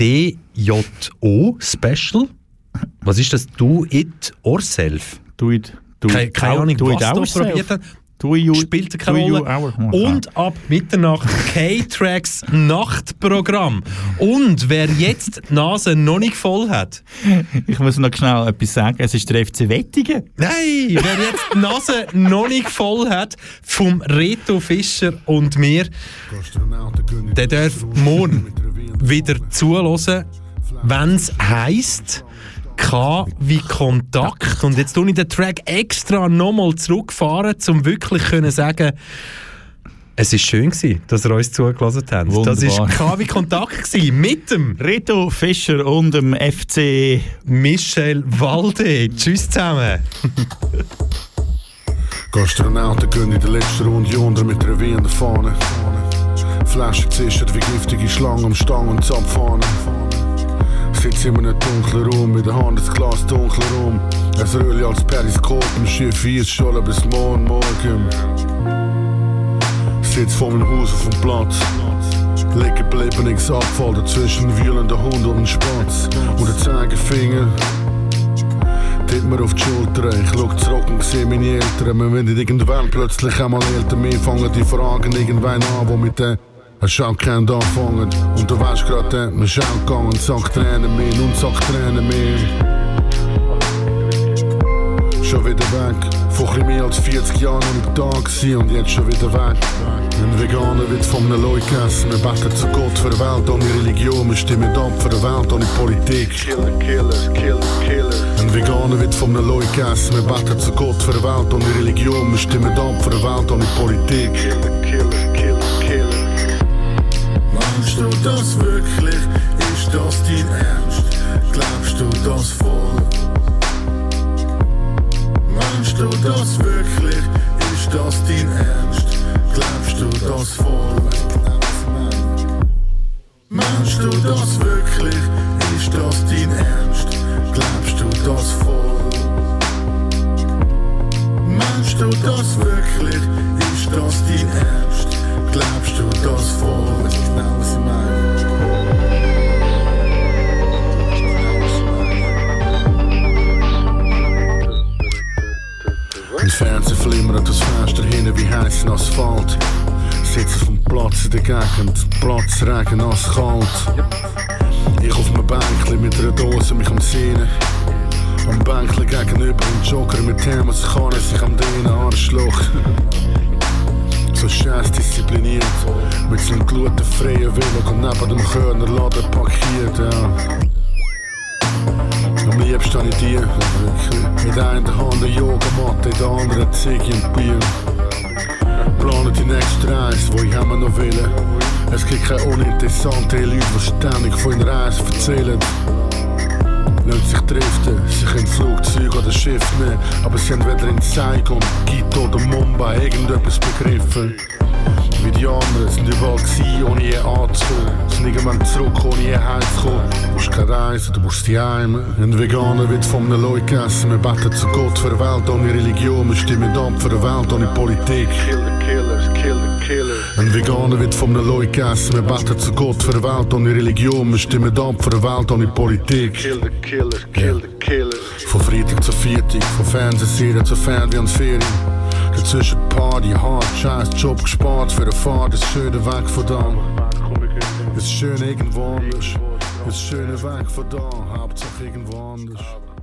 DJO Special. Was ist das? Do it yourself. Do it. Keine Ahnung, was das probiert hat. Spielt keine Rolle. Und ab Mitternacht K-Tracks Nachtprogramm. Und wer jetzt die Nase noch nicht voll hat... ich muss noch schnell etwas sagen. Es ist der FC Wettigen. Nein, wer jetzt die Nase noch nicht voll hat, vom Reto Fischer und mir, der darf morgen wieder zuhören, wenn es heisst... K wie Kontakt. Und jetzt tue ich den Track extra nochmal zurückfahren, um wirklich zu sagen, es war schön, dass ihr uns zugelassen habt. Wunderbar. Das war K wie Kontakt mit dem Reto Fischer und dem FC Michel Walde. Tschüss zusammen. Gastronauten gehen in der letzten Runde unter mit einer wehenden Fahne. Flaschen zischert wie giftige Schlangen am Stangen und Zapfhahn. Sitz in einem dunklen Raum, mit der Hand ein Glas dunkler Rum. Ein Röhrchen als Periskop, im Schiff ist schon bis morgen. Sitz vor meinem Haus auf dem Platz. Liegen geblieben, nichts Abfall, dazwischen wühlender Hund und ein Spatz. Und der Zeigefinger tippt mir auf die Schulter. Ich schau zurück und sehe meine Eltern. Wir werden irgendwann plötzlich einmal Eltern. Wir fangen die Fragen irgendwann an, wo mit den er schaut keinen anfangen, und du weißt gerade, man schaut gegangen, sagt Tränen mehr. Schon wieder weg, vor etwas mehr als 40 Jahren war ich da und jetzt schon wieder weg. Ein Veganer wird von einem Leuten gegessen, wir beten zu Gott für die Welt, ohne Religion, wir stimmen ab für die Welt, ohne Politik. Killer. Ein Veganer wird von einem Leuten gegessen, wir beten zu Gott für die Welt, ohne Religion, wir stimmen ab für die Welt, ohne Politik. Killer. Meinst du das wirklich? Ist das dein Ernst? Glaubst du das voll? Meinst du das wirklich? Ist das dein Ernst? Glaubst du das voll? Meinst du das wirklich? Ist das dein Ernst? Glaubst du das voll? Meinst du das wirklich? Ist das dein Ernst? Glaubst du das voll? Ich glaube, was ich meine. Ein Fernseher flimmert aus Fenster hinten wie heißen Asphalt. Sitz auf dem Platz in der Gegend, Platzregen, nasskalt. Ich auf einem Bänkchen mit einer Dose mich am Sehnen. Am Bänkchen gegenüber ein Jogger mit Thermoskanne sich am Dehnen, Arschloch. So scheiss diszipliniert, mit seinem glutenfreien Willen und neben dem Körnerladen parkiert, ja. Am liebsten habe ich die, mit der einen Hand eine Yogamatte, in der anderen Ziggy und Bier. Planen die nächste Reise, wo ich immer noch will. Es gibt keine uninteressanten Leute, die ständig von ihrer Reise erzählen. Lassen sich driften, sie können Flugzeuge oder Schiffe nehmen, aber sie haben weder in Saigon, Quito oder Mumbai irgendetwas begriffen. Wie die anderen sind überall gewesen, ohne je anzukommen. Sind irgendwann zurück, ohne je heimzukommen. Du musst keine Reise, du musst die Heime. Ein Veganer wird von einem Leuten gegessen. Wir beten zu Gott für die Welt ohne Religion. Wir stimmen ab für die Welt ohne Politik. Killer. Ein Veganer wird von einem Leuten gegessen. Wir beten zu Gott für die Welt ohne Religion. Wir stimmen ab für die Welt ohne Politik. Killer. Von Freitag zu Viertag, von Fernsehserien zu Fernsehen und Ferien. Dazwischen Party, hart, scheiß Job gespart für eine Fahrt, ist schöner Weg von da. Ist schön irgendwo anders, ist schöner Weg von da, Hauptsache irgendwo anders.